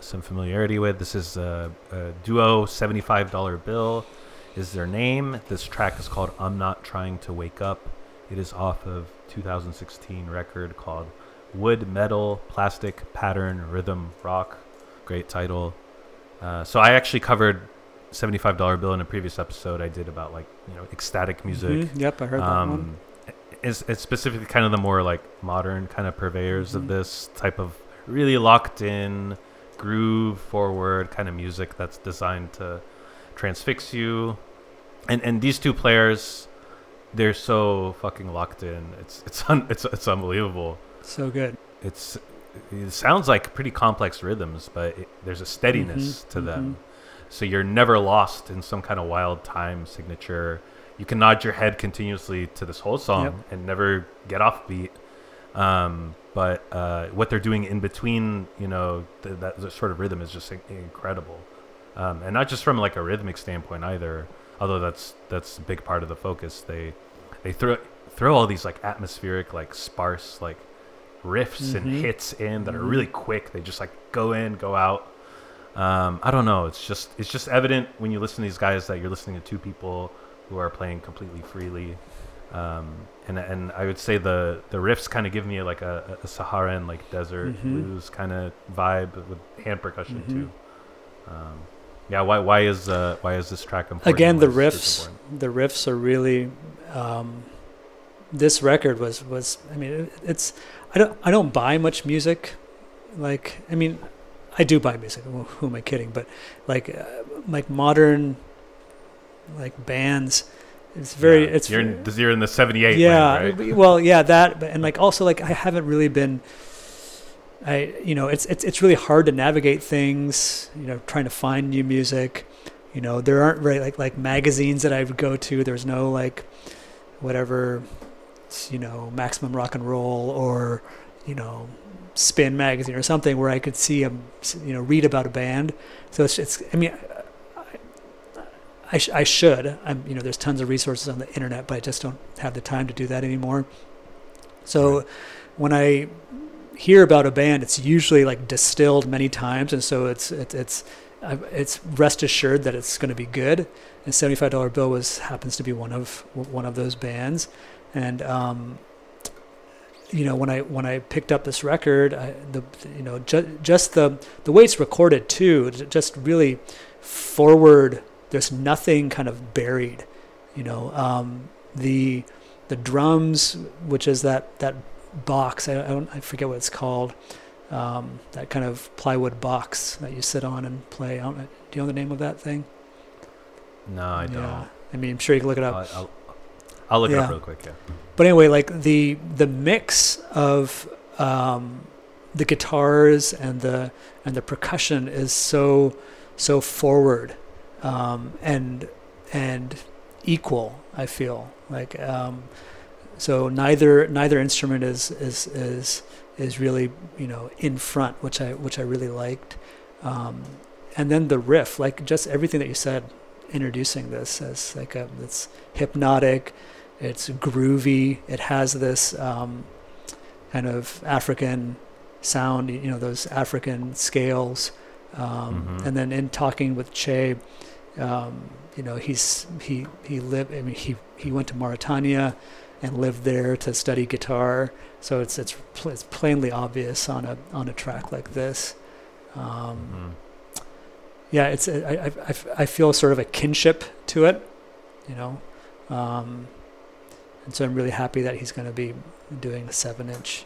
some familiarity with. This is a duo, $75 Bill is their name. This track is called I'm Not Trying to Wake Up. It is off of 2016 record called Wood, Metal, Plastic, Pattern, Rhythm, Rock. Great title. So I actually covered $75 Bill in a previous episode I did about ecstatic music. Mm-hmm. Yep, I heard that one. It's specifically kind of the more modern kind of purveyors of this type of really locked in groove forward kind of music that's designed to transfix you. And these two players, they're so fucking locked in. It's unbelievable. So good. It sounds like pretty complex rhythms, but there's a steadiness to them. So you're never lost in some kind of wild time signature. You can nod your head continuously to this whole song and never get off beat. But what they're doing in between, you know, that sort of rhythm is just incredible. And not just from like a rhythmic standpoint either, although that's a big part of the focus. They throw all these like atmospheric, like sparse, like riffs and hits in that are really quick. They just like go in, go out. I don't know. It's just evident when you listen to these guys that you're listening to two people who are playing completely freely. And I would say the riffs kind of give me like a Saharan, like desert blues kind of vibe with hand percussion too. Why is this track important? Again, the riffs are really, this record was, I mean, I don't buy much music. Like, I mean, I do buy music. Who am I kidding? But like modern, like bands, it's very, you're in the 78. Yeah. Lane, right? Well, yeah, that, and like, also like, I haven't really been, it's really hard to navigate things, you know, trying to find new music. You know, there aren't really like magazines that I would go to. There's no like whatever, you know, Maximum Rock and Roll or, you know, Spin magazine or something where I could see read about a band. So it's I mean, I should, I'm, you know, there's tons of resources on the internet, but I just don't have the time to do that anymore. So when I hear about a band, it's usually like distilled many times, and so it's rest assured that it's going to be good. And $75 Bill happens to be one of those bands. And you know, when I picked up this record, the way it's recorded too, just really forward. There's nothing kind of buried, you know. The drums, which is that box, I forget what it's called, that kind of plywood box that you sit on and play. Do you know the name of that thing? No, I don't. Yeah. I mean, I'm sure you can look it up. I'll look it up real quick. Yeah. But anyway, like the mix of the guitars and the percussion is so forward and equal. I feel like so neither instrument is really, you know, in front, which I really liked. And then the riff, like just everything that you said, introducing this as like it's hypnotic. It's groovy. It has this kind of African sound, you know, those African scales. And then in talking with Che, you know, he lived. I mean, he went to Mauritania and lived there to study guitar. So it's plainly obvious on a track like this. Yeah, it's I feel sort of a kinship to it, you know. And so I'm really happy that he's going to be doing the 7-inch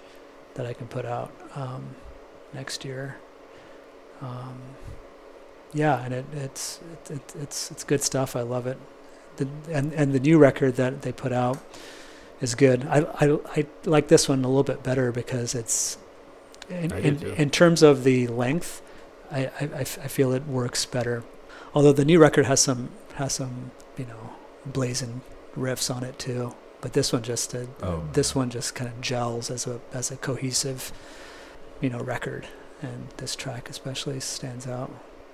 that I can put out next year. And it's good stuff. I love it. And the new record that they put out is good. I like this one a little bit better because it's in terms of the length, I feel it works better. Although the new record has some you know blazing riffs on it too. But this one just kind of gels as a cohesive, you know, record, and this track especially stands out.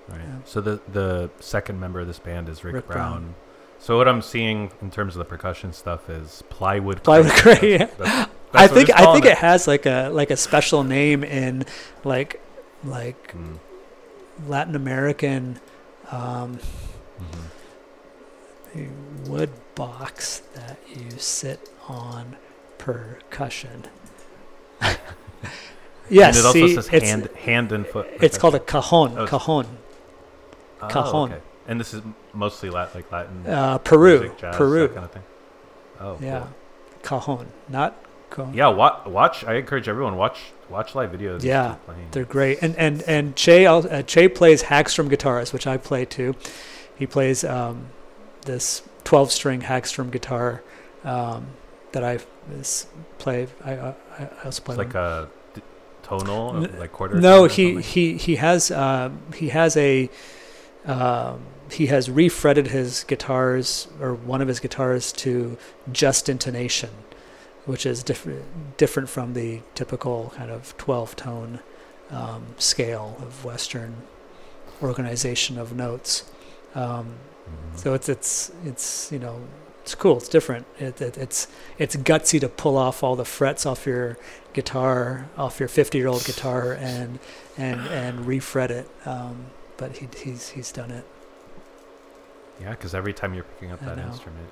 Right. Yeah. So the second member of this band is Rick Brown. So what I'm seeing in terms of the percussion stuff is plywood crate. That's I think it has like a special name in like Latin American wood box that you sit on percussion. Yes, and it also says hand and foot. Percussion. It's called a cajon. Oh. Cajon. Okay. And this is mostly Latin. Peru. Music, jazz, Peru. That kind of thing. Oh. Yeah. Cool. Cajon, not. Cajon. Yeah. Watch. I encourage everyone watch live videos. Yeah, they're great. And Che plays hacks from guitars, which I play too. He plays this 12-string Hagstrom guitar that I play. I also play. It's like a tonal, like quarter. No, he has refretted his guitars or one of his guitars to just intonation, which is different from the typical kind of 12-tone scale of Western organization of notes. So it's you know, it's cool. It's different. It's gutsy to pull off all the frets off your guitar, off your 50-year-old guitar, and refret it. But he's done it. Yeah, because every time you're picking up that instrument,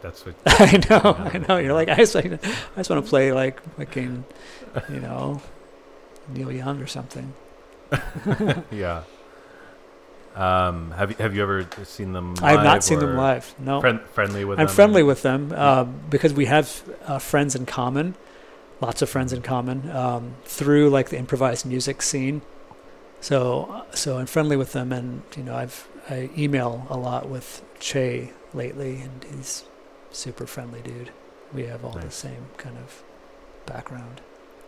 that's what I know. You're like, I just want to play like fucking, you know, Neil Young or something. Yeah. Have you ever seen them live? I have not seen them live. No. Friendly with them? I'm friendly with them because we have friends in common, lots of friends in common, through like the improvised music scene. So I'm friendly with them, and you know, I email a lot with Che lately, and he's super friendly dude. We have all the same kind of background.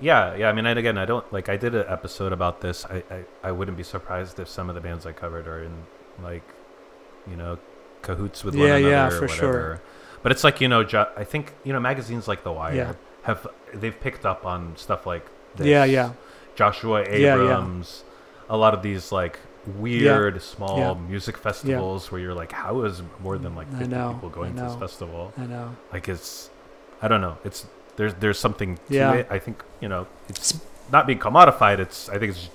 Yeah. I mean, and again, I don't like. I did an episode about this. I wouldn't be surprised if some of the bands I covered are in like, you know, cahoots with one another. Yeah, for sure. But it's like, you know, I think, you know, magazines like The Wire they've picked up on stuff like this. Yeah. Joshua Abrams, a lot of these like weird small music festivals where you're like, how is more than like 50 people going to this festival? I know. Like I don't know. There's something to it. I think, you know, it's not being commodified. I think it's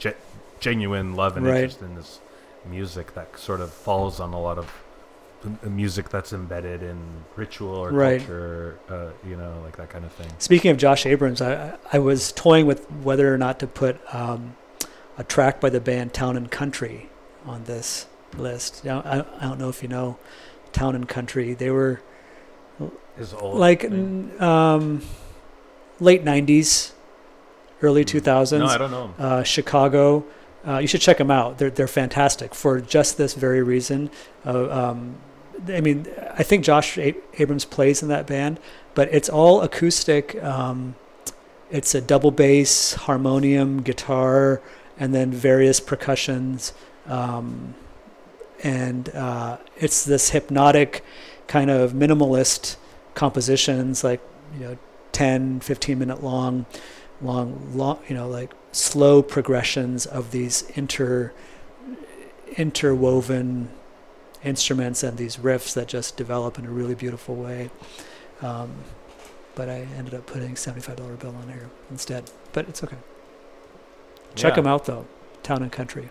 genuine love and interest in this music that sort of falls on a lot of music that's embedded in ritual or culture, you know, like that kind of thing. Speaking of Josh Abrams, I was toying with whether or not to put a track by the band Town and Country on this list. Now, I don't know if you know Town and Country. They were like... late 90s, early 2000s. No, I don't know. Chicago. You should check them out. They're fantastic for just this very reason. I mean, I think Josh Abrams plays in that band, but it's all acoustic. It's a double bass, harmonium, guitar, and then various percussions. And it's this hypnotic kind of minimalist compositions, like, you know, 10, 15 minute long, you know, like slow progressions of these interwoven instruments and these riffs that just develop in a really beautiful way. But I ended up putting $75 Bill on here instead, but it's okay. Check them out though. Town and Country.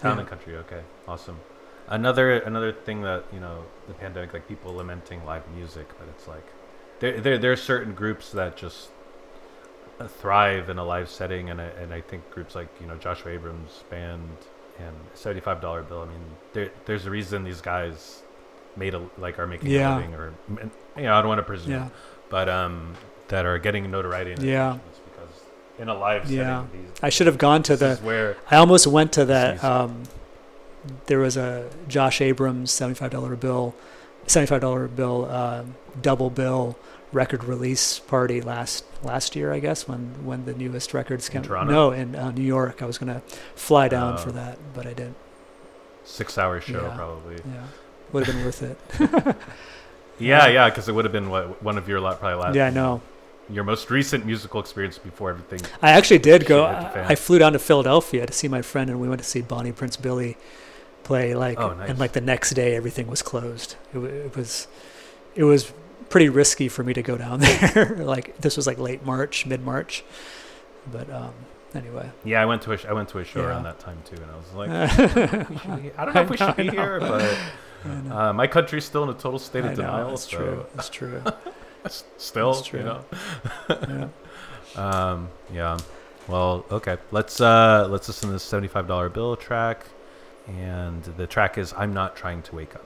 Town and Country. Okay. Awesome. Another thing that, you know, the pandemic, like people lamenting live music, but it's like, there are certain groups that just thrive in a live setting, and I think groups like, you know, Joshua Abrams' band and $75 Bill. I mean, there's a reason these guys are making a living, or, you know, I don't want to presume, but that are getting notoriety. It's because in a live setting, I should have gone to I almost went to that. There was a Josh Abrams $75 Bill double bill record release party last year, I guess, when the newest records came. In New York. I was gonna fly down for that, but I didn't. 6-hour show, probably. Yeah, would have been worth it. yeah, because it would have been one of your last. Yeah, I know. Your most recent musical experience before everything. I actually did go. I flew down to Philadelphia to see my friend, and we went to see Bonnie Prince Billy play. Like, nice. And like the next day, everything was closed. It was pretty risky for me to go down there. Like this was like mid March, but anyway. Yeah, I went to a show around that time too, and I was like, I don't know if we should be here, but my country's still in a total state of denial. That's true. Still, that's true. You know. Yeah. Yeah. Well, okay. Let's listen to this $75 Bill track, and the track is "I'm Not Trying to Wake Up."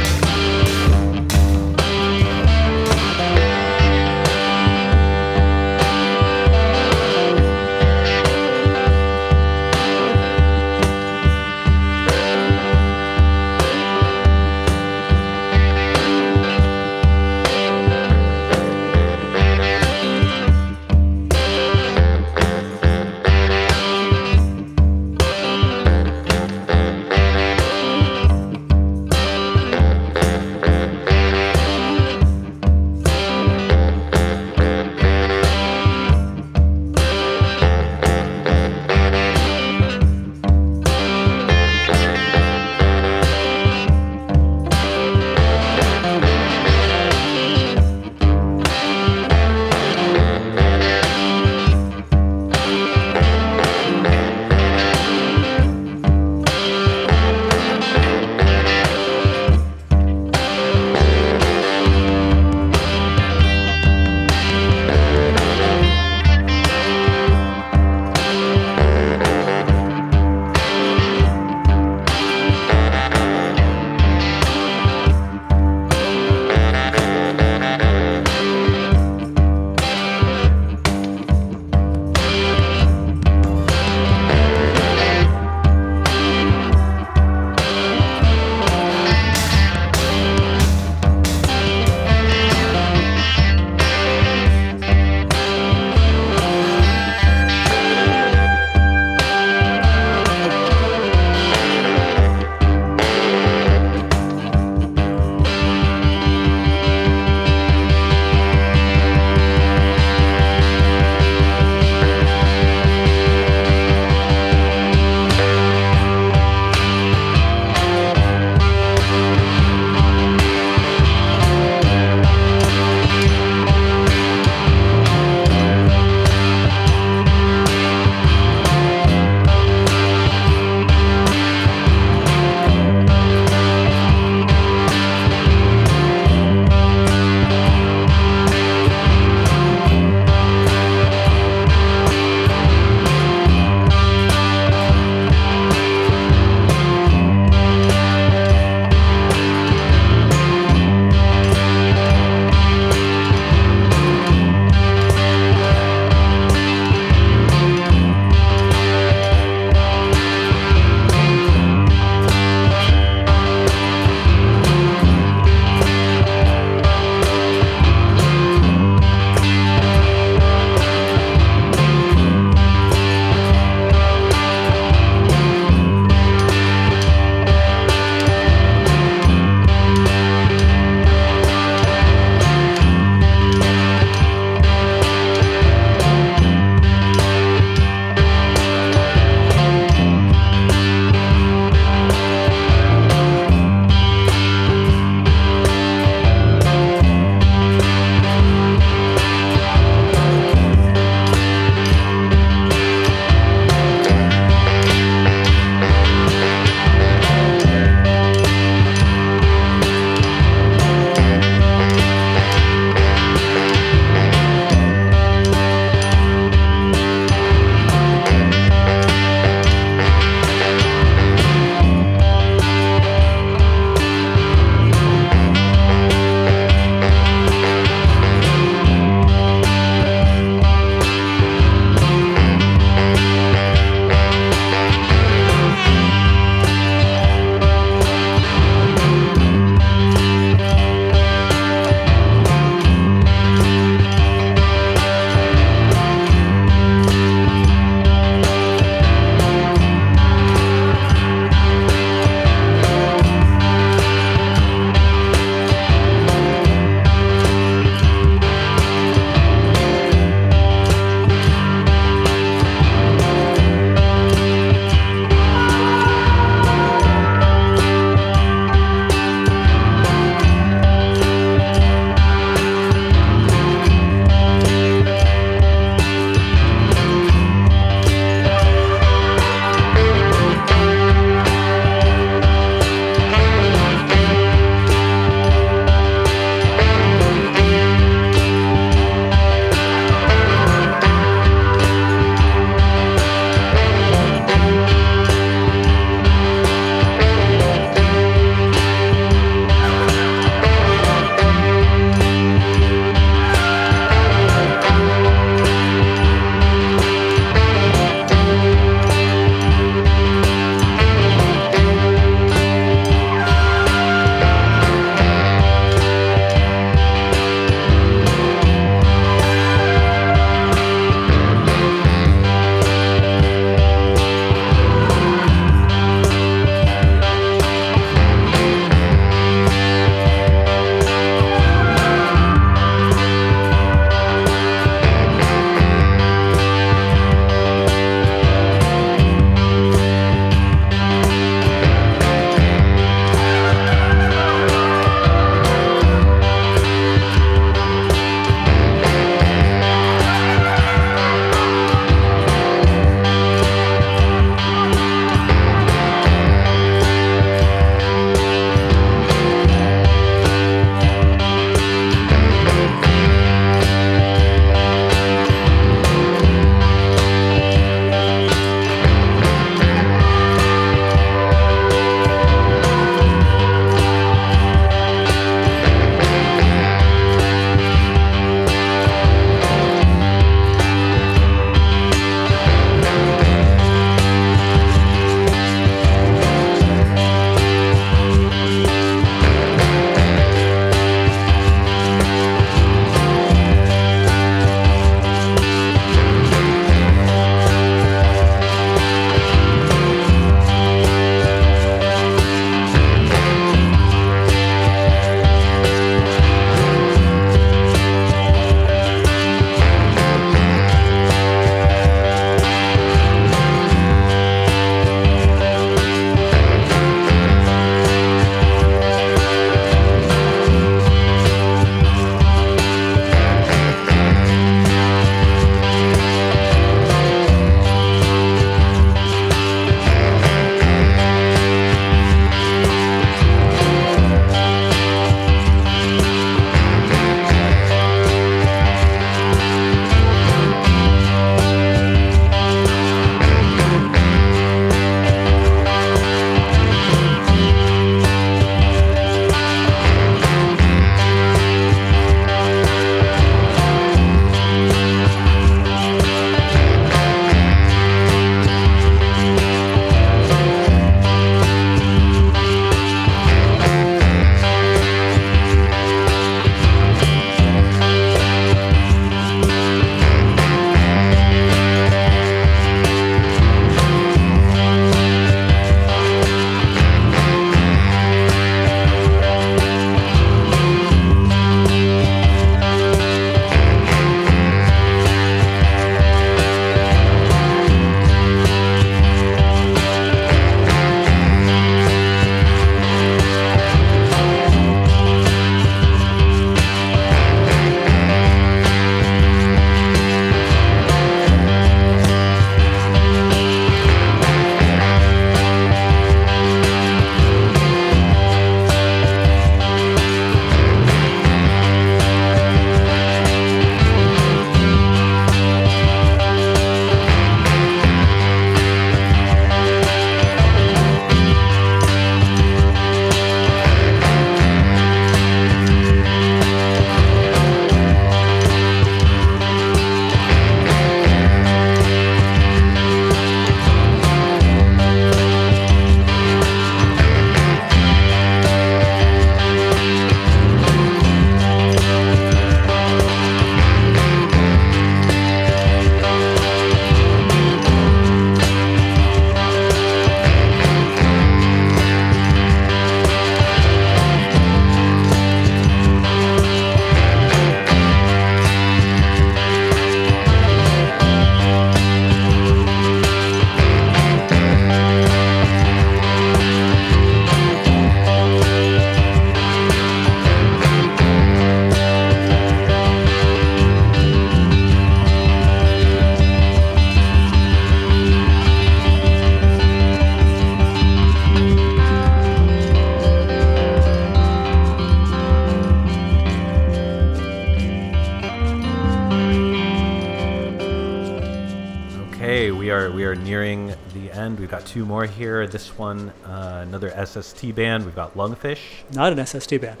Okay, we are nearing the end. We've got two more here. This one, another SST band. We've got Lungfish. Not an SST band.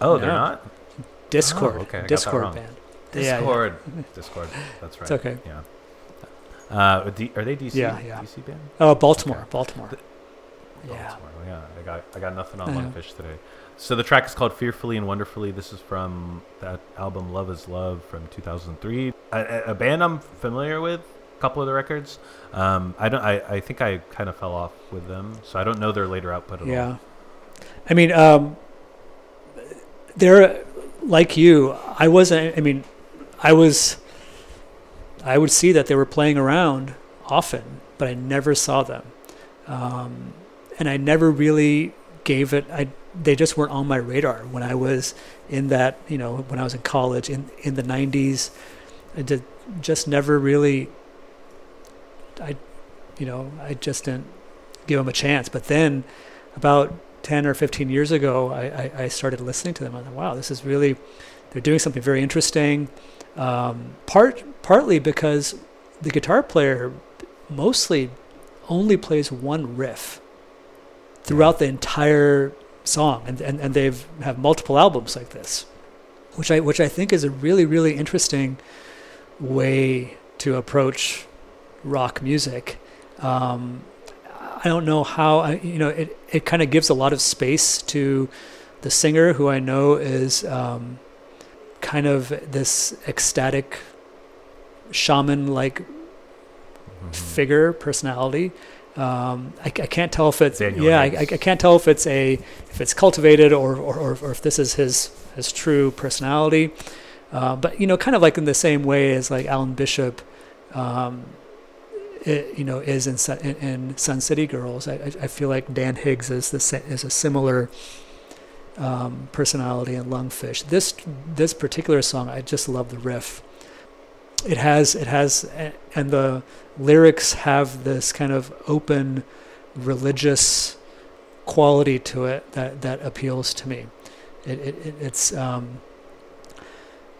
Oh, no. They're not? Discord. Oh, okay. Discord band. Discord. Yeah. Discord. That's right. It's okay. Yeah. Are they DC? Yeah. DC band? Oh, Baltimore. Okay. Baltimore. Yeah. I got nothing on Lungfish today. So the track is called Fearfully and Wonderfully. This is from that album Love is Love from 2003. A band I'm familiar with, a couple of the records. I think I kind of fell off with them, so I don't know their later output at all. Yeah. I mean, they're like you. I would see that they were playing around often, but I never saw them. And I never really gave it... They just weren't on my radar when I was in that, when I was in college in the 90s. I did just never really, I just didn't give them a chance. But then about 10 or 15 years ago, I started listening to them. I thought, wow, this is really, they're doing something very interesting. Partly because the guitar player mostly only plays one riff throughout the entire song, and they've have multiple albums like this, which I think is a really, really interesting way to approach rock music. I don't know how, it kind of gives a lot of space to the singer, who I know is kind of this ecstatic shaman-like figure, personality. I can't tell if it's I can't tell if it's cultivated or if this is his true personality, but kind of like in the same way as like Alan Bishop, is in Sun City Girls. I feel like Dan Higgs is a similar personality in Lungfish. This particular song, I just love the riff. It has, and the lyrics have this kind of open, religious quality to it that appeals to me. It's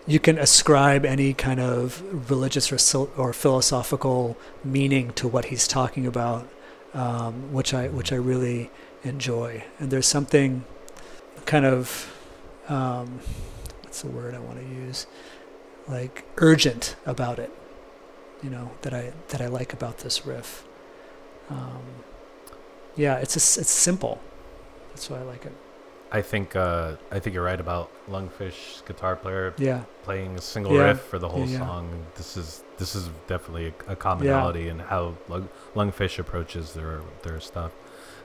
you can ascribe any kind of religious or philosophical meaning to what he's talking about, which I really enjoy. And there's something kind of what's the word I want to use? Like urgent about it, that I like about this riff. It's simple. That's why I like it. I think you're right about Lungfish guitar player playing a single riff for the whole song. This is definitely a commonality in how Lungfish approaches their stuff.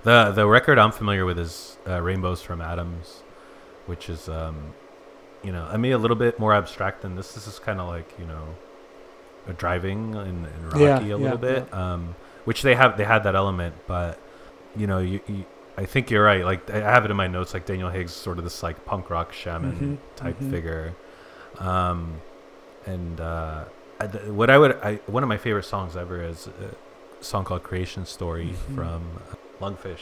The record I'm familiar with is Rainbows from Adams, which is a little bit more abstract than this. This is kind of like, driving and rocky a little bit, which they had that element, but, I think you're right. Like, I have it in my notes, like Daniel Higgs, sort of this like punk rock shaman type figure. One of my favorite songs ever is a song called Creation Story from Lungfish,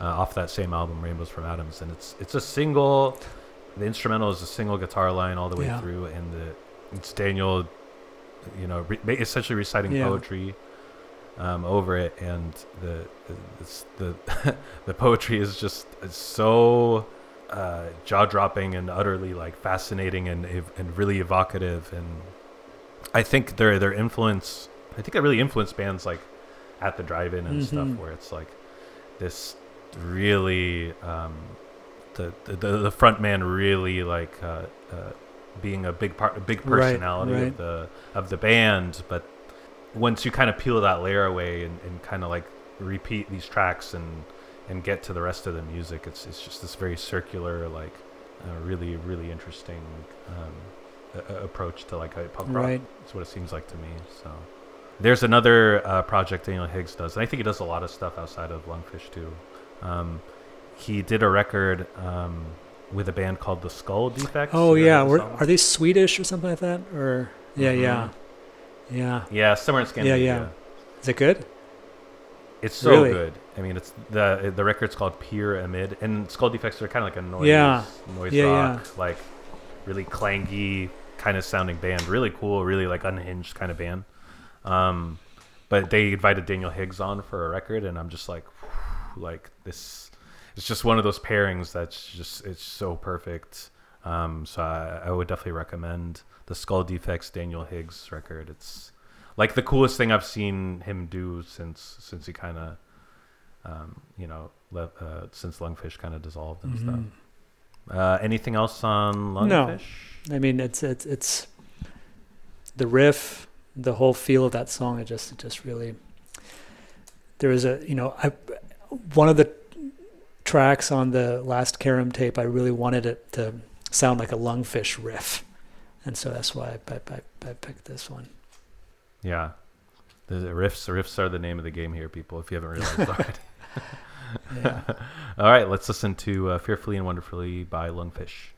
off that same album, Rainbows from Adams. And it's a single... The instrumental is a single guitar line all the way through, and it's Daniel, essentially reciting poetry over it, and the the poetry is just so jaw-dropping and utterly like fascinating and really evocative. And I think their influence, I think it really influenced bands like At the Drive-In and stuff, where it's like this really. The front man really like being a big personality of the band, but once you kind of peel that layer away and kind of like repeat these tracks and get to the rest of the music, it's just this very circular, like really, really interesting approach to like a punk rock. That's what it seems like to me. So there's another project Daniel Higgs does, and I think he does a lot of stuff outside of Lungfish too. He did a record with a band called The Skull Defects. Oh yeah, are they Swedish or something like that? Or yeah, somewhere in Scandinavia. Yeah. Is it good? It's so good. I mean, it's the record's called Peer Amid, and Skull Defects are kind of like a noise rock, like really clangy kind of sounding band. Really cool, really like unhinged kind of band. But they invited Daniel Higgs on for a record, and I'm just like, whew, like this. It's just one of those pairings that's just, it's so perfect. So I would definitely recommend the Skull Defects Daniel Higgs record. It's like the coolest thing I've seen him do since he kind of, since Lungfish kind of dissolved and mm-hmm. stuff. Anything else on Lungfish? No, I mean it's the riff, the whole feel of that song. It just really. There was one of the tracks on the last Carrom tape. I really wanted it to sound like a Lungfish riff, and so that's why I picked this one. Yeah, the riffs are the name of the game here, people. If you haven't realized already. Yeah. All right, let's listen to Fearfully and Wonderfully by Lungfish.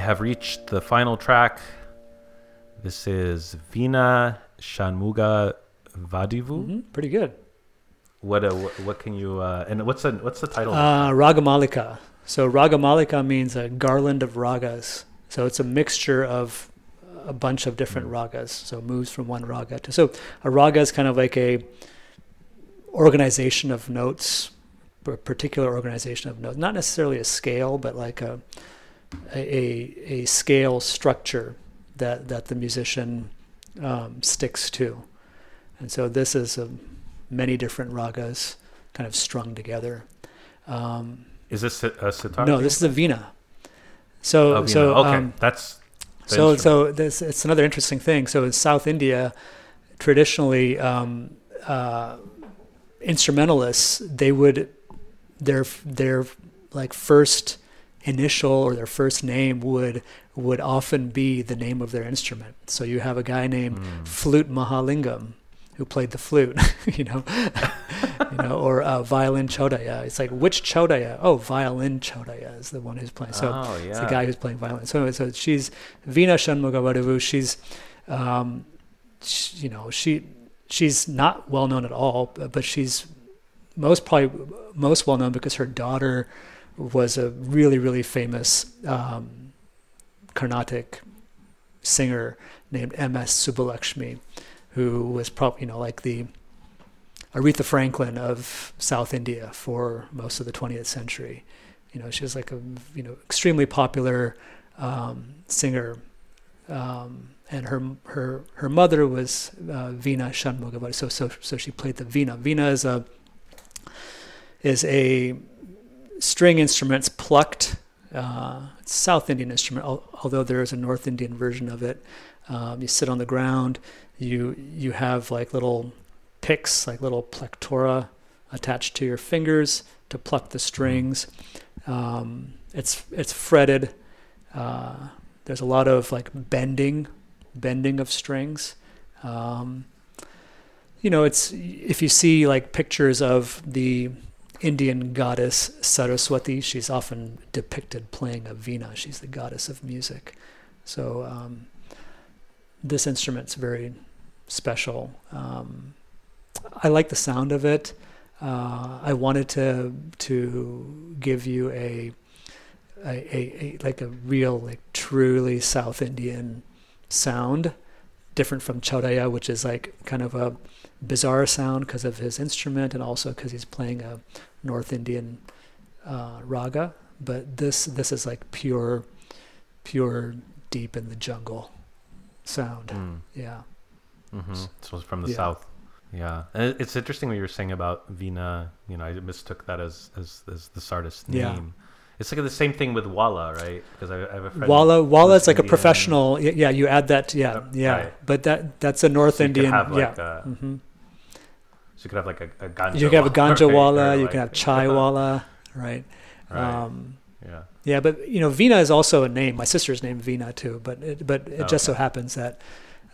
Have reached the final track. This is Veena Shanmuga Vadivu. Mm-hmm. Pretty good. What can you and what's the title? Ragamalika. So Ragamalika means a garland of ragas. So it's a mixture of a bunch of different ragas. So it moves from one raga to so a raga is kind of like a organization of notes, a particular organization of notes, not necessarily a scale, but like a scale structure that the musician sticks too. And so this is many different ragas kind of strung together. Is this a sitar? No, this is a vina. So it's another interesting thing. So in South India, traditionally, instrumentalists, they would their like first initial or their first name would often be the name of their instrument. So you have a guy named Flute Mahalingam who played the flute, or Violin Chowdiah. It's like, which Chowdiah? Oh, Violin Chowdiah is the one who's playing. So it's the guy who's playing violin. So she's Veena Shanmugavaduvu. She's, she's not well known at all, but she's most well known because her daughter was a really, really famous Carnatic singer named M.S. Subbulakshmi, who was probably, like the Aretha Franklin of South India for most of the 20th century. She was like a, extremely popular singer. And her mother was Veena Shanmugavaduvu. So she played the veena. Veena is a string instrument's plucked. It's a South Indian instrument, although there is a North Indian version of it. You sit on the ground. You have like little picks, like little plectora attached to your fingers to pluck the strings. It's fretted. There's a lot of like bending of strings. It's, if you see like pictures of the Indian goddess Saraswati, she's often depicted playing a veena. She's the goddess of music. So this instrument's very special. I like the sound of it. I wanted to give you a like a real, like truly South Indian sound, different from Chowdiah, which is like kind of a bizarre sound because of his instrument and also because he's playing a North Indian raga. But this is like pure deep in the jungle sound. So it's from the south. And it's interesting what you were saying about Veena. I mistook that as this artist's name. It's like the same thing with Wala, right? Because I have a friend. Wala is like Indian. A professional. Yeah, you add that. Right. But that's a North Indian. So you could have like a ganja. You could have a ganja wala. Right? You could have chai wala. Right. But Veena is also a name. My sister's named Veena too. But it just so happens that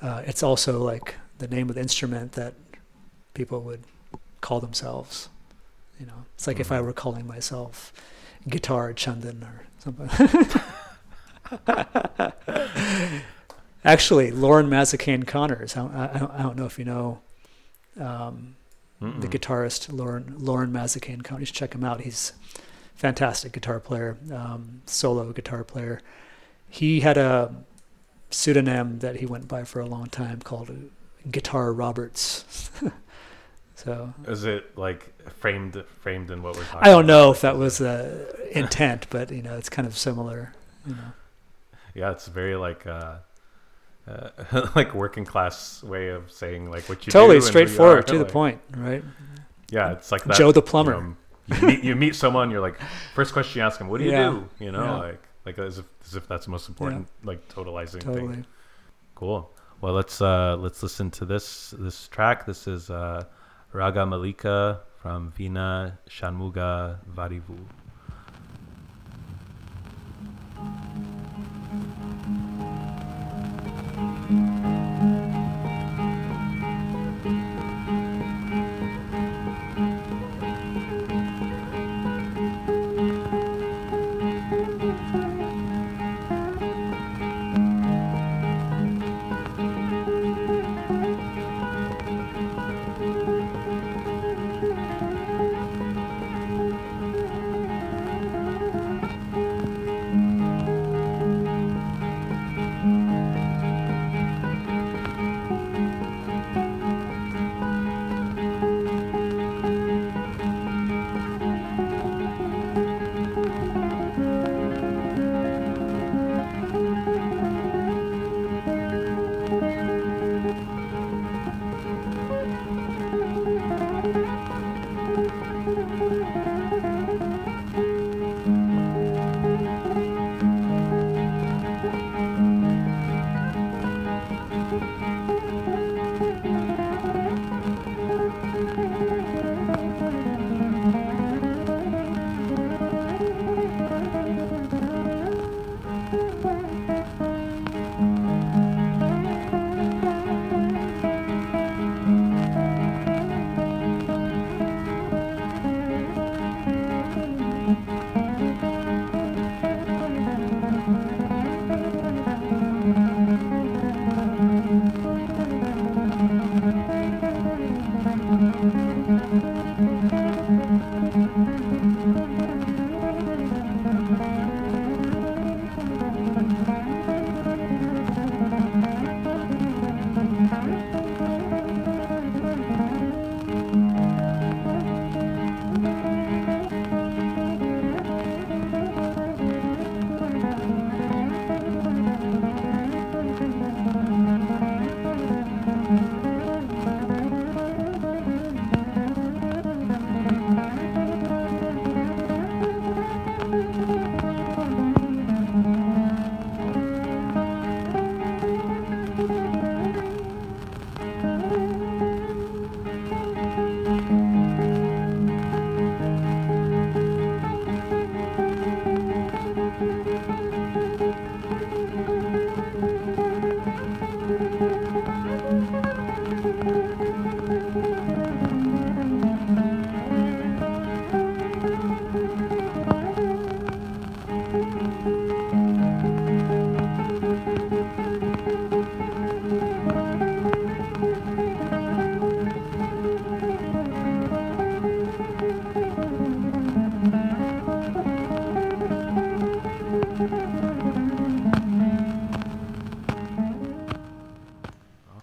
it's also like the name of the instrument that people would call themselves. It's like if I were calling myself Guitar Chandan or something. Actually, Lauren Mazzican Connors. I don't know if you know the guitarist Lauren Mazzican Connors. Check him out. He's a fantastic guitar player, solo guitar player. He had a pseudonym that he went by for a long time called Guitar Roberts. So is it like framed in what we're talking about? I don't know if that was the intent, but it's kind of similar. Yeah, it's very like like working class way of saying like what you totally do. Totally straightforward to the point, right? Yeah, it's like that, Joe the plumber. You meet someone, you're like, first question you ask them, what do you do? Like as if that's the most important like totalizing thing. Cool. Well, let's listen to this track. This is Raga Malika from Veena Shanmugavaduvu.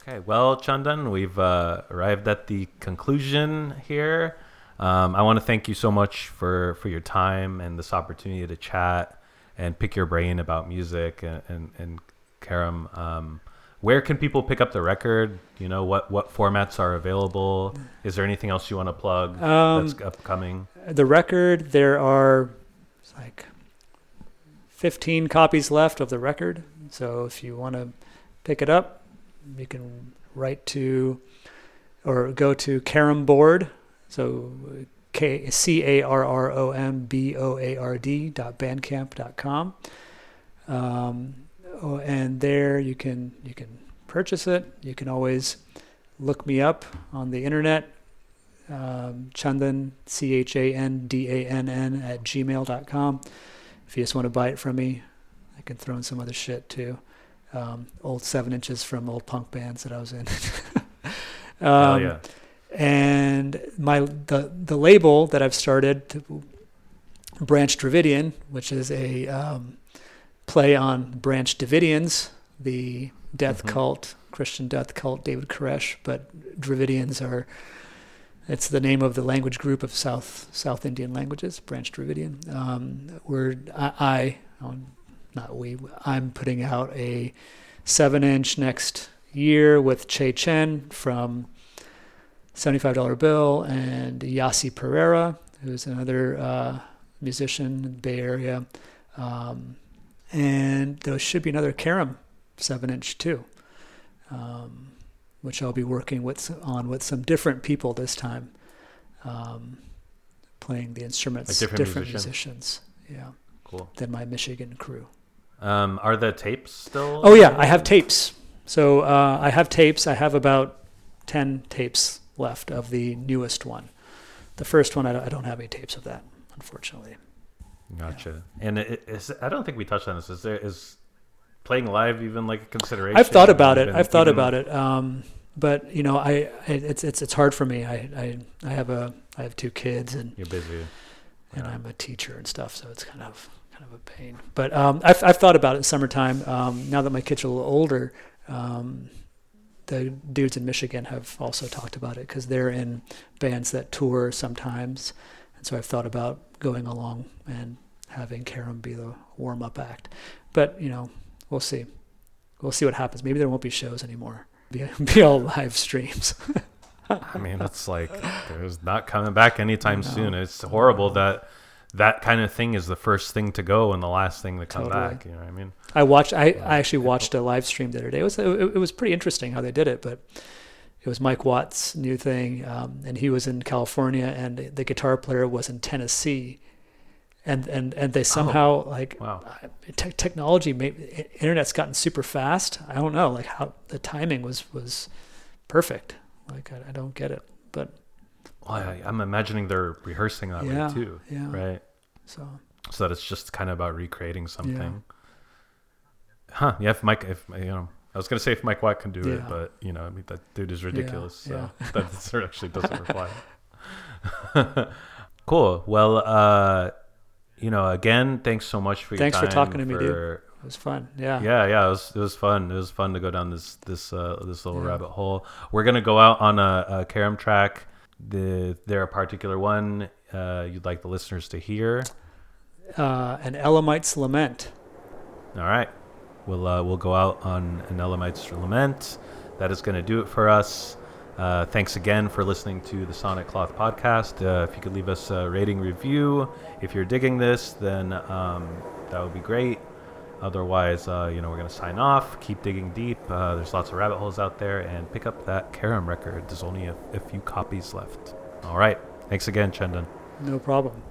Okay, well, Chandan, we've arrived at the conclusion here. I want to thank you so much for your time and this opportunity to chat and pick your brain about music and Carrom. Where can people pick up the record? You know, what formats are available? Is there anything else you want to plug that's upcoming? The record, there are like 15 copies left of the record. So if you want to pick it up, you can write to or go to Carrom Board. So carromboard.bandcamp.com. And there you can purchase it. You can always look me up on the internet. Chandan, CHANDANN @gmail.com. If you just want to buy it from me, I can throw in some other shit too. Old 7 inches from old punk bands that I was in. Oh, yeah. And the label that I've started, Branch Dravidian, which is a play on Branch Davidians, the death cult, Christian death cult, David Koresh, but Dravidians are, it's the name of the language group of South Indian languages, Branch Dravidian. I'm putting out a 7-inch next year with Che Chen from $75 Bill and Yasi Pereira, who's another musician in the Bay Area. And there should be another Carrom 7-inch too, which I'll be working with some different people this time, playing the instruments, like different musicians. Yeah, cool. Than my Michigan crew. Are the tapes still? Oh yeah, I have tapes. So I have tapes. I have about 10 tapes left of the newest one. The first one, I don't have any tapes of that, unfortunately. Gotcha. Yeah. And I don't think we touched on this. Is playing live even like a consideration? I've thought about it. But you know, it's hard for me. I have 2 kids and you're busy, and I'm a teacher and stuff, so it's kind of a pain. But I've thought about it. Summertime. Now that my kids are a little older, the dudes in Michigan have also talked about it because they're in bands that tour sometimes, and so I've thought about going along and having Carrom be the warm-up act. But you know, we'll see what happens. Maybe there won't be shows anymore. It'll be all live streams. I mean, it's like there's not coming back anytime soon. It's horrible that kind of thing is the first thing to go and the last thing to come back. You know what I mean? I actually watched a live stream the other day. It was pretty interesting how they did it, but it was Mike Watt's new thing, and he was in California, and the guitar player was in Tennessee, and they somehow technology, maybe internet's gotten super fast. I don't know, like how the timing was perfect. Like I don't get it, but I'm imagining they're rehearsing that way too, right? So that it's just kind of about recreating something, Yeah, I was going to say if Mike Watt can do it, but, you know, I mean, that dude is ridiculous. So that actually doesn't apply. Cool. Well, you know, again, thanks so much for your time. Thanks for talking to me, dude. It was fun. Yeah. Yeah. It was fun. It was fun to go down this little rabbit hole. We're going to go out on a Carrom track. There a particular one you'd like the listeners to hear? An Elamite's Lament. All right. We'll go out on an Elamite's Lament. That is going to do it for us. Thanks again for listening to the Sonic Cloth podcast. If you could leave us a rating review, if you're digging this, then that would be great. Otherwise, you know, we're going to sign off. Keep digging deep. There's lots of rabbit holes out there, and pick up that Carrom record. There's only a few copies left. All right. Thanks again, Chandan. No problem.